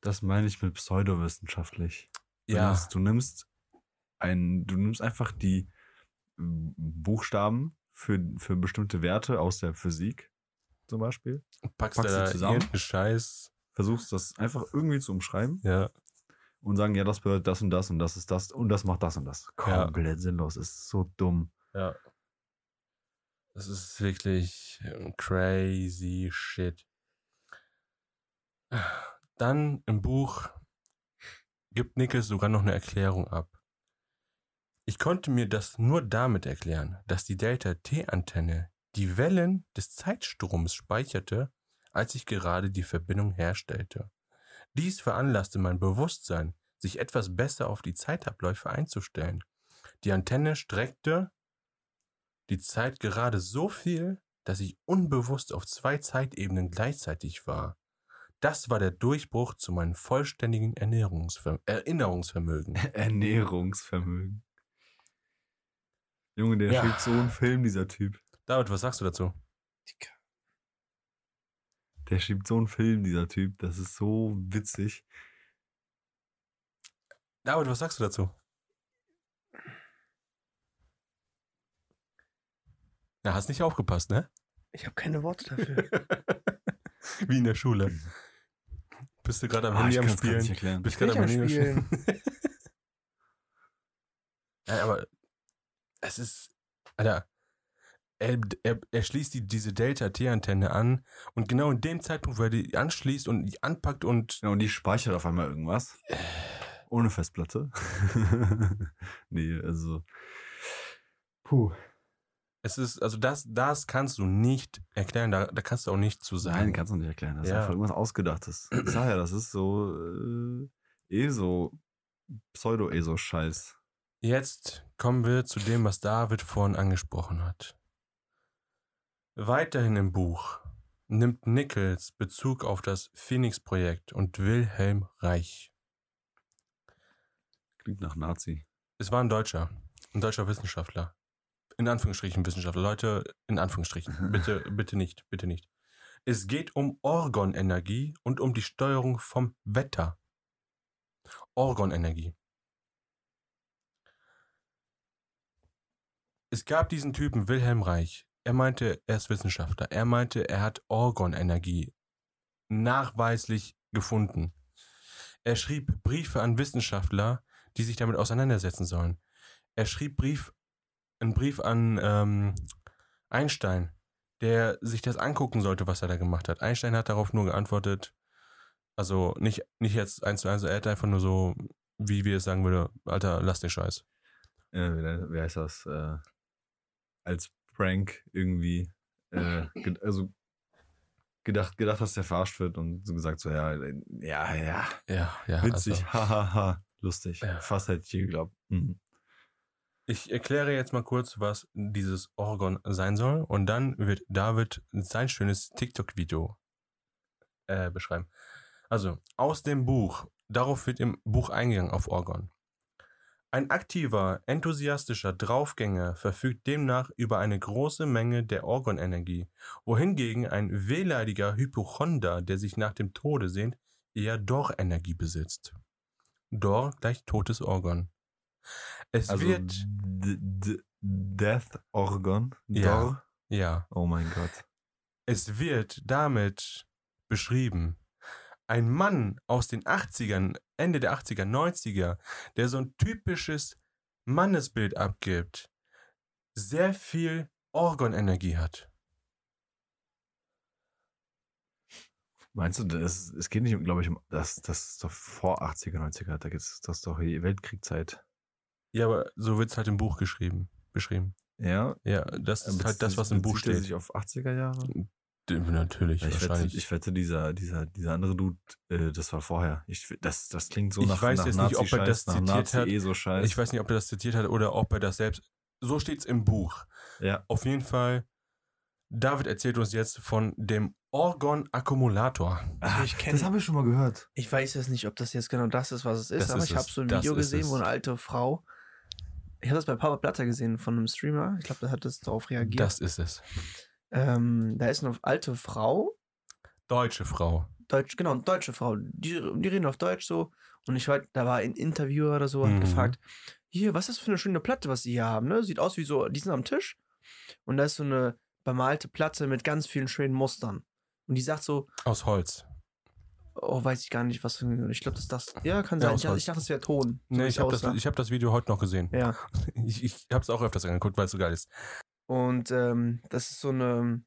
Das meine ich mit pseudowissenschaftlich. Ja. Du nimmst, ein, du nimmst einfach die Buchstaben für, für bestimmte Werte aus der Physik zum Beispiel. Packst, packst da du zusammen. Irgendeinen Scheiß. Versuchst das einfach irgendwie zu umschreiben. Ja. Und sagen, ja, das bedeutet das und das und das ist das und das macht das und das. Komplett ja. sinnlos. Ist so dumm. Ja. Das ist wirklich crazy shit. Dann im Buch gibt Nichols sogar noch eine Erklärung ab. Ich konnte mir das nur damit erklären, dass die Delta-T-Antenne die Wellen des Zeitstroms speicherte, als ich gerade die Verbindung herstellte. Dies veranlasste mein Bewusstsein, sich etwas besser auf die Zeitabläufe einzustellen. Die Antenne streckte die Zeit gerade so viel, dass ich unbewusst auf zwei Zeitebenen gleichzeitig war. Das war der Durchbruch zu meinem vollständigen Ernährungsverm- Erinnerungsvermögen. Ernährungsvermögen. Junge, der ja. schiebt so einen Film, dieser Typ. David, was sagst du dazu? Dicker. Der schiebt so einen Film, dieser Typ. Das ist so witzig. David, was sagst du dazu? Na, hast nicht aufgepasst, ne? Ich habe keine Worte dafür. Wie in der Schule. Bist du gerade am ah, Handy am Spielen? Nicht Bist gerade am Handy am Spielen. Ja, aber es ist... Alter... Er, er, er schließt die, diese Delta-T-Antenne an und genau in dem Zeitpunkt, wo er die anschließt und die anpackt und... Ja, und die speichert auf einmal irgendwas. Ohne Festplatte. Nee, also... Puh. Es ist, also das, das kannst du nicht erklären, da, da kannst du auch nicht zu sagen. Nein, kannst du nicht erklären, das ja. ist einfach irgendwas Ausgedachtes. Ich sag ja, das ist so... Äh, E S O. Pseudo-E S O-Scheiß. Jetzt kommen wir zu dem, was David vorhin angesprochen hat. Weiterhin im Buch nimmt Nichols Bezug auf das Phoenix-Projekt und Wilhelm Reich. Klingt nach Nazi. Es war ein Deutscher, ein deutscher Wissenschaftler. In Anführungsstrichen Wissenschaftler. Leute, in Anführungsstrichen. Bitte, bitte nicht, bitte nicht. Es geht um Orgonenergie und um die Steuerung vom Wetter. Orgonenergie. Es gab diesen Typen Wilhelm Reich, Er meinte, er ist Wissenschaftler. Er meinte, er hat Orgonenergie nachweislich gefunden. Er schrieb Briefe an Wissenschaftler, die sich damit auseinandersetzen sollen. Er schrieb Brief, einen Brief an ähm, Einstein, der sich das angucken sollte, was er da gemacht hat. Einstein hat darauf nur geantwortet, also nicht, nicht jetzt eins zu eins, er hat einfach nur so, wie wir es sagen würde, Alter, lass den Scheiß. Ja, wie, wie heißt das? Äh, als Prank irgendwie, äh, also gedacht, gedacht, dass der verarscht wird und so gesagt, so ja, ja, ja, ja, ja witzig, hahaha, also, ha, ha, lustig, ja. Fast hätte ich geglaubt. Mhm. Ich erkläre jetzt mal kurz, was dieses Orgon sein soll und dann wird David sein schönes TikTok-Video äh, beschreiben. Also, aus dem Buch, darauf wird im Buch eingegangen auf Orgon. Ein aktiver, enthusiastischer Draufgänger verfügt demnach über eine große Menge der Orgonenergie, wohingegen ein wehleidiger Hypochonder, der sich nach dem Tode sehnt, eher Dor-Energie besitzt. Dor gleich totes Orgon. Es also wird d- d- Death Orgon. Ja, Dor? Ja. Oh mein Gott. Es wird damit beschrieben. Ein Mann aus den achtzigern, Ende der achtziger, neunziger, der so ein typisches Mannesbild abgibt, sehr viel Orgonenergie hat. Meinst du, das, es geht nicht, glaube ich, um das, das ist doch vor achtziger, neunziger, da geht's, das ist doch die Weltkriegszeit. Ja, aber so wird es halt im Buch geschrieben, beschrieben. Ja? Ja, das ist aber halt das, was im Buch steht. Bezieht er sich auf achtziger Jahre? Natürlich, ich wahrscheinlich. Wette, ich wette, dieser, dieser, dieser andere Dude, äh, das war vorher. Ich, das, das klingt so ich nach, weiß jetzt nach nicht, ob er das zitiert hat. Eh so ich weiß nicht, ob er das zitiert hat oder ob er das selbst... So steht's im Buch. Ja. Auf jeden Fall, David erzählt uns jetzt von dem Orgon-Akkumulator. Ach, ich kenn, das habe ich schon mal gehört. Ich weiß jetzt nicht, ob das jetzt genau das ist, was es ist, das aber ist ich habe so ein Video gesehen, es. wo eine alte Frau... Ich habe das bei Papa Platter gesehen von einem Streamer. Ich glaube, da hat das darauf reagiert. Das ist es. Ähm, da ist eine alte Frau. Deutsche Frau. Deutsch, genau, eine deutsche Frau. Die, die reden auf Deutsch so. Und ich weiß, da war ein Interviewer oder so, hat mhm. gefragt, hier, was ist das für eine schöne Platte, was sie hier haben, ne? Sieht aus wie so, die sind am Tisch. Und da ist so eine bemalte Platte mit ganz vielen schönen Mustern. Und die sagt so... Aus Holz. Oh, weiß ich gar nicht, was für ein... Ich glaube, das ist das... Ja, kann sein. Ja, ich, ich dachte, das wäre Ton. So nee, ich habe das, hab das Video heute noch gesehen. Ja. Ich, ich habe es auch öfters angeguckt, weil es so geil ist. Und ähm, das ist so eine,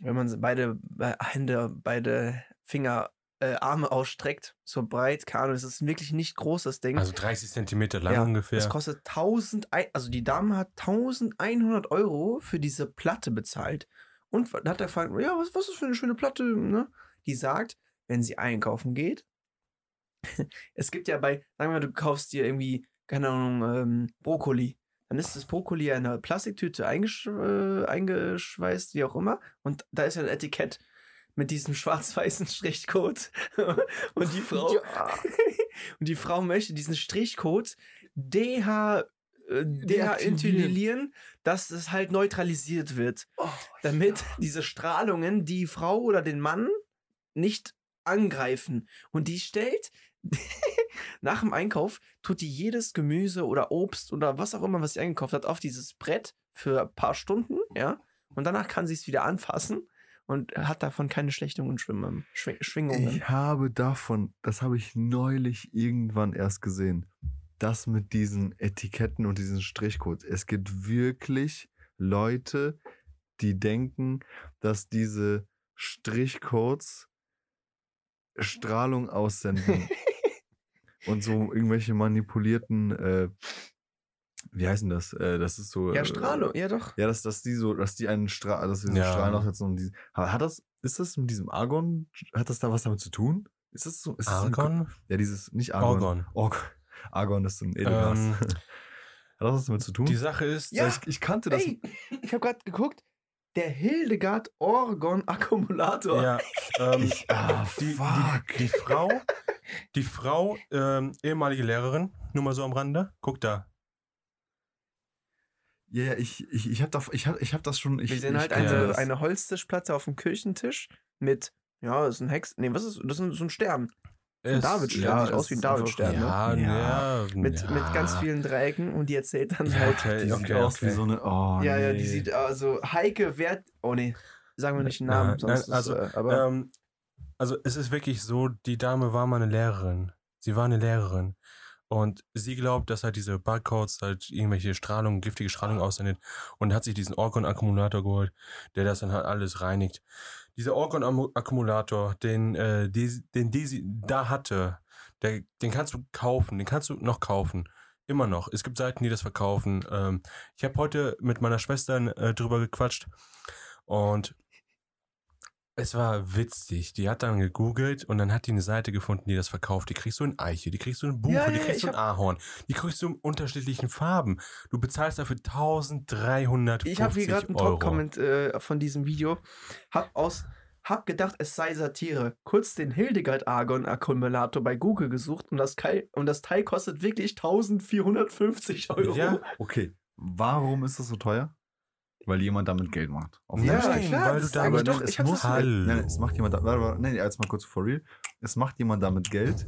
wenn man beide Hände, beide Finger, äh, Arme ausstreckt, so breit, Kanu, das ist wirklich nicht groß, das Ding. Also dreißig Zentimeter lang ja, ungefähr. Das kostet tausend, also die Dame hat eintausendeinhundert Euro für diese Platte bezahlt. Und da hat er gefragt, ja, was, was ist für eine schöne Platte, ne? Die sagt, wenn sie einkaufen geht, es gibt ja bei, sagen wir mal, du kaufst dir irgendwie, keine Ahnung, ähm, Brokkoli. Dann ist das Brokkoli in einer Plastiktüte eingeschw- äh, eingeschweißt, wie auch immer. Und da ist ja ein Etikett mit diesem schwarz-weißen Strichcode. Und die Frau ja. und die Frau möchte diesen Strichcode de- deaktivieren, dass es halt neutralisiert wird. Oh, damit ja. diese Strahlungen die Frau oder den Mann nicht angreifen. Und die stellt... Nach dem Einkauf tut die jedes Gemüse oder Obst oder was auch immer, was sie eingekauft hat, auf dieses Brett für ein paar Stunden, ja, und danach kann sie es wieder anfassen und hat davon keine Schlechtungen und Schwingungen. Ich habe davon, das habe ich neulich irgendwann erst gesehen, das mit diesen Etiketten und diesen Strichcodes. Es gibt wirklich Leute, die denken, dass diese Strichcodes Strahlung aussenden. Und so irgendwelche manipulierten, äh, wie heißen das? Äh, das ist so. Ja, Strahlung, äh, ja doch. Ja, dass, dass die so, dass die einen Stra- dass wir so ja. Strahlen aufsetzen und die. Hat das, ist das mit diesem Argon? Hat das da was damit zu tun? Ist das so? Ist Argon? Das ein, ja, dieses, nicht Argon. Orgon. Orgon. Argon ist so ein Edelgas. Ähm, hat das was damit zu tun? Die Sache ist, ja, ich, ich kannte das. Ey, ich habe gerade geguckt. Der Hildegard-Orgon-Akkumulator. Ja, ähm, ich, ah, die, fuck. Die, die Frau, die Frau ähm, ehemalige Lehrerin, nur mal so am Rande, guck da. Ja, yeah, ich, ich, ich, hab da, ich, hab, ich hab das schon... Ich, Wir sehen ich, halt eine, eine Holztischplatte auf dem Küchentisch mit, ja, das ist ein Hex... Nee, was ist das? Das ist ein Stern. Davidstern, ja, sieht aus wie ein Davidstern. Ja, ne? ja, mit, ja. mit ganz vielen Dreiecken und die erzählt dann ja, halt. Okay, die okay, sieht okay. aus wie so eine. Oh, ja, nee. ja, die sieht also Heike Wert. Oh nee, sagen wir nicht den Namen. Nein, nein, also, ist, äh, aber ähm, also es ist wirklich so, die Dame war mal eine Lehrerin. Sie war eine Lehrerin. Und sie glaubt, dass halt diese Barcodes halt irgendwelche Strahlung, giftige Strahlung aussendet und hat sich diesen Orgon-Akkumulator geholt, der das dann halt alles reinigt. Dieser Orgon-Akkumulator, den äh, die, den die sie da hatte, der, den kannst du kaufen, den kannst du noch kaufen. Immer noch. Es gibt Seiten, die das verkaufen. Ähm, ich habe heute mit meiner Schwester äh, drüber gequatscht und es war witzig. Die hat dann gegoogelt und dann hat die eine Seite gefunden, die das verkauft. Die kriegst du in Eiche, die kriegst du in Buche, ja, die kriegst ja, du in Ahorn, die kriegst du in unterschiedlichen Farben. Du bezahlst dafür dreizehnhundertfünfzig Euro. Ich habe hier gerade einen Top-Comment äh, von diesem Video. Hab, aus, hab gedacht, es sei Satire. Kurz den Hildegard-Argon-Akkumulator bei Google gesucht und das, Kai, und das Teil kostet wirklich eintausendvierhundertfünfzig Euro. Ja, okay. Warum ist das so teuer? Weil jemand damit Geld macht. Auf ja, Stich. Klar, weil du damit doch, es, muss, nein, nein, es macht jemand, warte, warte, nein, jetzt mal kurz for real. Es macht jemand damit Geld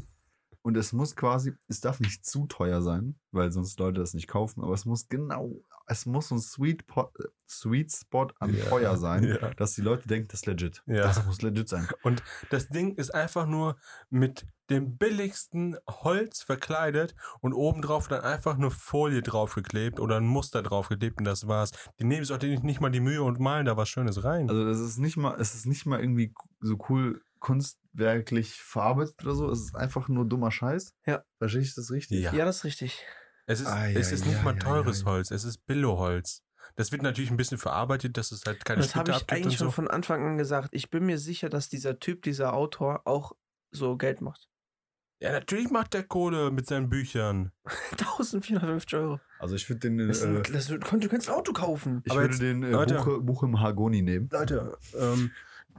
und es muss quasi, es darf nicht zu teuer sein, weil sonst Leute das nicht kaufen, aber es muss genau, es muss ein Sweet, po, Sweet Spot an yeah. Feuer sein, yeah. dass die Leute denken, das ist legit. Yeah. Das muss legit sein. Und das Ding ist einfach nur mit dem billigsten Holz verkleidet und obendrauf dann einfach eine Folie draufgeklebt oder ein Muster draufgeklebt und das war's. Die nehmen sich auch nicht mal die Mühe und malen da was Schönes rein. Also das ist nicht mal, es ist nicht mal irgendwie so cool kunstwerklich verarbeitet oder so. Es ist einfach nur dummer Scheiß. Ja. Verstehe ich das richtig? Ja, ja das ist richtig. Es ist, ah, ja, es ist ja, nicht ja, mal teures ja, ja. Holz, es ist Billo-Holz. Das wird natürlich ein bisschen verarbeitet, dass es halt keine Splitter abgibt. Das habe ich eigentlich so. schon von Anfang an gesagt. Ich bin mir sicher, dass dieser Typ, dieser Autor auch so Geld macht. Ja, natürlich macht der Kohle mit seinen Büchern. eintausendvierhundertfünfzig Euro. Also ich würde den... Ein, äh, das, du könntest ein Auto kaufen. Ich Aber würde jetzt, den äh, Leute, Buch, Buch im Hargoni nehmen. Leute, ähm,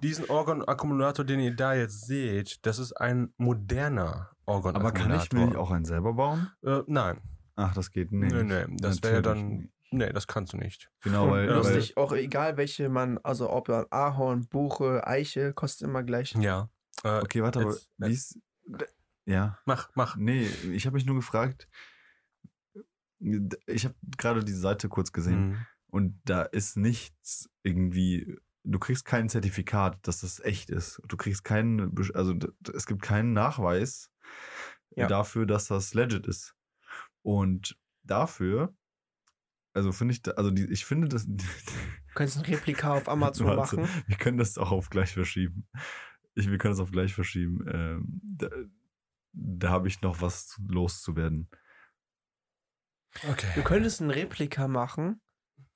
diesen Orgon-Akkumulator, den ihr da jetzt seht, das ist ein moderner Orgon-Akkumulator. Aber kann ich mir nicht auch einen selber bauen? Äh, nein. Ach, das geht nicht. Nee, nee, das wäre dann... Nee, das kannst du nicht. Genau, weil... Lustig, auch egal welche man... Also ob Ahorn, Buche, Eiche, kostet immer gleich. Ja. Äh, okay, warte, jetzt, aber wie ist... Ja. Mach, mach. Nee, ich habe mich nur gefragt, ich habe gerade diese Seite kurz gesehen mhm. und da ist nichts irgendwie, du kriegst kein Zertifikat, dass das echt ist. Du kriegst keinen, also es gibt keinen Nachweis ja. dafür, dass das legit ist. Und dafür, also finde ich, also die, ich finde das... Du kannst ein Replika auf Amazon warte, machen. Wir können das auch auf gleich verschieben. Ich, wir können es auf gleich verschieben. Ähm, da, Da habe ich noch was loszuwerden. Okay. Du könntest ein Replika machen,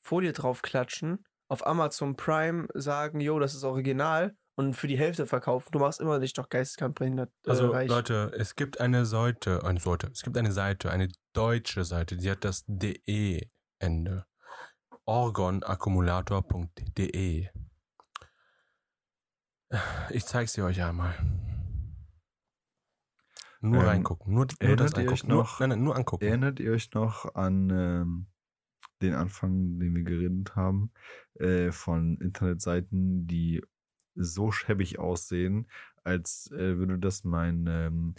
Folie drauf klatschen, auf Amazon Prime sagen, jo, das ist original und für die Hälfte verkaufen. Du machst immer dich doch geisteskrankbehindert. Äh, also reich. Leute, es gibt eine Seite, eine Seite, es gibt eine Seite, eine deutsche Seite, die hat das D E-Ende. orgon akkumulator punkt de. Ich zeige sie euch einmal. Nur ähm, reingucken, nur, nur das angucken. Noch, nur, nein, nein, nur angucken. Erinnert ihr euch noch an ähm, den Anfang, den wir geredet haben, äh, von Internetseiten, die so schäbig aussehen, als äh, würde das mein ähm,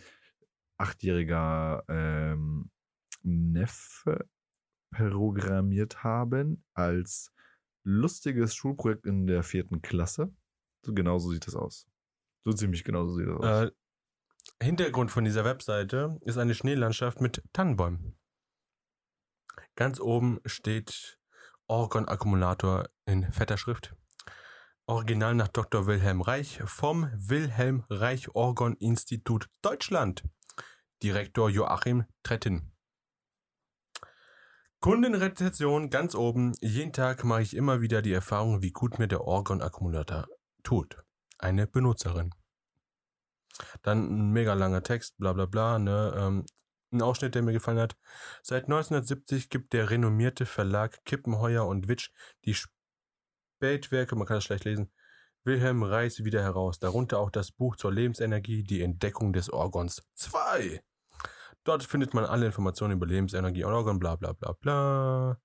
achtjähriger ähm, Neffe programmiert haben, als lustiges Schulprojekt in der vierten Klasse? So genau so sieht das aus. So ziemlich genau so sieht das aus. Äh, Hintergrund von dieser Webseite ist eine Schneelandschaft mit Tannenbäumen. Ganz oben steht Orgon-Akkumulator in fetter Schrift. Original nach Doktor Wilhelm Reich vom Wilhelm Reich Orgon-Institut Deutschland. Direktor Joachim Trettin. Kundenrezeption ganz oben. Jeden Tag mache ich immer wieder die Erfahrung, wie gut mir der Orgon-Akkumulator tut. Eine Benutzerin. Dann ein mega langer Text, bla bla bla, ne, ähm, ein Ausschnitt, der mir gefallen hat. Seit neunzehnhundertsiebzig gibt der renommierte Verlag Kippenheuer und Witsch die Spätwerke, man kann das schlecht lesen, Wilhelm Reichs wieder heraus, darunter auch das Buch zur Lebensenergie, die Entdeckung des Orgons zwei. Dort findet man alle Informationen über Lebensenergie und Orgon, bla bla bla bla.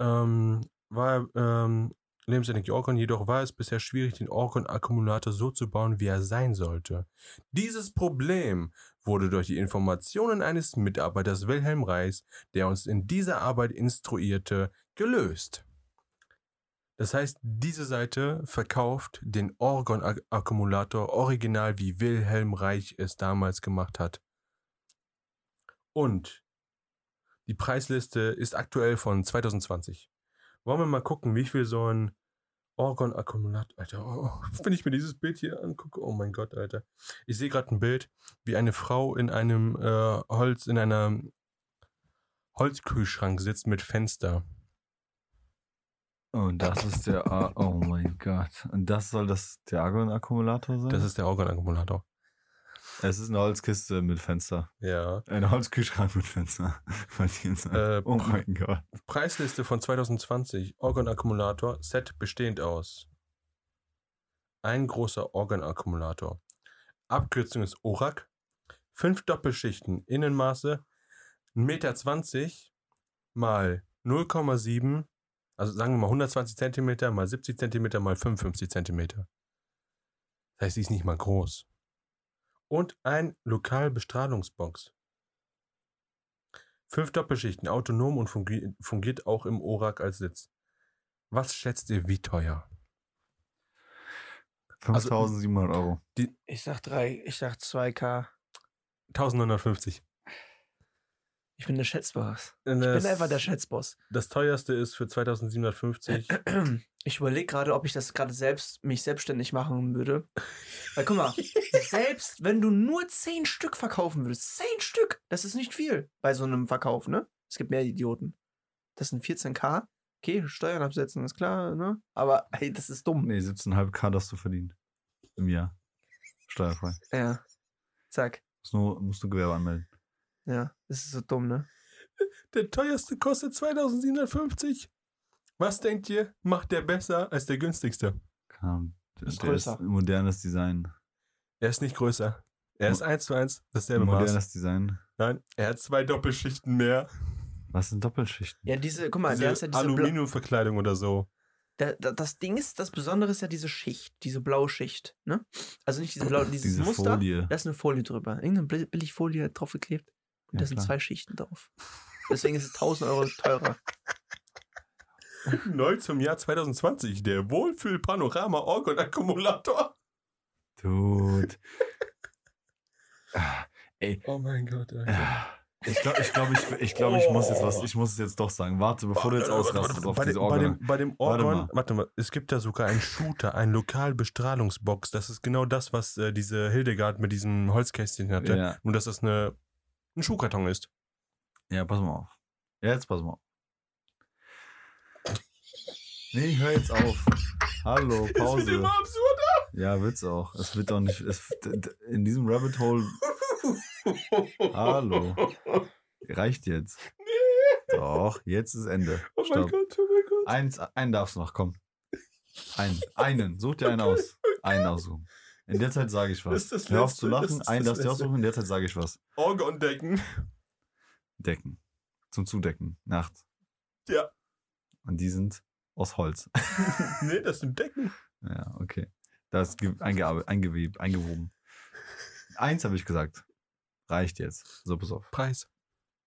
Ähm, war, ähm, Lebensenergie Orgon, jedoch war es bisher schwierig, den Orgon-Akkumulator so zu bauen, wie er sein sollte. Dieses Problem wurde durch die Informationen eines Mitarbeiters Wilhelm Reichs, der uns in dieser Arbeit instruierte, gelöst. Das heißt, diese Seite verkauft den Orgon-Akkumulator original, wie Wilhelm Reich es damals gemacht hat. Und die Preisliste ist aktuell von zwanzig zwanzig. Wollen wir mal gucken, wie viel so ein Orgon-Akkumulator... Alter, oh, wenn ich mir dieses Bild hier angucke, oh mein Gott, Alter. Ich sehe gerade ein Bild, wie eine Frau in einem äh, Holz, in einem Holzkühlschrank sitzt mit Fenster. Und das ist der... Oh mein Gott. Und das soll das der Orgon-Akkumulator sein? Das ist der Orgon-Akkumulator. Es ist eine Holzkiste mit Fenster. Ja. Ein Holzkühlschrank mit Fenster. Äh, oh mein Gott. Preisliste von zwanzig zwanzig. Orgon-Akkumulator. Set bestehend aus. Ein großer Orgon-Akkumulator. Abkürzung ist O R A C. Fünf Doppelschichten. Innenmaße eins Komma zwanzig Meter mal null Komma sieben. Also sagen wir mal hundertzwanzig Zentimeter mal siebzig Zentimeter mal fünfundfünfzig Zentimeter. Das heißt, sie ist nicht mal groß. Und ein Lokalbestrahlungsbox. Fünf Doppelschichten, autonom und fungi- fungiert auch im O R A C als Sitz. Was schätzt ihr, wie teuer? fünftausendsiebenhundert Euro. Die, ich sag drei, ich sag zwei K. eintausendneunhundertfünfzig. Ich bin der Schätzboss. Das, ich bin einfach der Schätzboss. Das teuerste ist für zweitausendsiebenhundertfünfzig. Ich überlege gerade, ob ich das gerade selbst, mich selbstständig machen würde. Weil guck mal, selbst wenn du nur zehn Stück verkaufen würdest, zehn Stück, das ist nicht viel bei so einem Verkauf, ne? Es gibt mehr Idioten. Das sind vierzehn K. Okay, Steuern absetzen, ist klar, ne? Aber ey, das ist dumm. Nee, siebzehn Komma fünf K hast du verdient. Im Jahr. Steuerfrei. Ja. Zack. Musst du, musst du Gewerbe anmelden. Ja, das ist so dumm, ne? Der teuerste kostet zweitausendsiebenhundertfünfzig. Was denkt ihr, macht der besser als der günstigste? Kam, der ist größer. Ist modernes Design. Er ist nicht größer. Er ist eins zu eins dasselbe Maß. Modernes Design. Nein, er hat zwei Doppelschichten mehr. Was sind Doppelschichten? Ja, diese, guck mal, diese der ist ja diese Aluminiumverkleidung Bla- oder so. Da, da, das Ding ist, das Besondere ist ja diese Schicht, diese blaue Schicht, ne? Also nicht diese blaue, dieses diese Muster. Folie. Da ist eine Folie drüber. Irgendeine billige Folie drauf geklebt. Und ja, da sind klar. Zwei Schichten drauf. Deswegen ist es tausend Euro teurer. Neu zum Jahr zwanzig zwanzig, der Wohlfühl-Panorama-Orgon-Akkumulator. Dude. ah, ey. Oh mein Gott, Alter. Ich glaube, ich, glaub, ich, ich, glaub, ich, oh. muss jetzt was, ich muss es jetzt doch sagen. Warte, bevor warte, du jetzt ausrastest auf diese Orgon. Bei dem Orgon, warte mal. warte mal, es gibt da sogar einen Shooter, einen Lokalbestrahlungsbox. Das ist genau das, was äh, diese Hildegard mit diesem Holzkästchen hatte. Ja. Nur, dass das eine, ein Schuhkarton ist. Ja, pass mal auf. Ja, jetzt pass mal auf. Nee, hör jetzt auf. Hallo, Pause. Es wird immer absurder. Ja, wird's auch. Es wird auch nicht... Es, in diesem Rabbit Hole... Hallo. Reicht jetzt. Nee. Doch, jetzt ist Ende. Oh mein Stopp. Gott, oh mein Gott. Eins, einen darfst du noch, komm. Einen, einen. Such dir einen okay, aus. Okay. Einen aussuchen. In der Zeit sage ich was. Das das hör auf zu lachen, das einen das darfst du aussuchen, in der Zeit sage ich was. Orgondecken. Decken. Zum Zudecken. Nachts. Ja. Und die sind... Aus Holz. Nee, das sind Decken. Ja, okay. Das ist eingearbeitet, eingewebt, eingewoben. Eins habe ich gesagt. Reicht jetzt. So, pass auf. Preis.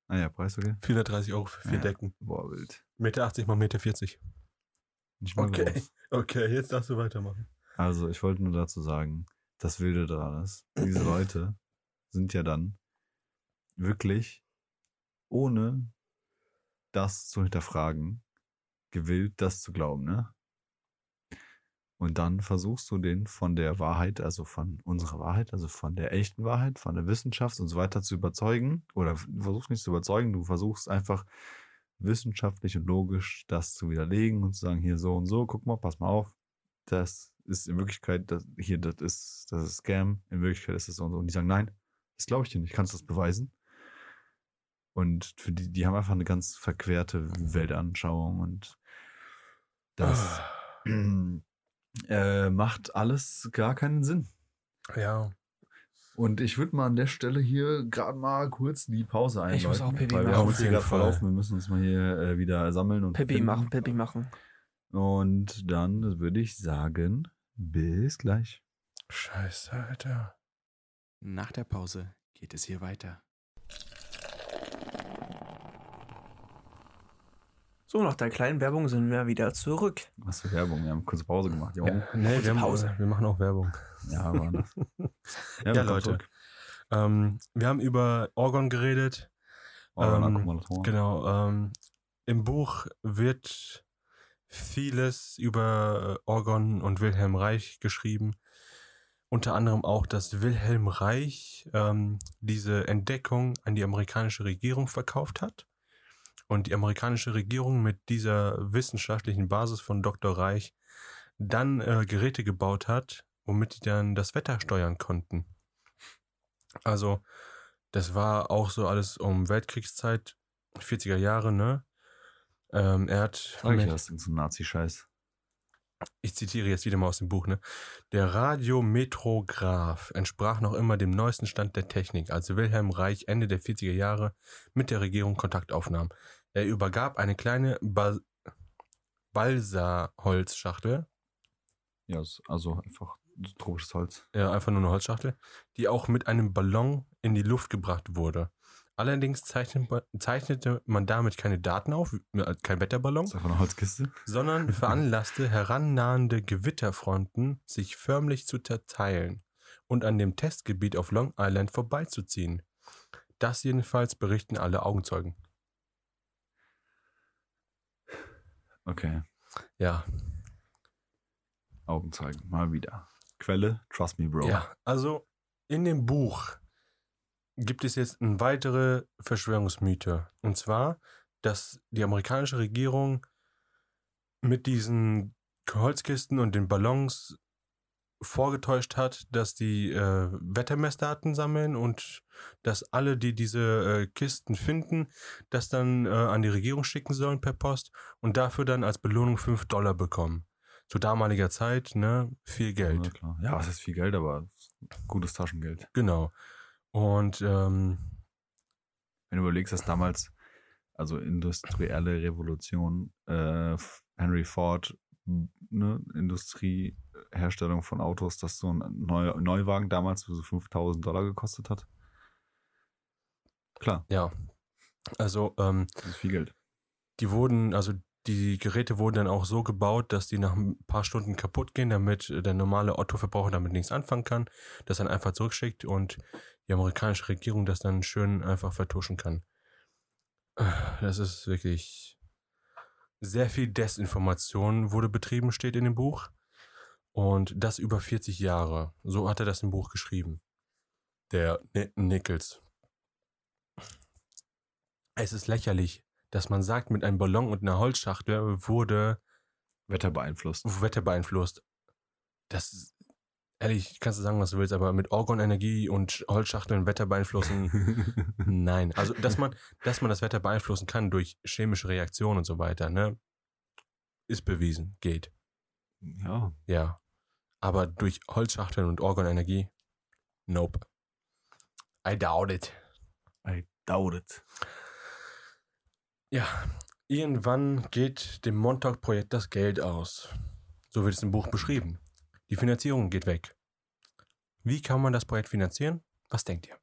Ah ja, Preis, okay. vierhundertdreißig Euro für vier ja, Decken. Boah, wild. eins Komma achtzig Meter mal eins Komma vierzig Meter. Nicht mal okay, groß. Okay, jetzt darfst du weitermachen. Also, ich wollte nur dazu sagen, das Wilde daran ist, diese Leute sind ja dann wirklich ohne das zu hinterfragen gewillt, das zu glauben, ne? Und dann versuchst du den von der Wahrheit, also von unserer Wahrheit, also von der echten Wahrheit, von der Wissenschaft und so weiter zu überzeugen, oder versuchst nicht zu überzeugen, du versuchst einfach wissenschaftlich und logisch das zu widerlegen und zu sagen, hier so und so, guck mal, pass mal auf, das ist in Wirklichkeit, das, hier, das ist, das ist Scam, in Wirklichkeit ist das so und so. Und die sagen, nein, das glaube ich dir nicht, kannst du das beweisen? Und für die, die haben einfach eine ganz verquerte Weltanschauung und das äh, macht alles gar keinen Sinn. Ja. Und ich würde mal an der Stelle hier gerade mal kurz die Pause einleiten. Ich muss auch P B machen. Wir haben uns hier gerade verlaufen. Wir müssen uns mal hier äh, wieder sammeln und P B machen, P B machen. Und dann würde ich sagen, bis gleich. Scheiße, Alter. Nach der Pause geht es hier weiter. So, nach der kleinen Werbung sind wir wieder zurück. Was für Werbung? Wir haben kurze Pause gemacht. Ja, nee, wir haben Pause. Wir machen auch Werbung. Ja, aber das. Ja, ja, Leute. Ähm, wir haben über Orgon geredet. Orgon-Akkumulatoren. Ähm, genau. Ähm, Im Buch wird vieles über Orgon und Wilhelm Reich geschrieben. Unter anderem auch, dass Wilhelm Reich ähm, diese Entdeckung an die amerikanische Regierung verkauft hat. Und die amerikanische Regierung mit dieser wissenschaftlichen Basis von Doktor Reich dann äh, Geräte gebaut hat, womit die dann das Wetter steuern konnten. Also das war auch so alles um Weltkriegszeit, vierziger Jahre, ne? Ähm, er hat... Sag ich das, so ein Nazi-Scheiß. Ich zitiere jetzt wieder mal aus dem Buch, ne? Der Radiometrograph entsprach noch immer dem neuesten Stand der Technik, als Wilhelm Reich Ende der vierziger Jahre mit der Regierung Kontakt aufnahm. Er übergab eine kleine Bal- Balsaholzschachtel. Ja, also einfach tropisches Holz. Ja, einfach nur eine Holzschachtel, die auch mit einem Ballon in die Luft gebracht wurde. Allerdings zeichnete man damit keine Daten auf, kein Wetterballon, das ist einfach eine Holzkiste, sondern veranlasste herannahende Gewitterfronten, sich förmlich zu zerteilen und an dem Testgebiet auf Long Island vorbeizuziehen. Das jedenfalls berichten alle Augenzeugen. Okay. Ja. Augenzeugen, mal wieder. Quelle, trust me, bro. Ja, also in dem Buch gibt es jetzt eine weitere Verschwörungsmythe. Und zwar, dass die amerikanische Regierung mit diesen Holzkisten und den Ballons vorgetäuscht hat, dass die äh, Wettermessdaten sammeln und dass alle, die diese äh, Kisten finden, das dann äh, an die Regierung schicken sollen per Post und dafür dann als Belohnung fünf Dollar bekommen. Zu damaliger Zeit, ne, viel Geld. Ja, klar. Ja, das ist viel Geld, aber gutes Taschengeld. Genau. Und ähm, wenn du überlegst, dass damals, also industrielle Revolution, äh, Henry Ford, ne, Industrieherstellung von Autos, dass so ein Neu- Neuwagen damals so fünftausend Dollar gekostet hat. Klar. Ja. Also, ähm, das ist viel Geld. Die wurden, also die Geräte wurden dann auch so gebaut, dass die nach ein paar Stunden kaputt gehen, damit der normale Otto-Verbraucher damit nichts anfangen kann, das dann einfach zurückschickt und die amerikanische Regierung das dann schön einfach vertuschen kann. Das ist wirklich sehr viel Desinformation wurde betrieben, steht in dem Buch. Und das über vierzig Jahre. So hat er das im Buch geschrieben. Der Nichols. Es ist lächerlich, dass man sagt, mit einem Ballon und einer Holzschachtel wurde Wetter beeinflusst. Wetter beeinflusst. Das ist ehrlich, kannst du sagen, was du willst, aber mit Orgonenergie und Holzschachteln Wetter beeinflussen, nein. Also, dass man, dass man das Wetter beeinflussen kann durch chemische Reaktionen und so weiter, ne, ist bewiesen, geht. Ja. Ja. Aber durch Holzschachteln und Orgonenergie, nope. I doubt it. I doubt it. Ja, irgendwann geht dem Montauk-Projekt das Geld aus. So wird es im Buch beschrieben. Die Finanzierung geht weg. Wie kann man das Projekt finanzieren? Was denkt ihr?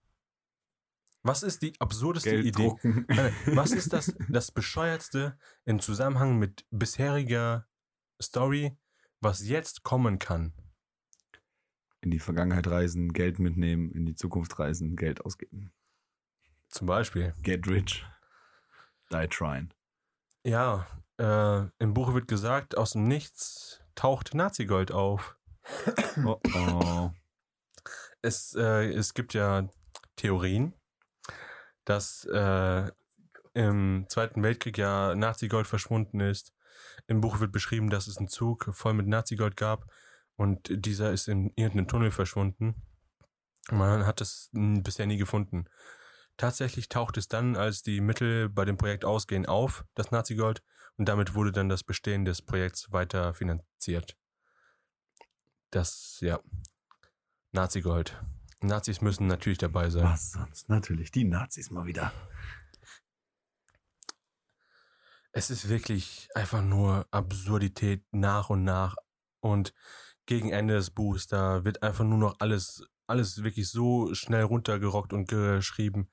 Was ist die absurdeste Geld Idee? Drucken. Was ist das, das Bescheuertste im Zusammenhang mit bisheriger Story, was jetzt kommen kann? In die Vergangenheit reisen, Geld mitnehmen, in die Zukunft reisen, Geld ausgeben. Zum Beispiel. Get rich. Die trying. Ja, äh, im Buch wird gesagt, aus dem Nichts taucht Nazigold auf. Oh, oh. Es, äh, es gibt ja Theorien, dass äh, im Zweiten Weltkrieg ja Nazigold verschwunden ist. Im Buch wird beschrieben, dass es einen Zug voll mit Nazigold gab und dieser ist in irgendeinem Tunnel verschwunden. Man hat es bisher nie gefunden. Tatsächlich taucht es dann, als die Mittel bei dem Projekt ausgehen, auf, das Nazigold, und damit wurde dann das Bestehen des Projekts weiter finanziert. Das, ja, Nazigold. Nazis müssen natürlich dabei sein. Was sonst? Natürlich, die Nazis mal wieder. es ist wirklich einfach nur Absurdität nach und nach. Und gegen Ende des Buchs, da wird einfach nur noch alles, alles wirklich so schnell runtergerockt und geschrieben,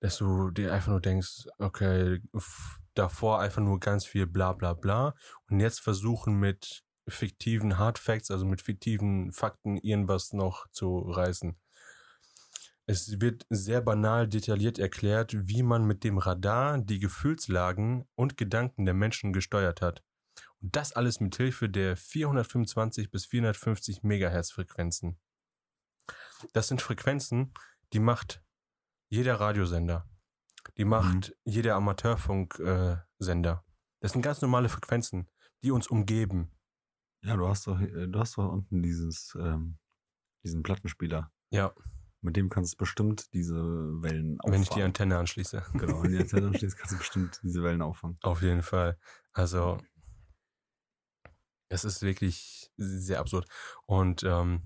dass du dir einfach nur denkst, okay, f- davor einfach nur ganz viel bla bla bla. Und jetzt versuchen mit fiktiven Hardfacts, also mit fiktiven Fakten, irgendwas noch zu reißen. Es wird sehr banal detailliert erklärt, wie man mit dem Radar die Gefühlslagen und Gedanken der Menschen gesteuert hat. Und das alles mit Hilfe der vierhundertfünfundzwanzig bis vierhundertfünfzig Megahertz Frequenzen. Das sind Frequenzen, die macht jeder Radiosender. Die macht mhm. jeder Amateurfunksender. Das sind ganz normale Frequenzen, die uns umgeben. Ja, du hast doch, du hast doch unten dieses, ähm, diesen Plattenspieler. Ja. Mit dem kannst du bestimmt diese Wellen auffangen. Wenn ich die Antenne anschließe. Genau, wenn die Antenne anschließt, kannst du bestimmt diese Wellen auffangen. Auf jeden Fall. Also, es ist wirklich sehr absurd. Und ähm,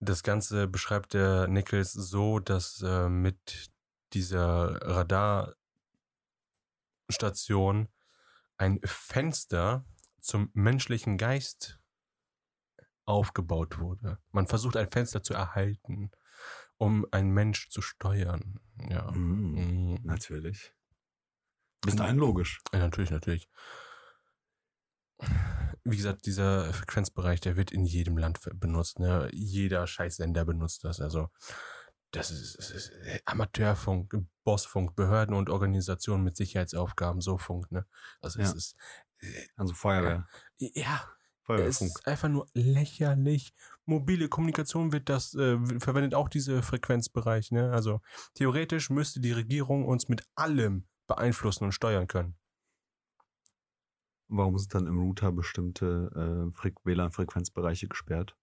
das Ganze beschreibt der Nichols so, dass äh, mit dieser Radarstation ein Fenster zum menschlichen Geist aufgebaut wurde. Man versucht, ein Fenster zu erhalten, um einen Mensch zu steuern. Ja, mm, natürlich. Ist dahin logisch. Ja, natürlich, natürlich. Wie gesagt, dieser Frequenzbereich, der wird in jedem Land benutzt. Ne? Jeder Scheißsender benutzt das. Also das ist, das ist Amateurfunk, Bossfunk, Behörden und Organisationen mit Sicherheitsaufgaben, so Funk. Ne? Also ja. Es ist also Feuerwehr. Ja, ja. Es ist einfach nur lächerlich. Mobile Kommunikation wird das, äh, verwendet auch diese Frequenzbereich, ne? Also theoretisch müsste die Regierung uns mit allem beeinflussen und steuern können. Warum sind dann im Router bestimmte äh, W L A N-Frequenzbereiche gesperrt?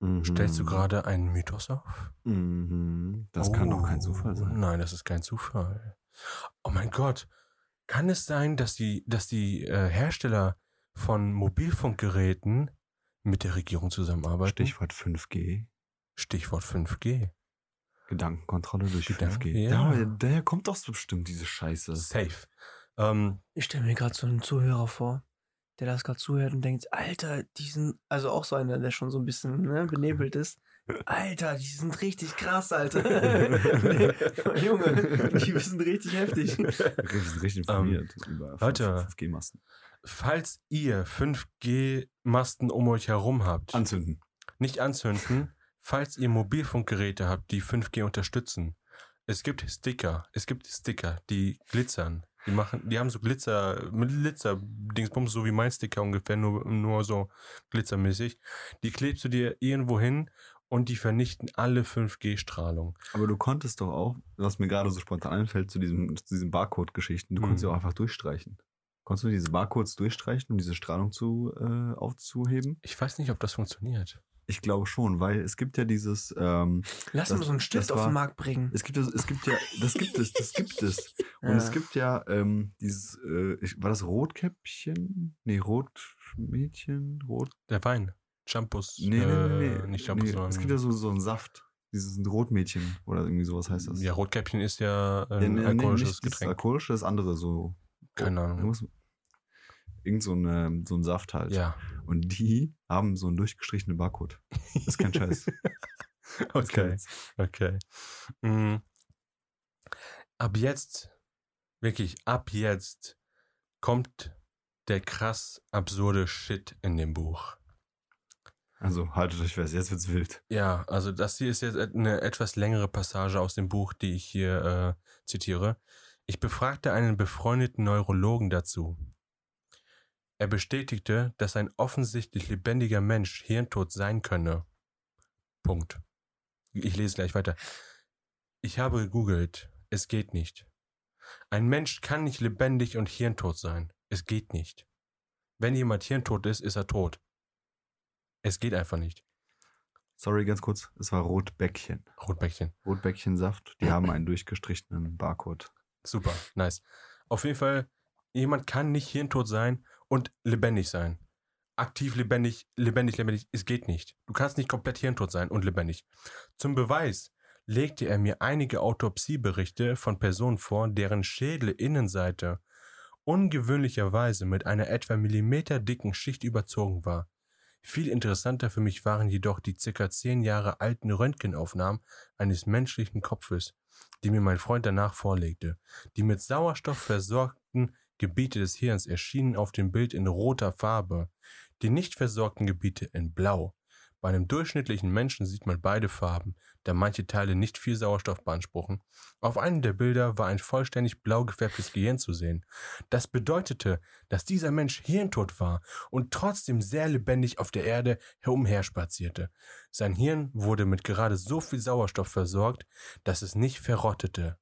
Mhm. Stellst du gerade einen Mythos auf? Mhm. Das oh. kann doch kein Zufall sein. Nein, das ist kein Zufall. Oh mein Gott. Kann es sein, dass die, dass die äh, Hersteller von Mobilfunkgeräten mit der Regierung zusammenarbeiten? Stichwort fünf G. Stichwort fünf G. Gedankenkontrolle durch Gedanken, fünf G. Ja. Da, daher kommt doch bestimmt diese Scheiße. Safe. Ähm, ich stelle mir gerade so einen Zuhörer vor, der das gerade zuhört und denkt, Alter, die sind, also auch so einer, der schon so ein bisschen ne, benebelt ist. Alter, die sind richtig krass, Alter. Nee, Junge, die sind richtig heftig. Die sind richtig informiert ähm, über Leute, fünf G-Masten. Falls ihr fünf G-Masten um euch herum habt. Anzünden. Nicht anzünden. Falls ihr Mobilfunkgeräte habt, die fünf G unterstützen. Es gibt Sticker. Es gibt Sticker, die glitzern. Die machen, die haben so Glitzer, mit Glitzer-Dingsbums, so wie mein Sticker ungefähr, nur, nur so glitzermäßig. Die klebst du dir irgendwo hin. Und die vernichten alle fünf G-Strahlung. Aber du konntest doch auch, was mir gerade so spontan einfällt, zu, diesem, zu diesen Barcode-Geschichten, du konntest ja mhm. auch einfach durchstreichen. Konntest du diese Barcodes durchstreichen, um diese Strahlung zu, äh, aufzuheben? Ich weiß nicht, ob das funktioniert. Ich glaube schon, weil es gibt ja dieses... Ähm, Lass das, uns so einen Stift war, auf den Markt bringen. Es gibt, es gibt ja, das gibt es, das gibt es. Und ja. es gibt ja ähm, dieses, äh, war das Rotkäppchen? Nee, Rotmädchen? Rot... Der Wein. Shampoos, nee, äh, nee, nee, nee. nicht Shampoos, nee, sondern... Es gibt ja so, so einen Saft, dieses Rotmädchen oder irgendwie sowas heißt das. Ja, Rotkäppchen ist ja ein ja, nee, alkoholisches nee, Getränk. Alkoholische, das andere so... Keine oh, Ahnung. Muss, irgend so, eine, so ein Saft halt. Ja. Und die haben so einen durchgestrichenen Barcode. Das ist kein Scheiß. okay, okay. Mhm. Ab jetzt, wirklich ab jetzt, kommt der krass absurde Shit in dem Buch. Also haltet euch fest, jetzt wird's wild. Ja, also das hier ist jetzt eine etwas längere Passage aus dem Buch, die ich hier äh, zitiere. Ich befragte einen befreundeten Neurologen dazu. Er bestätigte, dass ein offensichtlich lebendiger Mensch hirntot sein könne. Punkt. Ich lese gleich weiter. Ich habe gegoogelt. Es geht nicht. Ein Mensch kann nicht lebendig und hirntot sein. Es geht nicht. Wenn jemand hirntot ist, ist er tot. Es geht einfach nicht. Sorry, ganz kurz. Es war Rotbäckchen. Rotbäckchen. Rotbäckchensaft. Die haben einen durchgestrichenen Barcode. Super, nice. Auf jeden Fall, jemand kann nicht hirntot sein und lebendig sein. Aktiv lebendig, lebendig, lebendig. Es geht nicht. Du kannst nicht komplett hirntot sein und lebendig. Zum Beweis legte er mir einige Autopsieberichte von Personen vor, deren Schädelinnenseite ungewöhnlicherweise mit einer etwa Millimeter dicken Schicht überzogen war. Viel interessanter für mich waren jedoch die circa zehn Jahre alten Röntgenaufnahmen eines menschlichen Kopfes, die mir mein Freund danach vorlegte. Die mit Sauerstoff versorgten Gebiete des Hirns erschienen auf dem Bild in roter Farbe, die nicht versorgten Gebiete in blau. Bei einem durchschnittlichen Menschen sieht man beide Farben, da manche Teile nicht viel Sauerstoff beanspruchen. Auf einem der Bilder war ein vollständig blau gefärbtes Gehirn zu sehen. Das bedeutete, dass dieser Mensch hirntot war und trotzdem sehr lebendig auf der Erde herumherspazierte. Sein Hirn wurde mit gerade so viel Sauerstoff versorgt, dass es nicht verrottete.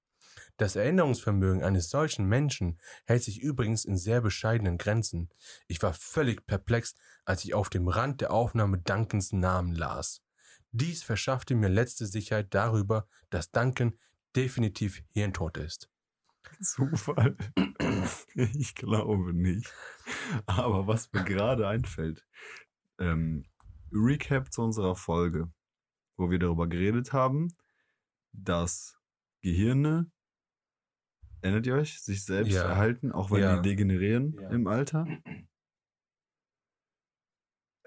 Das Erinnerungsvermögen eines solchen Menschen hält sich übrigens in sehr bescheidenen Grenzen. Ich war völlig perplex, als ich auf dem Rand der Aufnahme Duncans Namen las. Dies verschaffte mir letzte Sicherheit darüber, dass Duncan definitiv hirntot ist. Zufall? Ich glaube nicht. Aber was mir gerade einfällt, ähm, Recap zu unserer Folge, wo wir darüber geredet haben, dass Gehirne, erinnert ihr euch, sich selbst ja. erhalten, auch wenn ja. die degenerieren ja. im Alter?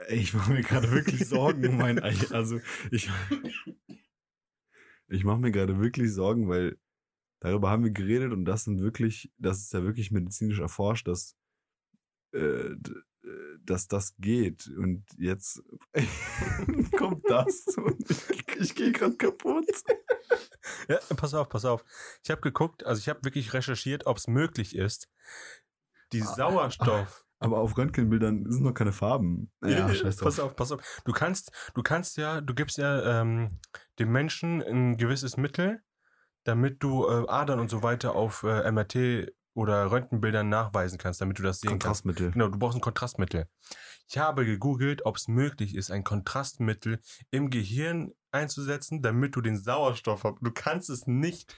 Ey, ich mache mir gerade wirklich Sorgen um mein Ei. Also, ich, ich mache mir gerade wirklich Sorgen, weil darüber haben wir geredet und das sind wirklich, das ist ja wirklich medizinisch erforscht, dass, äh, dass das geht. Und jetzt kommt das und ich, ich gehe gerade kaputt. Ja, pass auf, pass auf. Ich habe geguckt, also ich habe wirklich recherchiert, ob es möglich ist. Die ah, Sauerstoff. Ah, aber auf Röntgenbildern sind noch keine Farben. Ja, scheiß drauf. Pass auf, pass auf. Du kannst, du kannst ja, du gibst ja ähm, dem Menschen ein gewisses Mittel, damit du äh, Adern und so weiter auf äh, M R T oder Röntgenbildern nachweisen kannst, damit du das sehen Kontrastmittel. kannst. Kontrastmittel. Genau, du brauchst ein Kontrastmittel. Ich habe gegoogelt, ob es möglich ist, ein Kontrastmittel im Gehirn einzusetzen, damit du den Sauerstoff hast. Du kannst es nicht.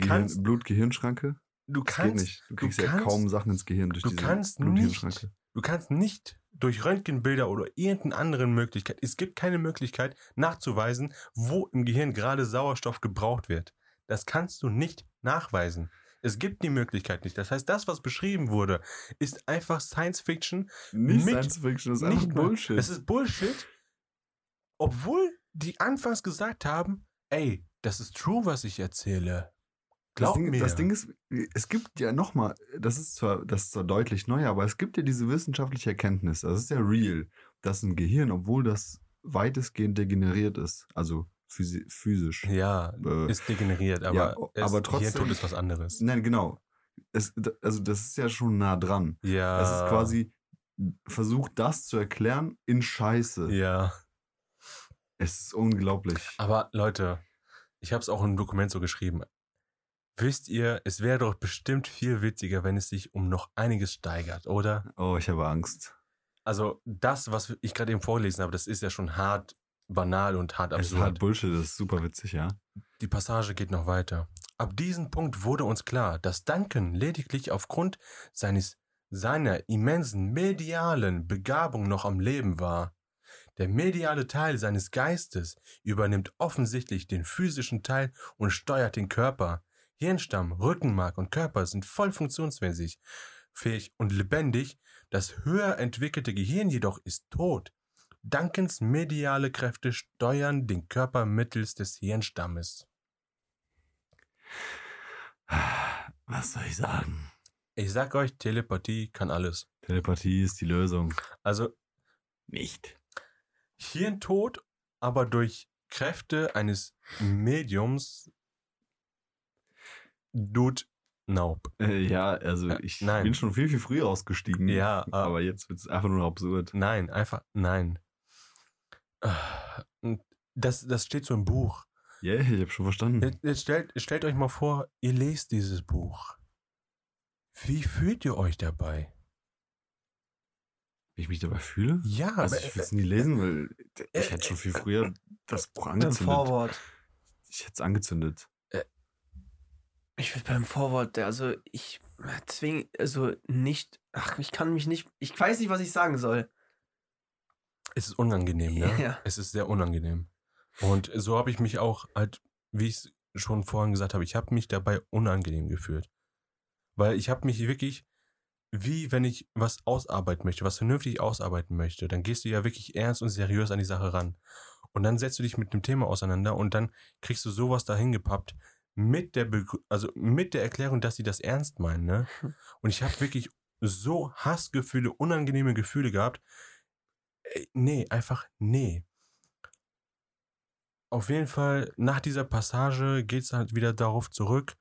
Kannst, Blut-Gehirnschranke? Du kannst das geht nicht. Du kriegst du ja kannst, kaum Sachen ins Gehirn durch du diese Blut-Gehirnschranke. Du kannst nicht durch Röntgenbilder oder irgendeine andere Möglichkeit, es gibt keine Möglichkeit nachzuweisen, wo im Gehirn gerade Sauerstoff gebraucht wird. Das kannst du nicht nachweisen. Es gibt die Möglichkeit nicht. Das heißt, das, was beschrieben wurde, ist einfach Science-Fiction. Nicht Science-Fiction, das ist einfach Bullshit. Es ist Bullshit, obwohl die anfangs gesagt haben, ey, das ist true, was ich erzähle. Glaub mir. Das Ding ist, es gibt ja nochmal, das ist zwar, das ist zwar deutlich neu, aber es gibt ja diese wissenschaftliche Erkenntnis, das ist ja real, dass ein Gehirn, obwohl das weitestgehend degeneriert ist, also Physi- physisch. Ja, äh, ist degeneriert, aber, ja, aber trotzdem, Hirntod ist was anderes. Nein, genau. Es, also das ist ja schon nah dran. Ja. Das ist quasi, versucht das zu erklären in Scheiße. Ja. Es ist unglaublich. Aber Leute, ich habe es auch in einem Dokument so geschrieben. Wisst ihr, es wäre doch bestimmt viel witziger, wenn es sich um noch einiges steigert, oder? Oh, ich habe Angst. Also das, was ich gerade eben vorgelesen habe, das ist ja schon hart banal und hart absurd. Es ist halt Bullshit, das ist super witzig, ja. Die Passage geht noch weiter. Ab diesem Punkt wurde uns klar, dass Duncan lediglich aufgrund seines, seiner immensen medialen Begabung noch am Leben war. Der mediale Teil seines Geistes übernimmt offensichtlich den physischen Teil und steuert den Körper. Hirnstamm, Rückenmark und Körper sind voll funktionsfähig, fähig und lebendig. Das höher entwickelte Gehirn jedoch ist tot. Duncans mediale Kräfte steuern den Körper mittels des Hirnstammes. Was soll ich sagen? Ich sag euch, Telepathie kann alles. Telepathie ist die Lösung. Also nicht. Hirntod, aber durch Kräfte eines Mediums. Dude, nope. Äh, ja, also ich äh, bin schon viel, viel früher ausgestiegen. Ja, äh, aber jetzt wird es einfach nur absurd. Nein, einfach, nein. Das, das steht so im Buch. Ja, yeah, ich habe schon verstanden. Jetzt, jetzt stellt, stellt euch mal vor, ihr lest dieses Buch. Wie fühlt ihr euch dabei? Wie ich mich dabei fühle? Ja. Also aber, ich will es nie lesen, weil ich äh, hätte schon viel früher äh, das Buch angezündet. Beim Vorwort. Ich hätte es angezündet. Äh, ich will beim Vorwort, also ich deswegen, also nicht, ach, ich kann mich nicht, ich weiß nicht, was ich sagen soll. Es ist unangenehm, ne? Ja. Es ist sehr unangenehm. Und so habe ich mich auch halt wie ich es schon vorhin gesagt habe, ich habe mich dabei unangenehm gefühlt. Weil ich habe mich wirklich, wie wenn ich was ausarbeiten möchte, was vernünftig ausarbeiten möchte, dann gehst du ja wirklich ernst und seriös an die Sache ran. Und dann setzt du dich mit dem Thema auseinander und dann kriegst du sowas dahin gepappt mit der, Begrü- also mit der Erklärung, dass sie das ernst meinen, ne? Und ich habe wirklich so Hassgefühle, unangenehme Gefühle gehabt. Nee, einfach nee. Auf jeden Fall, nach dieser Passage geht es halt wieder darauf zurück,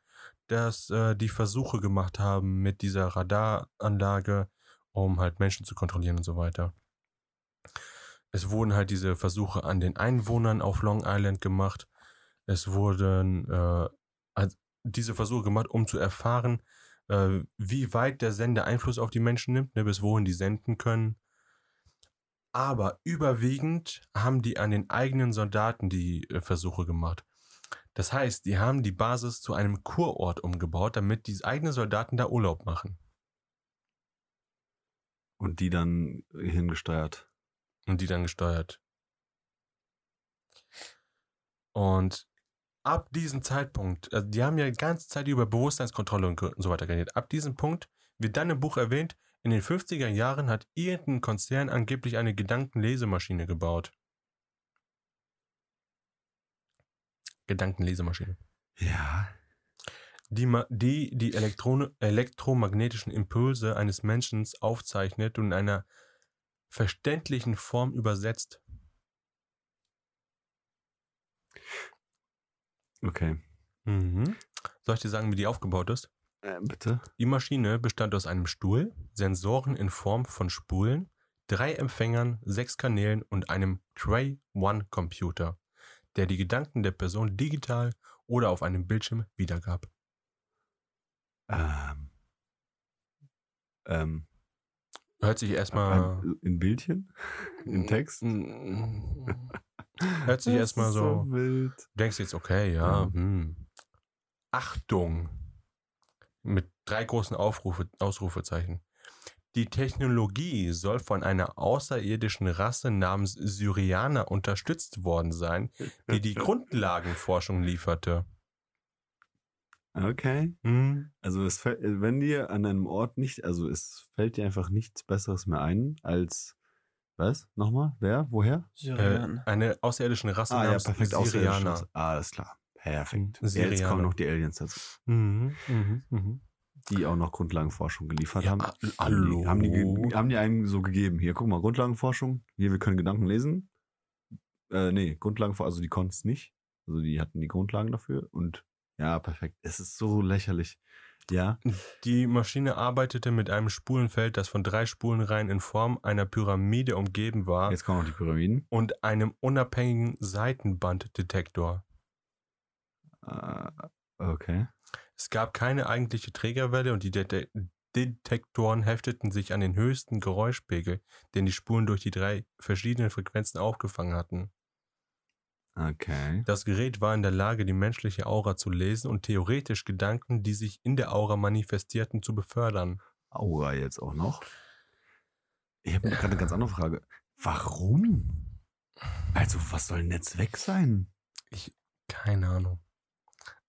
dass äh, die Versuche gemacht haben mit dieser Radaranlage, um halt Menschen zu kontrollieren und so weiter. Es wurden halt diese Versuche an den Einwohnern auf Long Island gemacht. Es wurden äh, also diese Versuche gemacht, um zu erfahren, äh, wie weit der Sender Einfluss auf die Menschen nimmt, ne, bis wohin die senden können. Aber überwiegend haben die an den eigenen Soldaten die äh, Versuche gemacht. Das heißt, die haben die Basis zu einem Kurort umgebaut, damit die eigenen Soldaten da Urlaub machen. Und die dann hingesteuert. Und die dann gesteuert. Und ab diesem Zeitpunkt, also die haben ja die ganze Zeit über Bewusstseinskontrolle und so weiter geredet. Ab diesem Punkt wird dann im Buch erwähnt, in den fünfziger Jahren hat irgendein Konzern angeblich eine Gedankenlesemaschine gebaut. Gedankenlesemaschine. Ja. Die die, die Elektron- elektromagnetischen Impulse eines Menschen aufzeichnet und in einer verständlichen Form übersetzt. Okay. Mhm. Soll ich dir sagen, wie die aufgebaut ist? Äh, bitte. Die Maschine bestand aus einem Stuhl, Sensoren in Form von Spulen, drei Empfängern, sechs Kanälen und einem Tray eins Computer, der die Gedanken der Person digital oder auf einem Bildschirm wiedergab. Ähm. Ähm. Hört sich erstmal... In Bildchen? In Text? Hört sich erstmal so... so wild. Du denkst jetzt, okay, ja. ja. Hm. Achtung! Mit drei großen Aufrufe, Ausrufezeichen. Die Technologie soll von einer außerirdischen Rasse namens Sirianer unterstützt worden sein, die die Grundlagenforschung lieferte. Okay. Mhm. Also es fällt, wenn dir an einem Ort nicht, also es fällt dir einfach nichts Besseres mehr ein als, was? Nochmal? Wer? Woher? Sirian. Äh, eine außerirdische Rasse ah, namens ja, perfekt, Sirianer. Ah, alles klar. Perfekt. Sirianer. Jetzt kommen noch die Aliens dazu. Mhm, mhm, mhm. Die auch noch Grundlagenforschung geliefert ja, haben. Hallo. Haben die, haben die, haben die einen so gegeben. Hier, guck mal, Grundlagenforschung. Hier, wir können Gedanken lesen. Äh, nee, Grundlagenforschung, also die konnten es nicht. Also die hatten die Grundlagen dafür und ja, perfekt. Es ist so lächerlich. Ja. Die Maschine arbeitete mit einem Spulenfeld, das von drei Spulenreihen in Form einer Pyramide umgeben war. Jetzt kommen noch die Pyramiden. Und einem unabhängigen Seitenbanddetektor. Uh, okay. Es gab keine eigentliche Trägerwelle und die Det- Detektoren hefteten sich an den höchsten Geräuschpegel, den die Spulen durch die drei verschiedenen Frequenzen aufgefangen hatten. Okay. Das Gerät war in der Lage, die menschliche Aura zu lesen und theoretisch Gedanken, die sich in der Aura manifestierten, zu befördern. Aura jetzt auch noch? Ich habe gerade eine ganz andere Frage. Warum? Also, was soll denn der Zweck sein? Ich, keine Ahnung.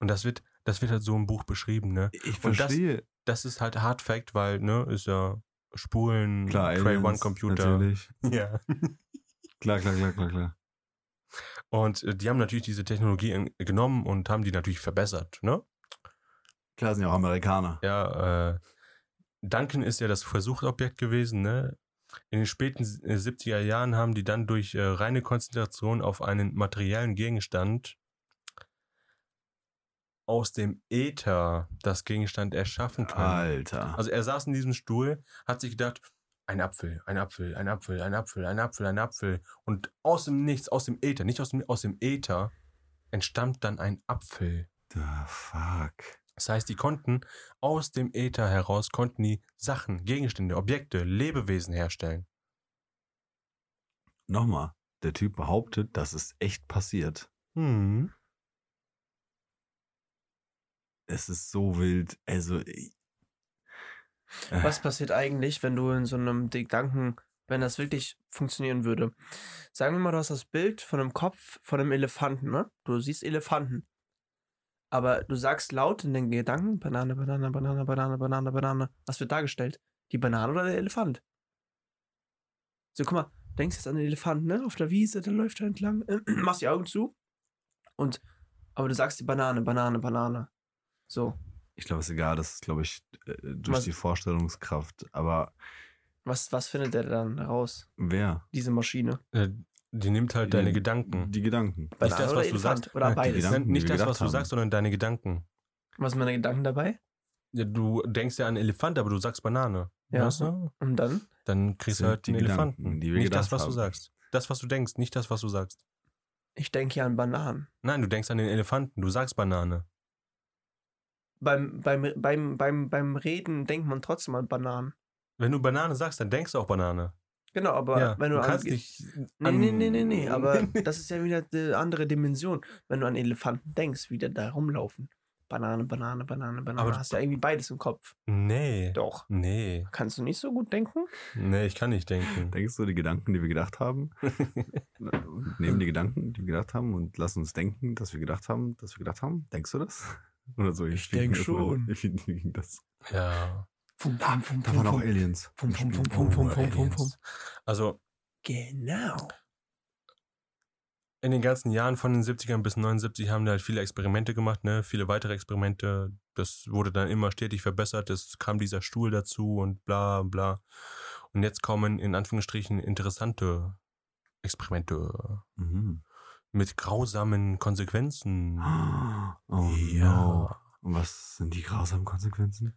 Und das wird, das wird halt so im Buch beschrieben, ne? Ich verstehe. Und das, das ist halt Hard Fact, weil, ne, ist ja Spulen, Tray eins Computer. Natürlich. Ja. Klar, klar, klar, klar, klar. Und die haben natürlich diese Technologie genommen und haben die natürlich verbessert, ne? Klar, sind ja auch Amerikaner. Ja, äh, Duncan ist ja das Versuchsobjekt gewesen, ne? In den späten siebziger Jahren haben die dann durch äh, reine Konzentration auf einen materiellen Gegenstand aus dem Äther das Gegenstand erschaffen können. Alter. Also er saß in diesem Stuhl, hat sich gedacht... Ein Apfel, ein Apfel, ein Apfel, ein Apfel, ein Apfel, ein Apfel. Und aus dem Nichts, aus dem Äther, nicht aus dem, aus dem Äther, entstammt dann ein Apfel. The fuck. Das heißt, die konnten aus dem Äther heraus, konnten die Sachen, Gegenstände, Objekte, Lebewesen herstellen. Nochmal, der Typ behauptet, das ist echt passiert. Hm. Es ist so wild, also... Was passiert eigentlich, wenn du in so einem Gedanken, wenn das wirklich funktionieren würde? Sagen wir mal, du hast das Bild von einem Kopf von einem Elefanten, ne? Du siehst Elefanten. Aber du sagst laut in den Gedanken, Banane, Banane, Banane, Banane, Banane, Banane. Was wird dargestellt? Die Banane oder der Elefant? So, guck mal, denkst jetzt an den Elefanten, ne? Auf der Wiese, der läuft da entlang, äh, machst die Augen zu und, aber du sagst die Banane, Banane, Banane. So. Ich glaube, es ist egal, das ist, glaube ich, durch was, die Vorstellungskraft, aber... Was, was findet der dann raus? Wer? Diese Maschine. Äh, Die nimmt halt die, deine Gedanken. Die Gedanken. Nicht Banane das, was du sagst. Oder beides. Nicht das, was du sagst, sondern deine Gedanken. Was sind meine Gedanken dabei? Ja, du denkst ja an Elefant, aber du sagst Banane. Ja. Weißt du? Und dann? Dann kriegst du halt den Elefanten. Nicht das, was du sagst. Das, was du denkst, nicht das, was du sagst. Ich denke ja an Bananen. Nein, du denkst an den Elefanten. Du sagst Banane. Beim, beim, beim, beim, beim Reden denkt man trotzdem an Bananen. Wenn du Banane sagst, dann denkst du auch Banane. Genau, aber ja, wenn du, du an... Nicht nee, an nee, nee, nee, nee, aber das ist ja wieder eine andere Dimension. Wenn du an Elefanten denkst, wie die da rumlaufen. Banane, Banane, Banane, Banane. Aber hast du ja irgendwie beides im Kopf. Nee. Doch. Nee. Kannst du nicht so gut denken? Nee, ich kann nicht denken. Denkst du die Gedanken, die wir gedacht haben? Nehmen die Gedanken, die wir gedacht haben und lassen uns denken, dass wir gedacht haben, dass wir gedacht haben. Denkst du das? Oder so? Ich, ich denke schon. Ich denke das. Ja. Fum, fum, fum, da waren auch Aliens. Fum, fum, fum, fum, fum, fum, fum, fum. Also. Genau. In den ganzen Jahren von den siebzigern bis neunundsiebzig haben da halt viele Experimente gemacht, ne? Viele weitere Experimente. Das wurde dann immer stetig verbessert. Es kam dieser Stuhl dazu und bla, bla. Und jetzt kommen in Anführungsstrichen interessante Experimente. Mhm. Mit grausamen Konsequenzen. Oh, ja. No. Und was sind die grausamen Konsequenzen?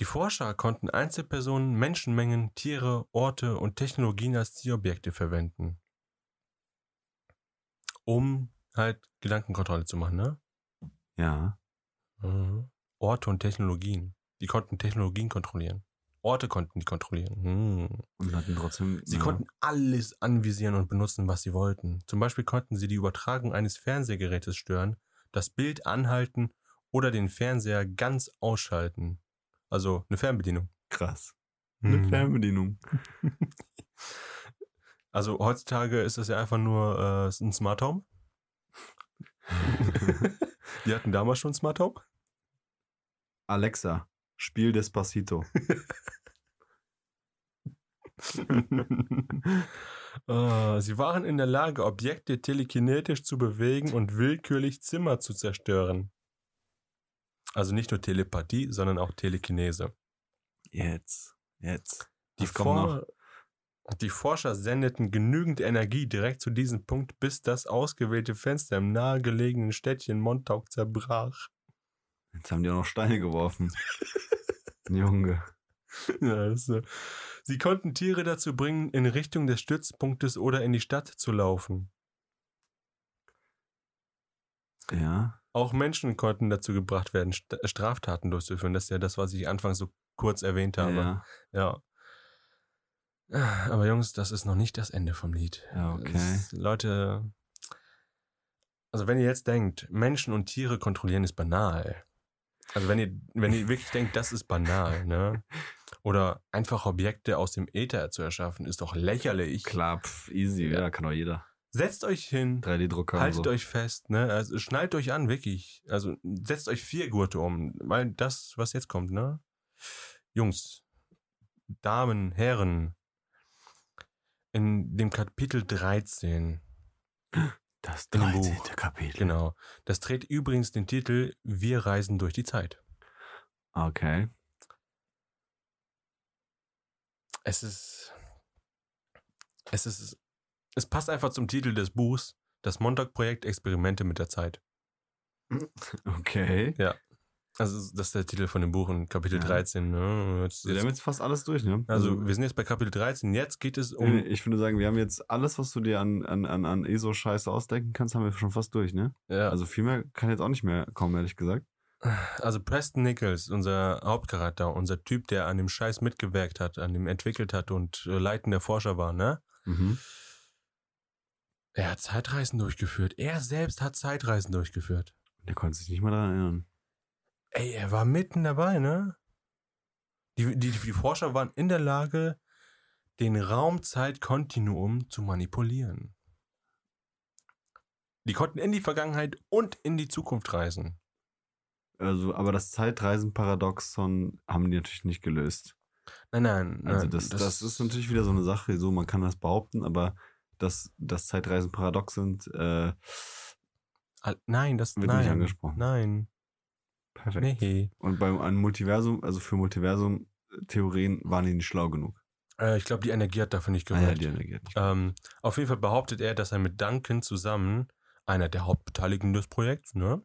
Die Forscher konnten Einzelpersonen, Menschenmengen, Tiere, Orte und Technologien als Zielobjekte verwenden. Um halt Gedankenkontrolle zu machen, ne? Ja. Mhm. Orte und Technologien. Die konnten Technologien kontrollieren. Orte konnten die kontrollieren. Mhm. Und hatten trotzdem. Sie ja. konnten alles anvisieren und benutzen, was sie wollten. Zum Beispiel konnten sie die Übertragung eines Fernsehgerätes stören, das Bild anhalten oder den Fernseher ganz ausschalten. Also eine Fernbedienung. Krass. Eine hm. Fernbedienung. Also heutzutage ist das ja einfach nur äh, ein Smart Home. Die hatten damals schon Smart Home. Alexa, spiel Despacito. uh, sie waren in der Lage, Objekte telekinetisch zu bewegen und willkürlich Zimmer zu zerstören. Also nicht nur Telepathie, sondern auch Telekinese. Jetzt, jetzt. Die, For- die Forscher sendeten genügend Energie direkt zu diesem Punkt, bis das ausgewählte Fenster im nahegelegenen Städtchen Montauk zerbrach. Jetzt haben die auch noch Steine geworfen. Junge. Ja, das ist so. Sie konnten Tiere dazu bringen, in Richtung des Stützpunktes oder in die Stadt zu laufen. Ja. Auch Menschen konnten dazu gebracht werden, Straftaten durchzuführen. Das ist ja das, was ich anfangs so kurz erwähnt habe. Ja. ja. Aber Jungs, das ist noch nicht das Ende vom Lied. Ja, okay. Das, Leute, also wenn ihr jetzt denkt, Menschen und Tiere kontrollieren ist banal. Also wenn ihr, wenn ihr wirklich denkt, das ist banal, ne? Oder einfach Objekte aus dem Äther zu erschaffen, ist doch lächerlich. Klar, pf, easy, ja, kann doch jeder. Setzt euch hin, drei D-Drucker haltet so. Euch fest, ne? Also schnallt euch an, wirklich. Also setzt euch vier Gurte um, weil das, was jetzt kommt, ne? Jungs, Damen, Herren, in dem Kapitel dreizehn. Das dreizehnte. Kapitel. Genau. Das trägt übrigens den Titel Wir reisen durch die Zeit. Okay. Es ist... Es ist... Es passt einfach zum Titel des Buchs, das Montauk-Projekt Experimente mit der Zeit. Okay. Ja. Also, das ist der Titel von dem Buch in Kapitel ja. dreizehn. Ne? Jetzt, wir haben jetzt fast alles durch, ne? Also, also, wir sind jetzt bei Kapitel dreizehn. Jetzt geht es um. Ich würde sagen, wir haben jetzt alles, was du dir an, an, an, an E S O-Scheiße ausdenken kannst, haben wir schon fast durch, ne? Ja. Also, viel mehr kann jetzt auch nicht mehr kommen, ehrlich gesagt. Also, Preston Nichols, unser Hauptcharakter, unser Typ, der an dem Scheiß mitgewirkt hat, an dem entwickelt hat und leitender Forscher war, ne? Mhm. Er hat Zeitreisen durchgeführt. Er selbst hat Zeitreisen durchgeführt. Der konnte sich nicht mal daran erinnern. Ey, er war mitten dabei, ne? Die, die, die Forscher waren in der Lage, den Raum-Zeit-Kontinuum zu manipulieren. Die konnten in die Vergangenheit und in die Zukunft reisen. Also, aber das Zeitreisen-Paradoxon haben die natürlich nicht gelöst. Nein, nein. nein also das, das, das ist natürlich wieder so eine Sache, so man kann das behaupten, aber das, das Zeitreisen-Paradoxon äh, nein, das wird nein, nicht angesprochen. Nein. Perfekt. Nee. Und beim einem Multiversum, also für Multiversum-Theorien waren die nicht schlau genug. Äh, ich glaube, die Energie hat dafür nicht gehört. Ah, ja, die Energie hat nicht gehört. Ähm, auf jeden Fall behauptet er, dass er mit Duncan zusammen, einer der Hauptbeteiligten des Projekts, ne,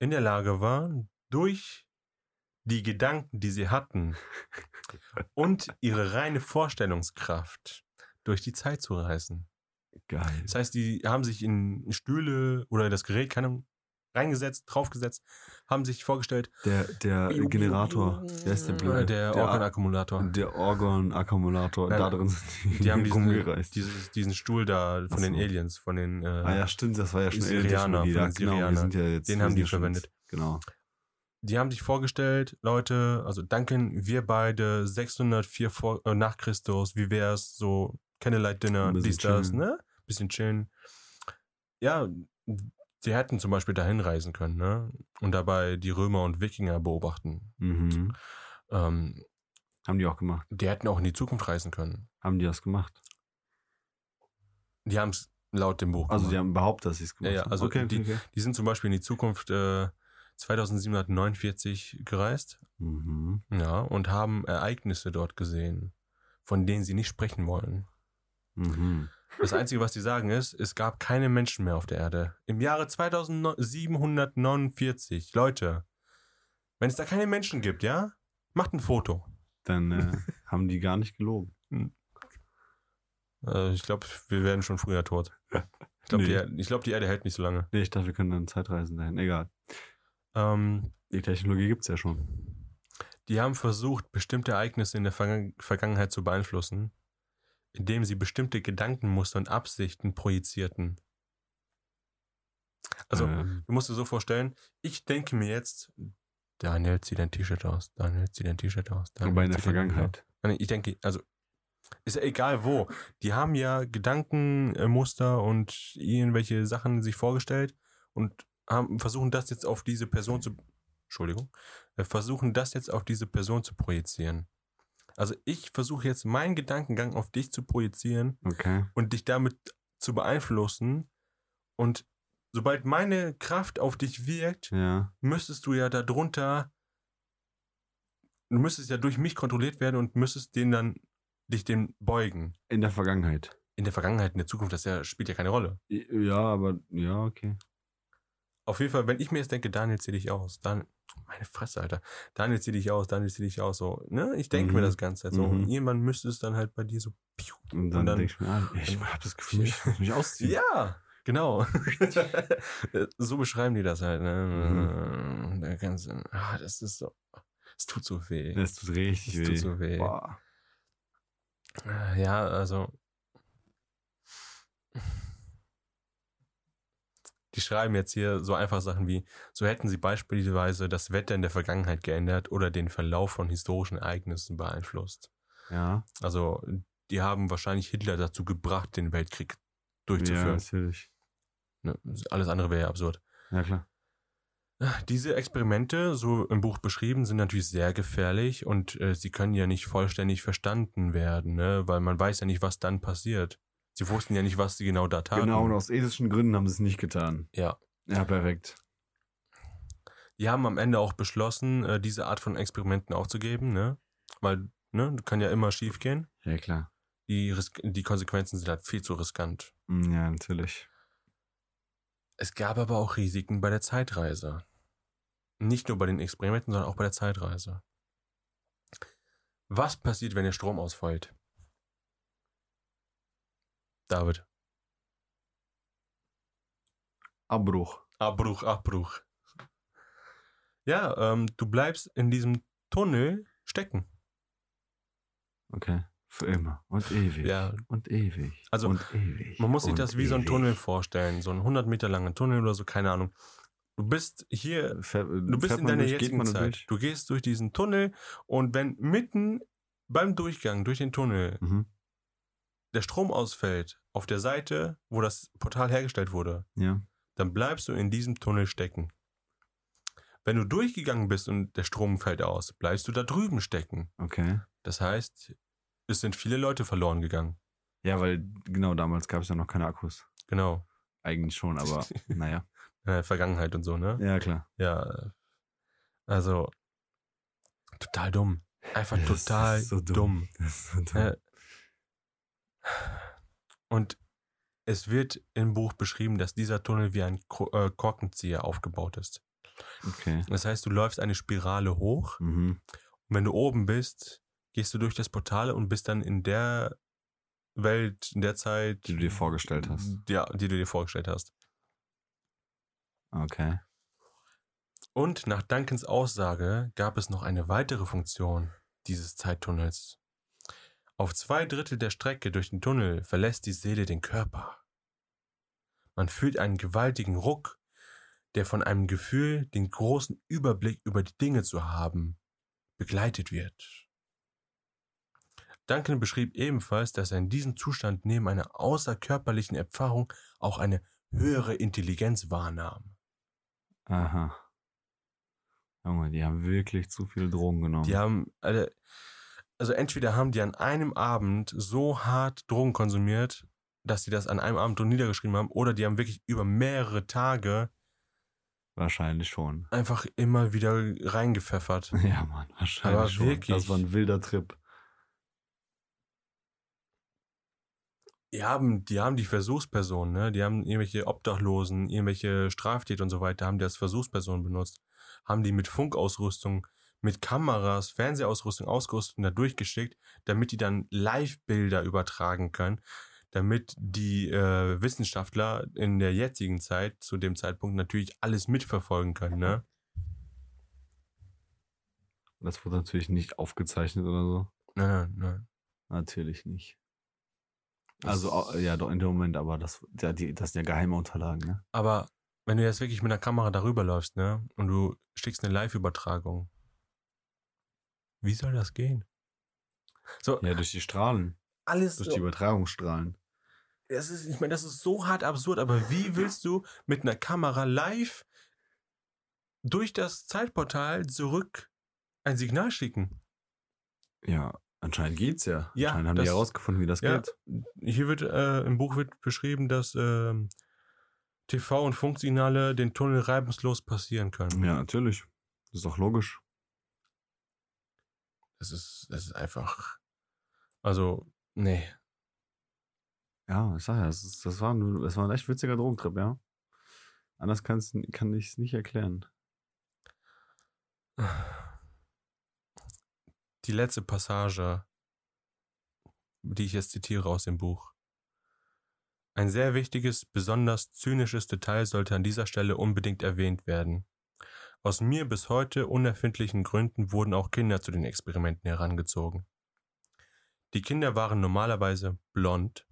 in der Lage war, durch die Gedanken, die sie hatten und ihre reine Vorstellungskraft durch die Zeit zu reisen. Geil. Das heißt, die haben sich in Stühle oder das Gerät, keine Ahnung, reingesetzt, draufgesetzt, haben sich vorgestellt. Der, der Generator, der ist der Blöde. Der Orgon-Akkumulator. Der Orgon-Akkumulator, da drin sind die, die haben rumgereist. Diesen, dieses, diesen Stuhl da von Ach den so. Aliens, von den äh, Ah ja, stimmt, das war ja schon Sirianer, ja, genau, die sind ja jetzt. Den haben die verwendet. Genau. Die haben sich vorgestellt, Leute, also Duncan, wir beide, sechshundertvier vor, äh, nach Christus, wie wär's, so Candlelight-Dinner, dies, das, ne? Bisschen chillen. Ja, sie hätten zum Beispiel dahin reisen können, ne? Und dabei die Römer und Wikinger beobachten. Mhm. Ähm, haben die auch gemacht. Die hätten auch in die Zukunft reisen können. Haben die das gemacht? Die haben es laut dem Buch also gemacht. Also die haben behauptet, dass sie es gemacht ja, ja, also okay, die, okay. die sind zum Beispiel in die Zukunft äh, zweitausendsiebenhundertneunundvierzig gereist. Mhm. Ja, und haben Ereignisse dort gesehen, von denen sie nicht sprechen wollen. Mhm. Das Einzige, was sie sagen, ist, es gab keine Menschen mehr auf der Erde. Im Jahre zweitausendsiebenhundertneunundvierzig. Leute, wenn es da keine Menschen gibt, ja, macht ein Foto. Dann äh, haben die gar nicht gelogen. Äh, ich glaube, wir werden schon früher tot. Ich glaube, nee. die, glaub, die Erde hält nicht so lange. Nee, ich dachte, wir können dann Zeitreisen dahin. Egal. Ähm, die Technologie gibt es ja schon. Die haben versucht, bestimmte Ereignisse in der Vergangen- Vergangenheit zu beeinflussen, indem sie bestimmte Gedankenmuster und Absichten projizierten. Also, ähm. du musst dir so vorstellen, ich denke mir jetzt, Daniel, zieh dein T-Shirt aus, Daniel, zieh dein T-Shirt aus. Wobei in der Vergangenheit. Ich denke, also, ist ja egal wo. Die haben ja Gedankenmuster und irgendwelche Sachen sich vorgestellt und haben, versuchen das jetzt auf diese Person zu, Entschuldigung, versuchen das jetzt auf diese Person zu projizieren. Also ich versuche jetzt meinen Gedankengang auf dich zu projizieren okay. und dich damit zu beeinflussen. Und sobald meine Kraft auf dich wirkt, ja. müsstest du ja darunter, du müsstest ja durch mich kontrolliert werden und müsstest den dann, dich dem beugen. In der Vergangenheit. In der Vergangenheit, in der Zukunft, das ja, spielt ja keine Rolle. Ja, aber, ja, okay. Auf jeden Fall, wenn ich mir jetzt denke, Daniel, zieh dich aus, dann, meine Fresse, Alter, Daniel, zieh dich aus, Daniel, zieh dich aus, so, ne, ich denke mhm. mir das Ganze so, mhm. und irgendwann müsste es dann halt bei dir so, piu, und dann, dann denkst du mir, ah, ich hab das Gefühl, ich muss mich ausziehen. Ja, genau. So beschreiben die das halt, ne, mhm. der ganze, ah, das ist so, es tut so weh. Das tut richtig weh. Es tut so weh. Boah. Ja, also, die schreiben jetzt hier so einfach Sachen wie, so hätten sie beispielsweise das Wetter in der Vergangenheit geändert oder den Verlauf von historischen Ereignissen beeinflusst. Ja. Also die haben wahrscheinlich Hitler dazu gebracht, den Weltkrieg durchzuführen. Ja, natürlich. Ne, alles andere wäre ja absurd. Ja, klar. Diese Experimente, so im Buch beschrieben, sind natürlich sehr gefährlich und äh, sie können ja nicht vollständig verstanden werden, ne? Weil man weiß ja nicht, was dann passiert. Sie wussten ja nicht, was sie genau da taten. Genau, und aus ethischen Gründen haben sie es nicht getan. Ja. Ja, perfekt. Die haben am Ende auch beschlossen, diese Art von Experimenten aufzugeben, ne? Weil, ne, kann ja immer schief gehen. Ja, klar. Die, Risk- die Konsequenzen sind halt viel zu riskant. Ja, natürlich. Es gab aber auch Risiken bei der Zeitreise. Nicht nur bei den Experimenten, sondern auch bei der Zeitreise. Was passiert, wenn der Strom ausfällt? David. Abbruch. Abbruch, Abbruch. Ja, ähm, du bleibst in diesem Tunnel stecken. Okay, für immer und ewig. Ja. Und ewig. Also, und ewig. Man muss sich das wie ewig. So einen Tunnel vorstellen. So einen hundert Meter langen Tunnel oder so, keine Ahnung. Du bist hier, Fähr, du bist in deiner jetzigen Zeit. Du gehst durch diesen Tunnel und wenn mitten beim Durchgang durch den Tunnel mhm. der Strom ausfällt auf der Seite, wo das Portal hergestellt wurde, ja. dann bleibst du in diesem Tunnel stecken. Wenn du durchgegangen bist und der Strom fällt aus, bleibst du da drüben stecken. Okay. Das heißt, es sind viele Leute verloren gegangen. Ja, weil genau, damals gab es ja noch keine Akkus. Genau. Eigentlich schon, aber naja. Vergangenheit und so, ne? Ja, klar. Ja, also total dumm. Einfach das total ist so dumm. dumm. Das ist so dumm. Und es wird im Buch beschrieben, dass dieser Tunnel wie ein Korkenzieher aufgebaut ist. Okay. Das heißt, du läufst eine Spirale hoch, mhm, und wenn du oben bist, gehst du durch das Portal und bist dann in der Welt, in der Zeit, die du dir vorgestellt hast. Ja, die du dir vorgestellt hast. Okay. Und nach Duncans Aussage gab es noch eine weitere Funktion dieses Zeittunnels. Auf zwei Drittel der Strecke durch den Tunnel verlässt die Seele den Körper. Man fühlt einen gewaltigen Ruck, der von einem Gefühl, den großen Überblick über die Dinge zu haben, begleitet wird. Duncan beschrieb ebenfalls, dass er in diesem Zustand neben einer außerkörperlichen Erfahrung auch eine höhere Intelligenz wahrnahm. Aha. Junge, die haben wirklich zu viel Drogen genommen. Die haben, also, also entweder haben die an einem Abend so hart Drogen konsumiert, dass sie das an einem Abend so niedergeschrieben haben, oder die haben wirklich über mehrere Tage wahrscheinlich schon einfach immer wieder reingepfeffert. Ja, Mann, wahrscheinlich aber schon. Wirklich. Das war ein wilder Trip. Die haben, die haben die Versuchspersonen, ne? Die haben irgendwelche Obdachlosen, irgendwelche Straftäter und so weiter, haben die als Versuchspersonen benutzt. Haben die mit Funkausrüstung, mit Kameras, Fernsehausrüstung ausgerüstet und da durchgeschickt, damit die dann Live-Bilder übertragen können, damit die äh, Wissenschaftler in der jetzigen Zeit, zu dem Zeitpunkt, natürlich alles mitverfolgen können, ne? Das wurde natürlich nicht aufgezeichnet oder so. Nein, nein. Natürlich nicht. Also, ja, doch in dem Moment, aber das, ja, die, das sind ja geheime Unterlagen, ne? Aber wenn du jetzt wirklich mit einer Kamera darüber läufst, ne, und du schickst eine Live-Übertragung, wie soll das gehen? So, ja, durch die Strahlen. Alles durch so, die Übertragungsstrahlen. Das ist, ich meine, das ist so hart absurd, aber wie willst du mit einer Kamera live durch das Zeitportal zurück ein Signal schicken? Ja. Anscheinend geht's ja. ja Anscheinend haben das, die herausgefunden, wie das ja, geht. Hier wird, äh, im Buch wird beschrieben, dass äh, T V- und Funksignale den Tunnel reibungslos passieren können. Ja, natürlich. Das ist doch logisch. Das ist, das ist einfach. Also, nee. Ja, ich sag ja, das, ist, das, war, ein, das war ein echt witziger Drogentrip, ja. Anders kann's, kann ich es nicht erklären. Die letzte Passage, die ich jetzt zitiere aus dem Buch. Ein sehr wichtiges, besonders zynisches Detail sollte an dieser Stelle unbedingt erwähnt werden. Aus mir bis heute unerfindlichen Gründen wurden auch Kinder zu den Experimenten herangezogen. Die Kinder waren normalerweise blond,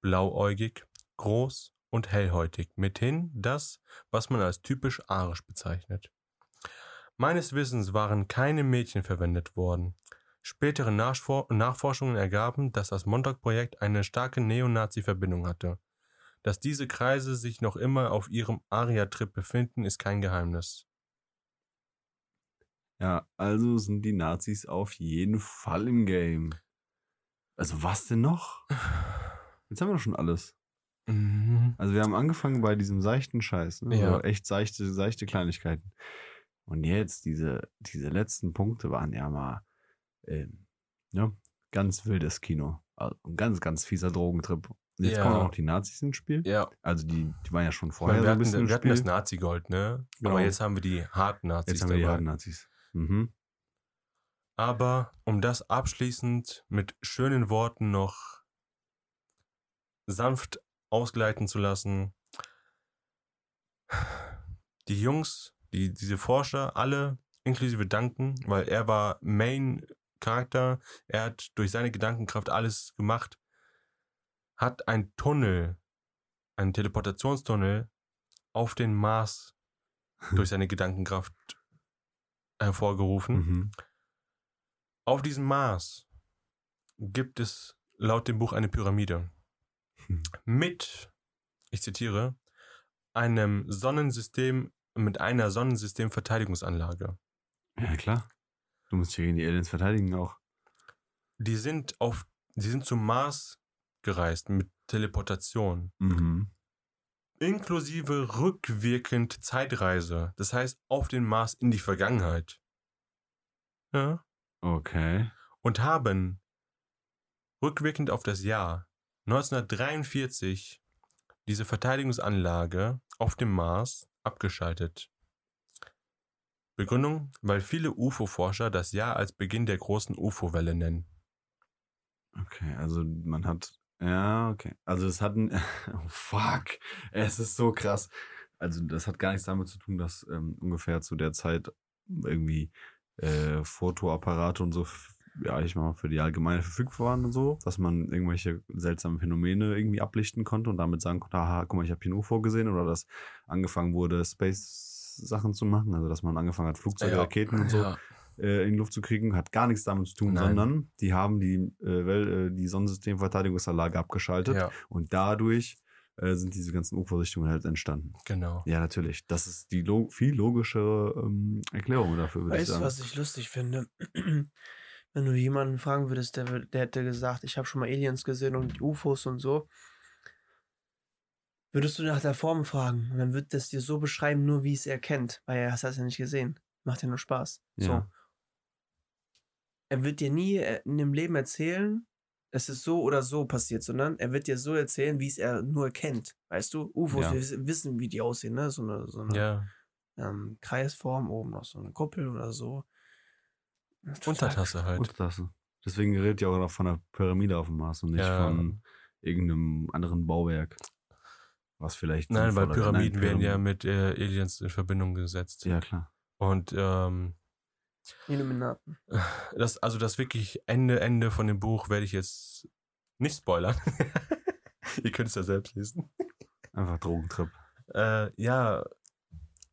blauäugig, groß und hellhäutig, mithin das, was man als typisch arisch bezeichnet. Meines Wissens waren keine Mädchen verwendet worden. Spätere Nachfor- Nachforschungen ergaben, dass das Montauk-Projekt eine starke Neonazi-Verbindung hatte. Dass diese Kreise sich noch immer auf ihrem Aria-Trip befinden, ist kein Geheimnis. Ja, also sind die Nazis auf jeden Fall im Game. Also was denn noch? Jetzt haben wir doch schon alles. Mhm. Also wir haben angefangen bei diesem seichten Scheiß, ne? Ja. Also echt seichte, seichte Kleinigkeiten. Und jetzt, diese, diese letzten Punkte waren ja mal ähm, ja, ganz wildes Kino. Also ein ganz, ganz fieser Drogentrip. Und jetzt ja. kommen auch die Nazis ins Spiel. Ja. Also die, die waren ja schon vorher meine, so ein bisschen hatten, im Wir Spiel. hatten das Nazi-Gold, ne? Genau. Aber jetzt haben wir die harten Nazis. Jetzt haben wir dabei. die harten Nazis. Mhm. Aber um das abschließend mit schönen Worten noch sanft ausgleiten zu lassen. Die Jungs... Die, diese Forscher, alle inklusive Duncan, weil er war Main-Charakter, er hat durch seine Gedankenkraft alles gemacht, hat einen Tunnel, einen Teleportationstunnel auf den Mars durch seine Gedankenkraft hervorgerufen. Mhm. Auf diesem Mars gibt es laut dem Buch eine Pyramide mit, ich zitiere, einem Sonnensystem mit einer Sonnensystem-Verteidigungsanlage. Ja, klar. Du musst dich gegen die Aliens verteidigen auch. Die sind auf, die sind zum Mars gereist mit Teleportation. Mhm. Inklusive rückwirkend Zeitreise. Das heißt, auf den Mars in die Vergangenheit. Ja. Okay. Und haben rückwirkend auf das Jahr neunzehnhundertdreiundvierzig diese Verteidigungsanlage auf dem Mars abgeschaltet. Begründung, weil viele U F O-Forscher das Jahr als Beginn der großen U F O-Welle nennen. Okay, also man hat... Ja, okay. Also das hat ein... Oh, fuck. Es ist so krass. Also das hat gar nichts damit zu tun, dass ähm, ungefähr zu der Zeit irgendwie äh, Fotoapparate und so, ja, ich mal für die Allgemeine verfügbar waren und so, dass man irgendwelche seltsamen Phänomene irgendwie ablichten konnte und damit sagen konnte, haha, guck mal, ich habe hier ein U F O gesehen, oder dass angefangen wurde, Space-Sachen zu machen, also dass man angefangen hat, Flugzeuge, ja, Raketen und so, ja, in die Luft zu kriegen, hat gar nichts damit zu tun, Nein. sondern die haben die, äh, well, äh, die Sonnensystemverteidigungsanlage abgeschaltet, ja, und dadurch äh, sind diese ganzen U F O-Sichtungen halt entstanden. Genau. Ja, natürlich. Das ist die log- viel logischere ähm, Erklärung dafür, würde ich sagen. Weißt du, was ich lustig finde? Wenn du jemanden fragen würdest, der, der hätte gesagt, ich habe schon mal Aliens gesehen und U F Os und so, würdest du nach der Form fragen und dann wird das dir so beschreiben, nur wie es er kennt, weil er hat es ja nicht gesehen. Macht ja nur Spaß. Ja. So. Er wird dir nie in dem Leben erzählen, es ist so oder so passiert, sondern er wird dir so erzählen, wie es er nur kennt. Weißt du? U F Os, ja, wir wissen, wie die aussehen, ne? So eine, so eine ja. ähm, Kreisform oben, noch so eine Kuppel oder so. Untertasse halt. Untertasse. Deswegen redet ihr auch noch von einer Pyramide auf dem Mars und nicht ja. von irgendeinem anderen Bauwerk. Was vielleicht. Nein, weil Pyramiden werden ja mit äh, Aliens in Verbindung gesetzt. Ja, klar. Und ähm, Illuminaten. Das, also das wirklich Ende, Ende von dem Buch werde ich jetzt nicht spoilern. Ihr könnt es ja selbst lesen. Einfach Drogentrip. Äh, ja,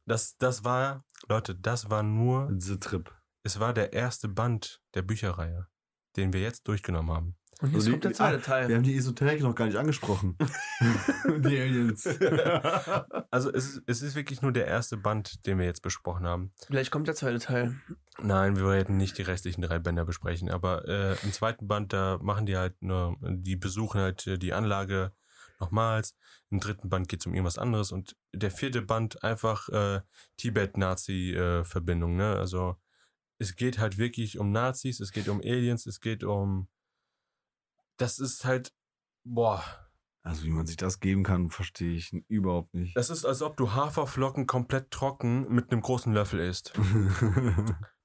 das, das war, Leute, das war nur The Trip. Es war der erste Band der Bücherreihe, den wir jetzt durchgenommen haben. Und jetzt also kommt die, der zweite Teil. Wir haben die Esoterik noch gar nicht angesprochen. Die Aliens. Also es, es ist wirklich nur der erste Band, den wir jetzt besprochen haben. Vielleicht kommt der zweite Teil. Nein, wir werden nicht die restlichen drei Bänder besprechen. Aber äh, im zweiten Band, da machen die halt nur, die besuchen halt die Anlage nochmals. Im dritten Band geht es um irgendwas anderes. Und der vierte Band einfach äh, Tibet-Nazi-Verbindung. Ne? Also es geht halt wirklich um Nazis, es geht um Aliens, es geht um... Das ist halt, boah. Also wie man sich das geben kann, verstehe ich überhaupt nicht. Das ist, als ob du Haferflocken komplett trocken mit einem großen Löffel isst.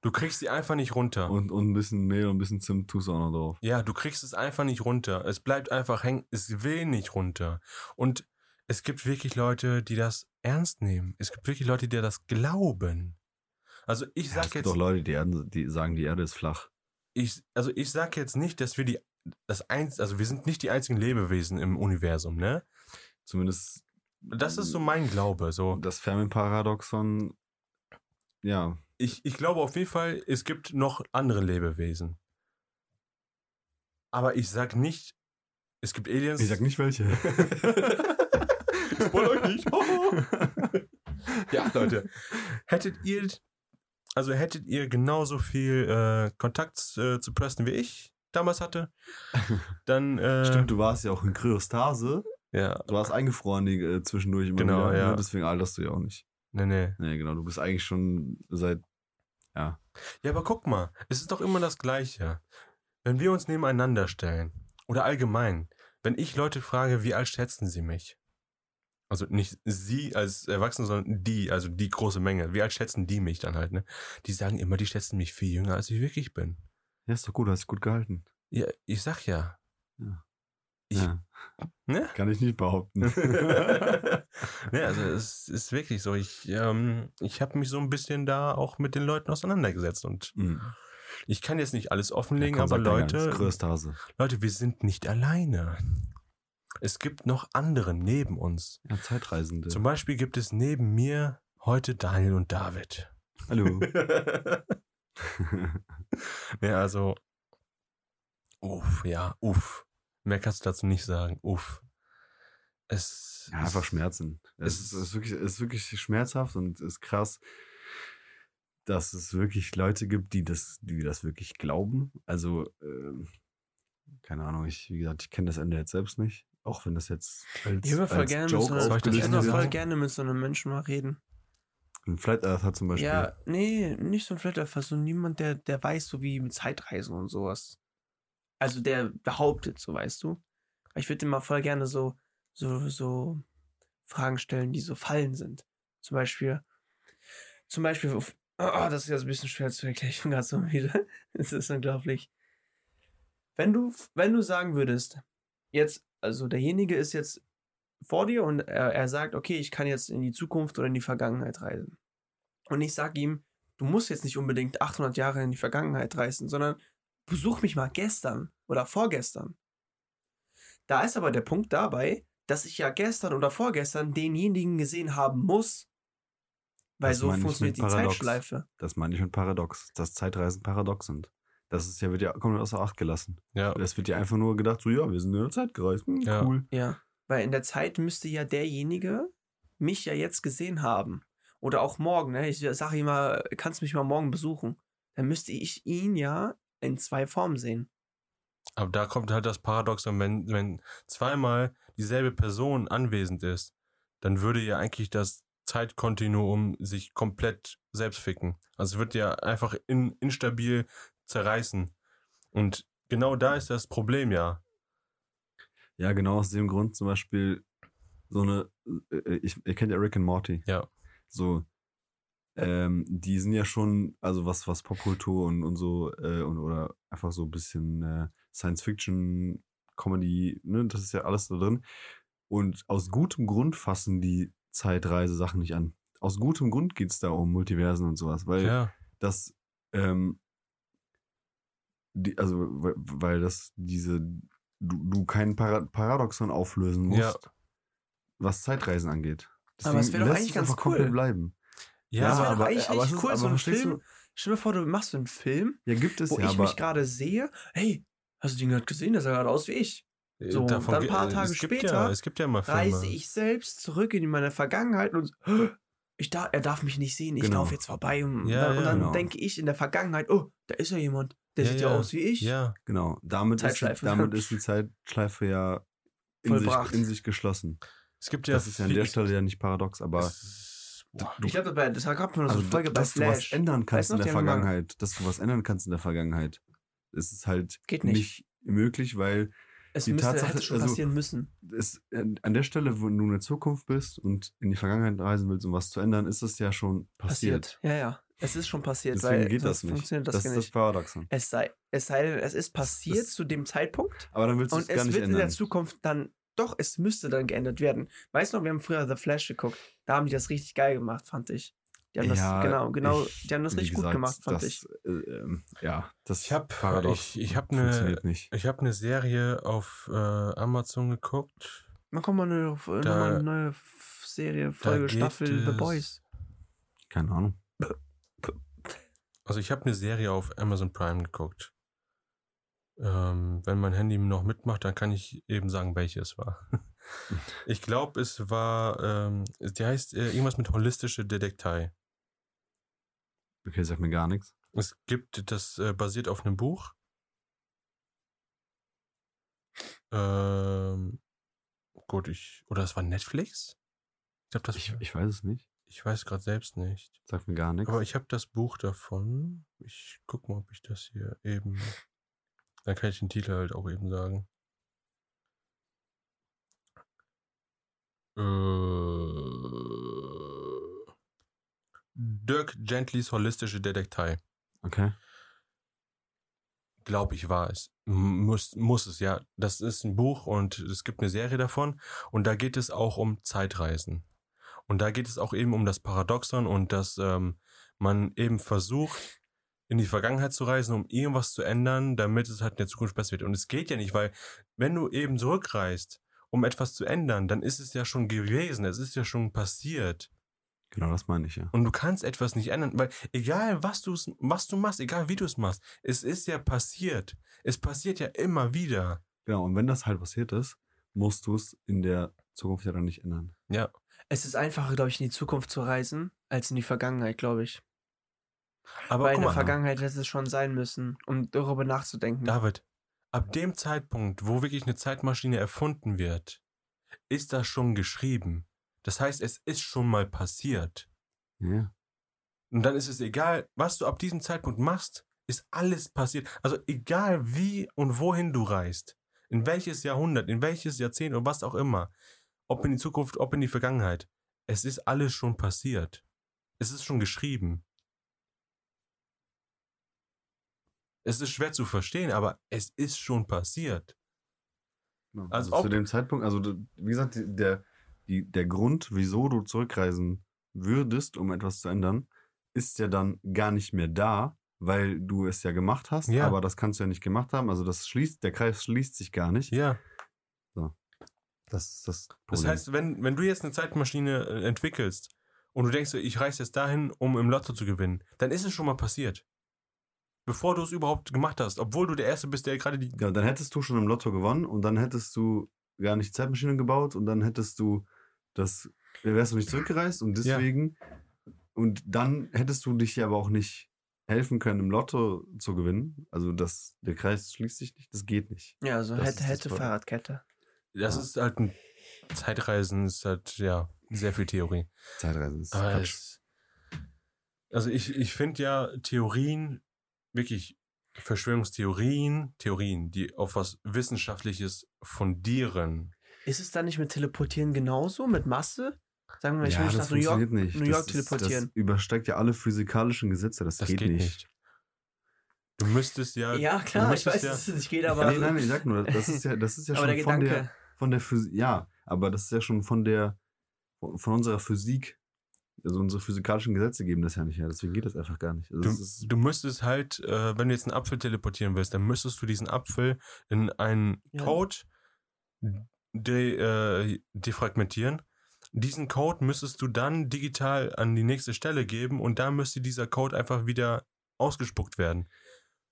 Du kriegst sie einfach nicht runter. Und, und ein bisschen Mehl und ein bisschen Zimt tust du auch noch drauf. Ja, du kriegst es einfach nicht runter. Es bleibt einfach hängen. Es will nicht runter. Und es gibt wirklich Leute, die das ernst nehmen. Es gibt wirklich Leute, die das glauben. Also ich sag ja, es jetzt... Es gibt doch Leute, die, Erde, die sagen, die Erde ist flach. Ich, also ich sag jetzt nicht, dass wir die... Das einz- also wir sind nicht die einzigen Lebewesen im Universum, ne? Zumindest. Das ist so mein Glaube. So. Das Fermi-Paradoxon, ja. Ich, ich glaube auf jeden Fall, es gibt noch andere Lebewesen. Aber ich sag nicht, es gibt Aliens. Ich sag nicht welche. Ich wollte euch nicht. Ja, Leute. Hättet ihr, also hättet ihr genauso viel äh, Kontakt äh, zu Preston wie ich damals hatte, dann... Äh, Stimmt, du warst ja auch in Kryostase. Ja. Du warst eingefroren äh, zwischendurch. Immer genau, wieder, ja. Deswegen alterst du ja auch nicht. Nee, nee. Nee, genau. Du bist eigentlich schon seit... Ja. Ja, aber guck mal. Es ist doch immer das Gleiche. Wenn wir uns nebeneinander stellen, oder allgemein, wenn ich Leute frage, wie alt schätzen sie mich? Also nicht sie als Erwachsene, sondern die, also die große Menge. Wie alt schätzen die mich dann halt, ne? Die sagen immer, die schätzen mich viel jünger, als ich wirklich bin. Ja, ist doch gut, hast du gut gehalten. Ja, ich sag ja. Ja. Ich, ja. Ne? Kann ich nicht behaupten. Ne, also es ist wirklich so. Ich, ähm, ich habe mich so ein bisschen da auch mit den Leuten auseinandergesetzt. Und mhm. ich kann jetzt nicht alles offenlegen, ja, aber Leute, Leute, wir sind nicht alleine. Es gibt noch andere neben uns. Ja, Zeitreisende. Zum Beispiel gibt es neben mir heute Daniel und David. Hallo. Ja, also uff, ja, uff. Mehr kannst du dazu nicht sagen, uff. Es ja, einfach Schmerzen. Es, es, ist, es, ist wirklich, es ist wirklich schmerzhaft und ist krass, dass es wirklich Leute gibt, die das, die das wirklich glauben. Also, ähm, keine Ahnung, ich, wie gesagt, ich kenne das Ende jetzt selbst nicht. Auch wenn das jetzt als, ich als gerne Joke mit so einer, Ich würde voll gerne mit so einem Menschen mal reden. Ein Flat Earther zum Beispiel. Ja, nee, nicht so ein Flat Earther, so niemand, der, der weiß, so wie mit Zeitreisen und sowas. Also der behauptet, so weißt du. Ich würde immer voll gerne so, so, so Fragen stellen, die so Fallen sind. Zum Beispiel, zum Beispiel, oh, das ist jetzt ein bisschen schwer zu erklären, ich bin gerade so müde. Es ist unglaublich. Wenn du, wenn du sagen würdest, jetzt, also derjenige ist jetzt vor dir und er, er sagt, okay, ich kann jetzt in die Zukunft oder in die Vergangenheit reisen. Und ich sage ihm, du musst jetzt nicht unbedingt achthundert Jahre in die Vergangenheit reisen, sondern besuch mich mal gestern oder vorgestern. Da ist aber der Punkt dabei, dass ich ja gestern oder vorgestern denjenigen gesehen haben muss, weil so funktioniert die Zeitschleife. Das meine ich mit Paradox, dass Zeitreisen paradox sind. Das ist ja, wird ja komplett außer Acht gelassen. Ja. Das wird ja einfach nur gedacht, so ja, wir sind in der Zeit gereist, hm, ja. Cool. Ja, weil in der Zeit müsste ja derjenige mich ja jetzt gesehen haben. Oder auch morgen, ne? Ich sage ihm mal, kannst mich mal morgen besuchen. Dann müsste ich ihn ja in zwei Formen sehen. Aber da kommt halt das Paradoxon, wenn, wenn zweimal dieselbe Person anwesend ist, dann würde ja eigentlich das Zeitkontinuum sich komplett selbst ficken. Also es wird ja einfach in, instabil zerreißen. Und genau da ist das Problem ja. Ja, genau aus dem Grund zum Beispiel so eine, ich, ihr kennt ja Rick and Morty. Ja. So, ähm, die sind ja schon, also was, was Popkultur und, und so, äh, und oder einfach so ein bisschen äh, Science-Fiction, Comedy, ne, das ist ja alles da drin. Und aus gutem Grund fassen die Zeitreise-Sachen nicht an. Aus gutem Grund geht es da um Multiversen und sowas, weil ja. das, ähm, die, also, weil, weil das diese, du, du kein Parad- Paradoxon auflösen musst, ja. was Zeitreisen angeht. Deswegen aber es wäre doch eigentlich ganz cool. Bleiben. Ja, ja das wäre doch eigentlich aber, richtig aber cool, ist, so ein Film. Du, stell dir vor, du machst so einen Film, ja, gibt es, wo ja, ich mich gerade sehe, hey, hast du den gerade gesehen? Der sah gerade aus wie ich. So, und dann ein paar Tage später ja, es gibt ja mal Filme. Reise ich selbst zurück in meine Vergangenheit und ich darf, er darf mich nicht sehen, ich genau. laufe jetzt vorbei. Und, ja, und dann ja, genau. denke ich in der Vergangenheit, oh, da ist ja jemand, der ja, sieht ja, ja aus wie ich. Ja, genau. Damit ist, damit ist die Zeitschleife ja in sich, in sich geschlossen. Es gibt ja das ist ja an der Stelle ja nicht paradox, aber es, du, ich glaube, das gab man also so eine Folge bei Flash. Dass du was ändern kannst in der Vergangenheit. Dass du was ändern kannst in der Vergangenheit. Es ist halt Geht nicht. nicht möglich, weil es die müsste, Tatsache, hätte schon passieren also, müssen. Es, an der Stelle, wo du in der Zukunft bist und in die Vergangenheit reisen willst, um was zu ändern, ist das ja schon passiert. passiert. Ja, ja. Es ist schon passiert. Deswegen weil geht das nicht. Funktioniert das, das ist nicht. Das Paradoxon. Es sei, es sei denn, es ist passiert das, zu dem Zeitpunkt. Aber dann willst du es gar nicht ändern. Und es wird in der Zukunft dann Doch, es müsste dann geändert werden. Weißt du noch, wir haben früher The Flash geguckt. Da haben die das richtig geil gemacht, fand ich. Die haben das, ja, genau, genau, ich, die haben das richtig gesagt, gut gemacht, fand das, ich. Äh, ja, das ich hab, Paradox ich, ich hab funktioniert ne, nicht. Ich habe eine Serie auf äh, Amazon geguckt. Man kommt mal eine, da, eine neue Serie, Folge, Staffel, The Boys. Keine Ahnung. Also ich habe eine Serie auf Amazon Prime geguckt. Ähm, wenn mein Handy noch mitmacht, dann kann ich eben sagen, welche es war. Ich glaube, es war, ähm, die heißt äh, irgendwas mit holistische Detektei. Okay, sagt mir gar nichts. Es gibt, das äh, basiert auf einem Buch. Ähm, gut, ich, oder es war Netflix? Ich glaube, das. Ich, ich weiß es nicht. Ich weiß gerade selbst nicht. Sagt mir gar nichts. Aber ich habe das Buch davon. Ich guck mal, ob ich das hier eben. Dann kann ich den Titel halt auch eben sagen. Äh, Dirk Gentlys holistische Detektei. Okay. Glaube ich, war es. Muss, muss es, ja. Das ist ein Buch und es gibt eine Serie davon. Und da geht es auch um Zeitreisen. Und da geht es auch eben um das Paradoxon und dass ähm, man eben versucht, in die Vergangenheit zu reisen, um irgendwas zu ändern, damit es halt in der Zukunft besser wird. Und es geht ja nicht, weil wenn du eben zurückreist, um etwas zu ändern, dann ist es ja schon gewesen, es ist ja schon passiert. Genau, das meine ich ja. Und du kannst etwas nicht ändern, weil egal, was, du's, was du machst, egal wie du es machst, es ist ja passiert. Es passiert ja immer wieder. Genau, und wenn das halt passiert ist, musst du es in der Zukunft ja dann nicht ändern. Ja. Es ist einfacher, glaube ich, in die Zukunft zu reisen, als in die Vergangenheit, glaube ich. Aber weil in der Vergangenheit hätte es schon sein müssen, um darüber nachzudenken. David, ab dem Zeitpunkt, wo wirklich eine Zeitmaschine erfunden wird, ist das schon geschrieben. Das heißt, es ist schon mal passiert. Ja. Und dann ist es egal, was du ab diesem Zeitpunkt machst, ist alles passiert. Also egal wie und wohin du reist, in welches Jahrhundert, in welches Jahrzehnt oder was auch immer, ob in die Zukunft, ob in die Vergangenheit, es ist alles schon passiert. Es ist schon geschrieben. Es ist schwer zu verstehen, aber es ist schon passiert. Genau. Also, also zu dem Zeitpunkt, also wie gesagt, der, die, der Grund, wieso du zurückreisen würdest, um etwas zu ändern, ist ja dann gar nicht mehr da, weil du es ja gemacht hast, ja. Aber das kannst du ja nicht gemacht haben. Also das schließt, der Kreis schließt sich gar nicht. Ja. So. Das ist das Problem. Das heißt, wenn, wenn du jetzt eine Zeitmaschine entwickelst und du denkst, ich reise jetzt dahin, um im Lotto zu gewinnen, dann ist es schon mal passiert. Bevor du es überhaupt gemacht hast, obwohl du der Erste bist, der gerade die... Ja, dann hättest du schon im Lotto gewonnen und dann hättest du gar nicht Zeitmaschine gebaut und dann hättest du das... Dann wärst du nicht zurückgereist und deswegen... Ja. Und dann hättest du dich aber auch nicht helfen können, im Lotto zu gewinnen. Also das, der Kreis schließt sich nicht, das geht nicht. Ja, also hätte, hätte Fahrradkette. Das ja. Ist halt ein... Zeitreisen ist halt, ja, sehr viel Theorie. Zeitreisen ist... Aber es, also ich, ich finde ja Theorien... wirklich Verschwörungstheorien, Theorien, die auf was Wissenschaftliches fundieren. Ist es dann nicht mit Teleportieren genauso, mit Masse? Sagen wir mal, ich ja, will nach New York, New York das teleportieren. Ist, das übersteigt ja alle physikalischen Gesetze, das, das geht, geht nicht. nicht. Du müsstest ja... Ja, klar, ich weiß, ja, dass es nicht geht, aber... Nein, nein, ich sag nur, das ist ja, das ist ja schon der von, der, von der Physik... Ja, aber das ist ja schon von der... von unserer Physik... Also unsere physikalischen Gesetze geben das ja nicht her, deswegen geht das einfach gar nicht. Also du, ist, du müsstest halt, äh, wenn du jetzt einen Apfel teleportieren willst, dann müsstest du diesen Apfel in einen ja. Code de, äh, defragmentieren. Diesen Code müsstest du dann digital an die nächste Stelle geben und da müsste dieser Code einfach wieder ausgespuckt werden.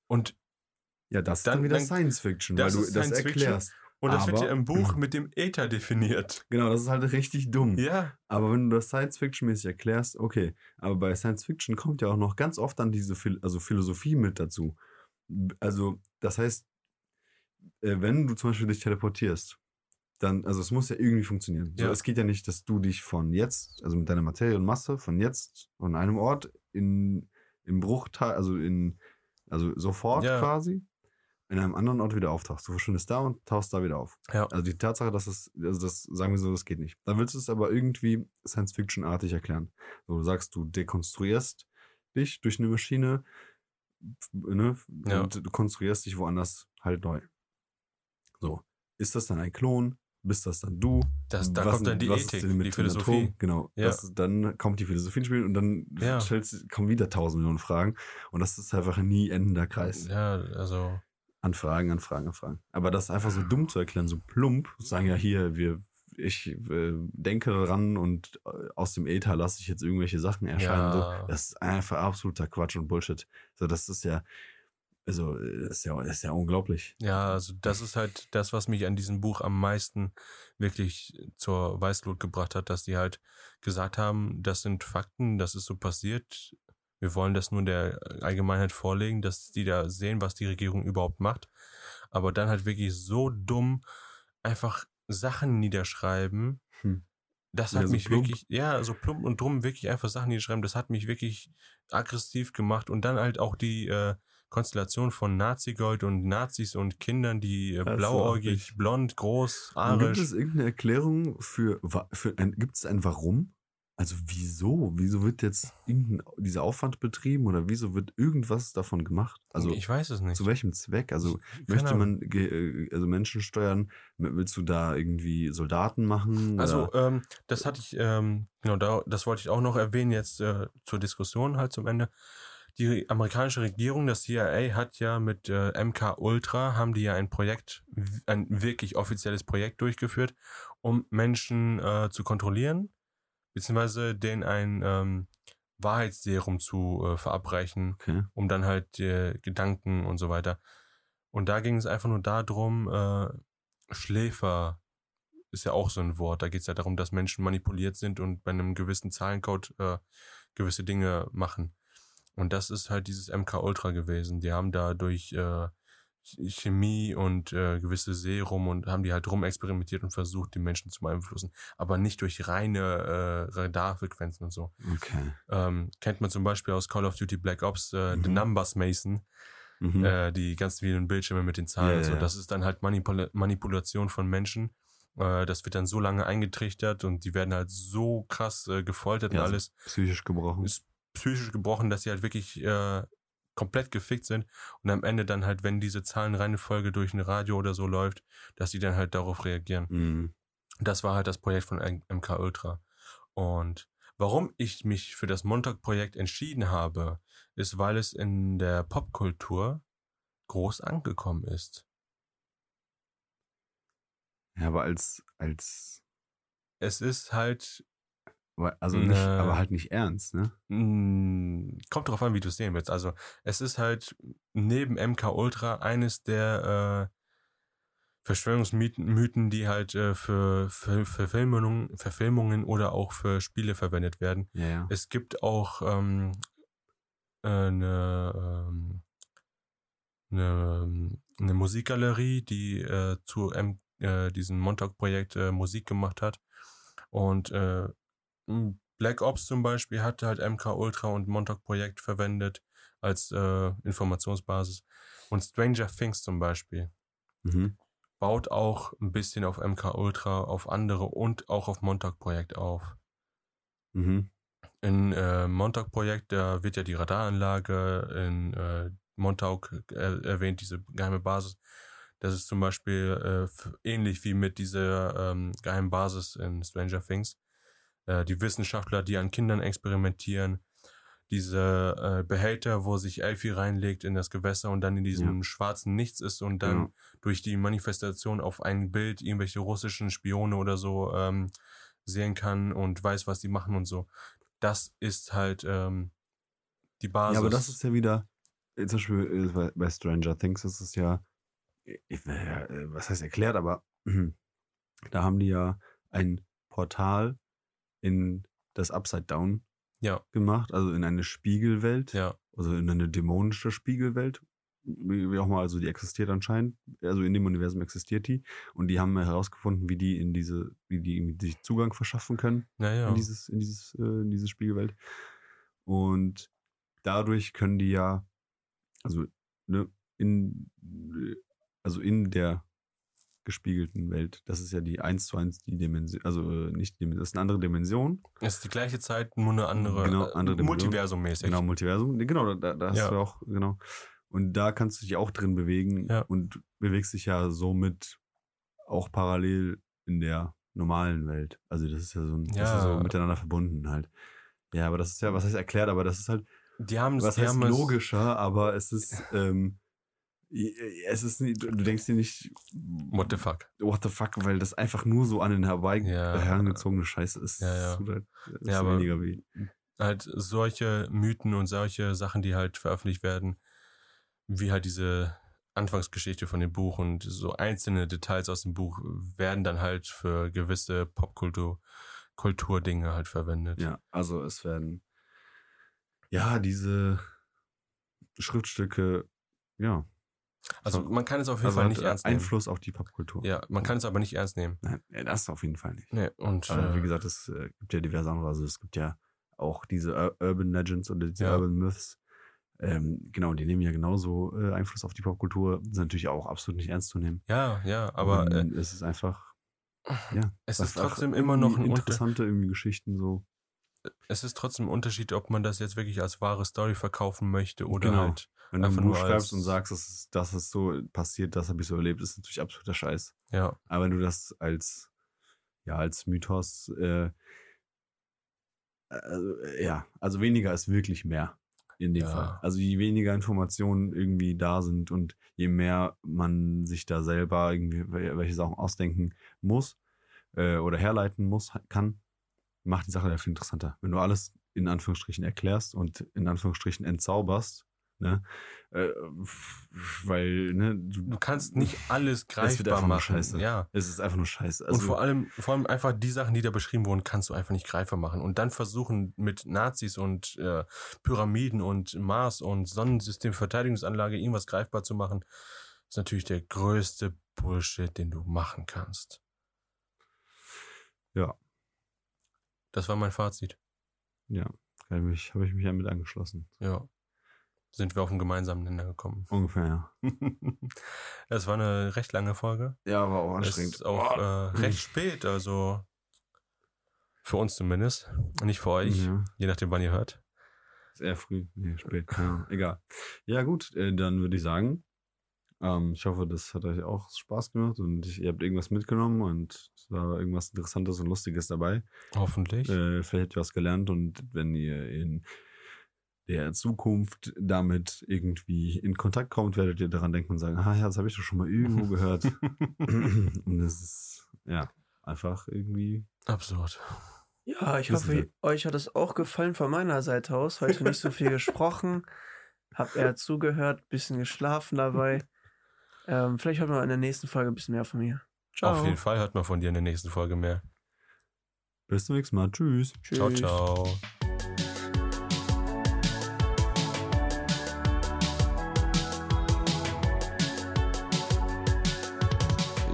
Und ja, das dann, ist dann wieder dann, Science Fiction, weil du das Science erklärst. Fiction. Und das aber, wird ja im Buch mit dem Äther definiert. Genau, das ist halt richtig dumm. Ja. Aber wenn du das Science-Fiction-mäßig erklärst, okay. Aber bei Science-Fiction kommt ja auch noch ganz oft dann diese Phil- also Philosophie mit dazu. Also, das heißt, wenn du zum Beispiel dich teleportierst, dann, also es muss ja irgendwie funktionieren. Ja. So, es geht ja nicht, dass du dich von jetzt, also mit deiner Materie und Masse, von jetzt, von einem Ort in im Bruchteil, also in, also sofort ja. quasi, in einem anderen Ort wieder auftauchst. Du verschwindest da und tauchst da wieder auf. Ja. Also die Tatsache, dass es, also das, sagen wir so, das geht nicht. Dann willst du es aber irgendwie Science-Fiction-artig erklären. So, du sagst, du dekonstruierst dich durch eine Maschine, ne, ja. und du konstruierst dich woanders halt neu. So. Ist das dann ein Klon? Bist das dann du? Das, da was, kommt dann die Ethik, die Philosophie. Genau. Ja. Das, dann kommt die Philosophie ins Spiel und dann ja. stellst, kommen wieder tausend Millionen Fragen und das ist einfach ein nie endender Kreis. Ja, also... An Fragen, an Fragen, an Fragen. Aber das einfach so dumm zu erklären, so plump, sagen ja hier, wir, ich äh, denke daran und aus dem Äther lasse ich jetzt irgendwelche Sachen erscheinen. Ja. So. Das ist einfach absoluter Quatsch und Bullshit. So, das ist ja, also, das ist ja, das ist ja unglaublich. Ja, also das ist halt das, was mich an diesem Buch am meisten wirklich zur Weißglut gebracht hat, dass die halt gesagt haben, das sind Fakten, das ist so passiert. Wir wollen das nur der Allgemeinheit vorlegen, dass die da sehen, was die Regierung überhaupt macht. Aber dann halt wirklich so dumm einfach Sachen niederschreiben. Hm. Das hat ja, so mich plump. wirklich, ja, so plump und dumm wirklich einfach Sachen niederschreiben. Das hat mich wirklich aggressiv gemacht. Und dann halt auch die äh, Konstellation von Nazi-Gold und Nazis und Kindern, die äh, blauäugig, blond, groß, arisch. Gibt es irgendeine Erklärung für, für ein, gibt es ein Warum? Also wieso? Wieso wird jetzt irgendein dieser Aufwand betrieben oder wieso wird irgendwas davon gemacht? Also ich weiß es nicht. Zu welchem Zweck? Also ich möchte man ge- also Menschen steuern? Willst du da irgendwie Soldaten machen? Also ähm, das hatte ich ähm, genau da, das wollte ich auch noch erwähnen jetzt äh, zur Diskussion halt zum Ende. Die amerikanische Regierung, das C I A, hat ja mit äh, M K-Ultra, haben die ja ein Projekt, ein wirklich offizielles Projekt durchgeführt, um Menschen äh, zu kontrollieren. Beziehungsweise denen ein ähm, Wahrheitsserum zu äh, verabreichen, okay. um dann halt äh, Gedanken und so weiter. Und da ging es einfach nur darum, äh, Schläfer ist ja auch so ein Wort. Da geht es ja darum, dass Menschen manipuliert sind und bei einem gewissen Zahlencode äh, gewisse Dinge machen. Und das ist halt dieses M K Ultra gewesen. Die haben da durch äh, Chemie und äh, gewisse Serum und haben die halt rumexperimentiert und versucht, die Menschen zu beeinflussen. Aber nicht durch reine äh, Radarfrequenzen und so. Okay. Ähm, kennt man zum Beispiel aus Call of Duty Black Ops, äh, mhm. The Numbers Mason. Mhm. Äh, die ganz vielen Bildschirme mit den Zahlen. Yeah, so. Das ist dann halt Manipula- Manipulation von Menschen. Äh, das wird dann so lange eingetrichtert und die werden halt so krass äh, gefoltert ja, und alles. Psychisch gebrochen. Ist psychisch gebrochen, dass sie halt wirklich äh, komplett gefickt sind und am Ende dann halt, wenn diese zahlenreine Folge durch ein Radio oder so läuft, dass sie dann halt darauf reagieren. Mhm. Das war halt das Projekt von M K Ultra. Und warum ich mich für das Montauk-Projekt entschieden habe, ist, weil es in der Popkultur groß angekommen ist. Ja, aber als... als es ist halt... Also nicht, äh, aber halt nicht ernst, ne? Kommt drauf an, wie du es sehen willst. Also es ist halt neben M K Ultra eines der... Äh, Verschwörungsmythen, die halt äh, für, für, für Verfilmungen, Verfilmungen oder auch für Spiele verwendet werden. Ja, ja. Es gibt auch ähm, äh, eine, ähm, eine, eine Musikgalerie, die äh, zu M- äh, diesem Montauk-Projekt äh, Musik gemacht hat. Und äh, Black Ops zum Beispiel hatte halt M K Ultra und Montauk-Projekt verwendet als äh, Informationsbasis. Und Stranger Things zum Beispiel. Mhm. Baut auch ein bisschen auf M K Ultra, auf andere und auch auf Montauk-Projekt auf. Mhm. In äh, Montauk-Projekt, da wird ja die Radaranlage in äh, Montauk äh, erwähnt, diese geheime Basis. Das ist zum Beispiel äh, f- ähnlich wie mit dieser ähm, geheimen Basis in Stranger Things. Äh, die Wissenschaftler, die an Kindern experimentieren, diese äh, Behälter, wo sich Elfie reinlegt in das Gewässer und dann in diesem ja. schwarzen Nichts ist und dann ja. durch die Manifestation auf ein Bild irgendwelche russischen Spione oder so ähm, sehen kann und weiß, was die machen und so. Das ist halt ähm, die Basis. Ja, aber das ist ja wieder, zum Beispiel bei Stranger Things ist es ja, ich, äh, was heißt erklärt, aber äh, da haben die ja ein Portal in das Upside Down Ja. gemacht, also in eine Spiegelwelt, ja. also in eine dämonische Spiegelwelt, wie auch mal, also die existiert anscheinend, also in dem Universum existiert die und die haben herausgefunden, wie die in diese, wie die sich Zugang verschaffen können ja, ja. in dieses, in dieses, in diese Spiegelwelt und dadurch können die ja, also ne, in, also in der gespiegelten Welt. Das ist ja die eins zu eins die Dimension, also nicht die Dimension, das ist eine andere Dimension. Das ist die gleiche Zeit, nur eine andere, genau, andere Multiversum-mäßig. Genau, Multiversum, genau, da, da hast ja. du auch, genau. Und da kannst du dich auch drin bewegen ja. und bewegst dich ja somit auch parallel in der normalen Welt. Also das ist ja so, ein, ja. Das ist so miteinander verbunden halt. Ja, aber das ist ja, was heißt erklärt, aber das ist halt, die haben was die heißt haben logischer, aber es ist, ähm, es ist nicht, du denkst dir nicht what the fuck, what the fuck, weil das einfach nur so an den Hawaii ja, herangezogene Scheiße ist. Ja, ja. Oder, ist ja aber weniger wie. Halt solche Mythen und solche Sachen, die halt veröffentlicht werden, wie halt diese Anfangsgeschichte von dem Buch und so einzelne Details aus dem Buch werden dann halt für gewisse Popkultur, Kulturdinge halt verwendet. Ja, also es werden ja diese Schriftstücke, ja. Also man kann es auf jeden also Fall nicht ernst nehmen. Einfluss auf die Popkultur. Ja, man kann es aber nicht ernst nehmen. Nein, das auf jeden Fall nicht. Nee, und aber wie gesagt, es gibt ja diverse andere, also es gibt ja auch diese Urban Legends oder diese ja. Urban Myths, ähm, genau, die nehmen ja genauso Einfluss auf die Popkultur, sind natürlich auch absolut nicht ernst zu nehmen. Ja, ja, aber äh, es ist einfach, ja. Es ist trotzdem immer noch ein interessante Unter- irgendwie Geschichten so. Es ist trotzdem ein Unterschied, ob man das jetzt wirklich als wahre Story verkaufen möchte oder genau. halt wenn du ein Buch schreibst und sagst, das ist, das ist so passiert, das habe ich so erlebt, ist natürlich absoluter Scheiß. Ja. Aber wenn du das als ja als Mythos äh, äh, ja, also weniger ist wirklich mehr in dem ja. Fall. Also je weniger Informationen irgendwie da sind und je mehr man sich da selber irgendwie welche Sachen ausdenken muss äh, oder herleiten muss, kann, macht die Sache dafür interessanter. Wenn du alles in Anführungsstrichen erklärst und in Anführungsstrichen entzauberst, Ne? Äh, weil, ne, du, du kannst nicht alles greifbar machen. Scheiße. Ja. Es ist einfach nur scheiße. Also und vor allem, vor allem einfach die Sachen, die da beschrieben wurden, kannst du einfach nicht greifbar machen. Und dann versuchen mit Nazis und äh, Pyramiden und Mars und Sonnensystem, Verteidigungsanlage irgendwas greifbar zu machen, ist natürlich der größte Bullshit, den du machen kannst. Ja. Das war mein Fazit. Ja, habe ich, hab ich mich damit angeschlossen. Ja. Sind wir auf einen gemeinsamen Nenner gekommen. Ungefähr, ja. Es war eine recht lange Folge. Ja, war auch anstrengend. Es ist auch oh. äh, recht spät, also für uns zumindest. Nicht für euch, ja. Je nachdem, wann ihr hört. Sehr früh, nee, spät, ja, egal. Ja gut, äh, dann würde ich sagen, ähm, ich hoffe, das hat euch auch Spaß gemacht und ihr habt irgendwas mitgenommen und es war irgendwas Interessantes und Lustiges dabei. Hoffentlich. Äh, vielleicht habt ihr was gelernt und wenn ihr in der Zukunft damit irgendwie in Kontakt kommt, werdet ihr daran denken und sagen, ah ja, das habe ich doch schon mal irgendwo gehört. Und das ist, ja, einfach irgendwie absurd. Ja, ich hoffe, das. Euch hat es auch gefallen von meiner Seite aus. Heute nicht so viel gesprochen, hab eher zugehört, bisschen geschlafen dabei. Ähm, vielleicht hört man in der nächsten Folge ein bisschen mehr von mir. Ciao. Auf jeden Fall hört man von dir in der nächsten Folge mehr. Bis zum nächsten Mal. Tschüss. Tschüss. Ciao, ciao.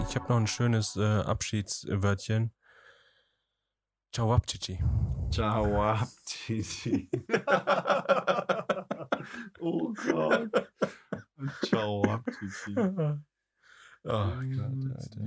Ich habe noch ein schönes äh, Abschiedswörtchen. Ciao ab, Cici. Ciao ab, Cici. Oh Gott. Ciao ab, Cici. Oh Gott, Alter.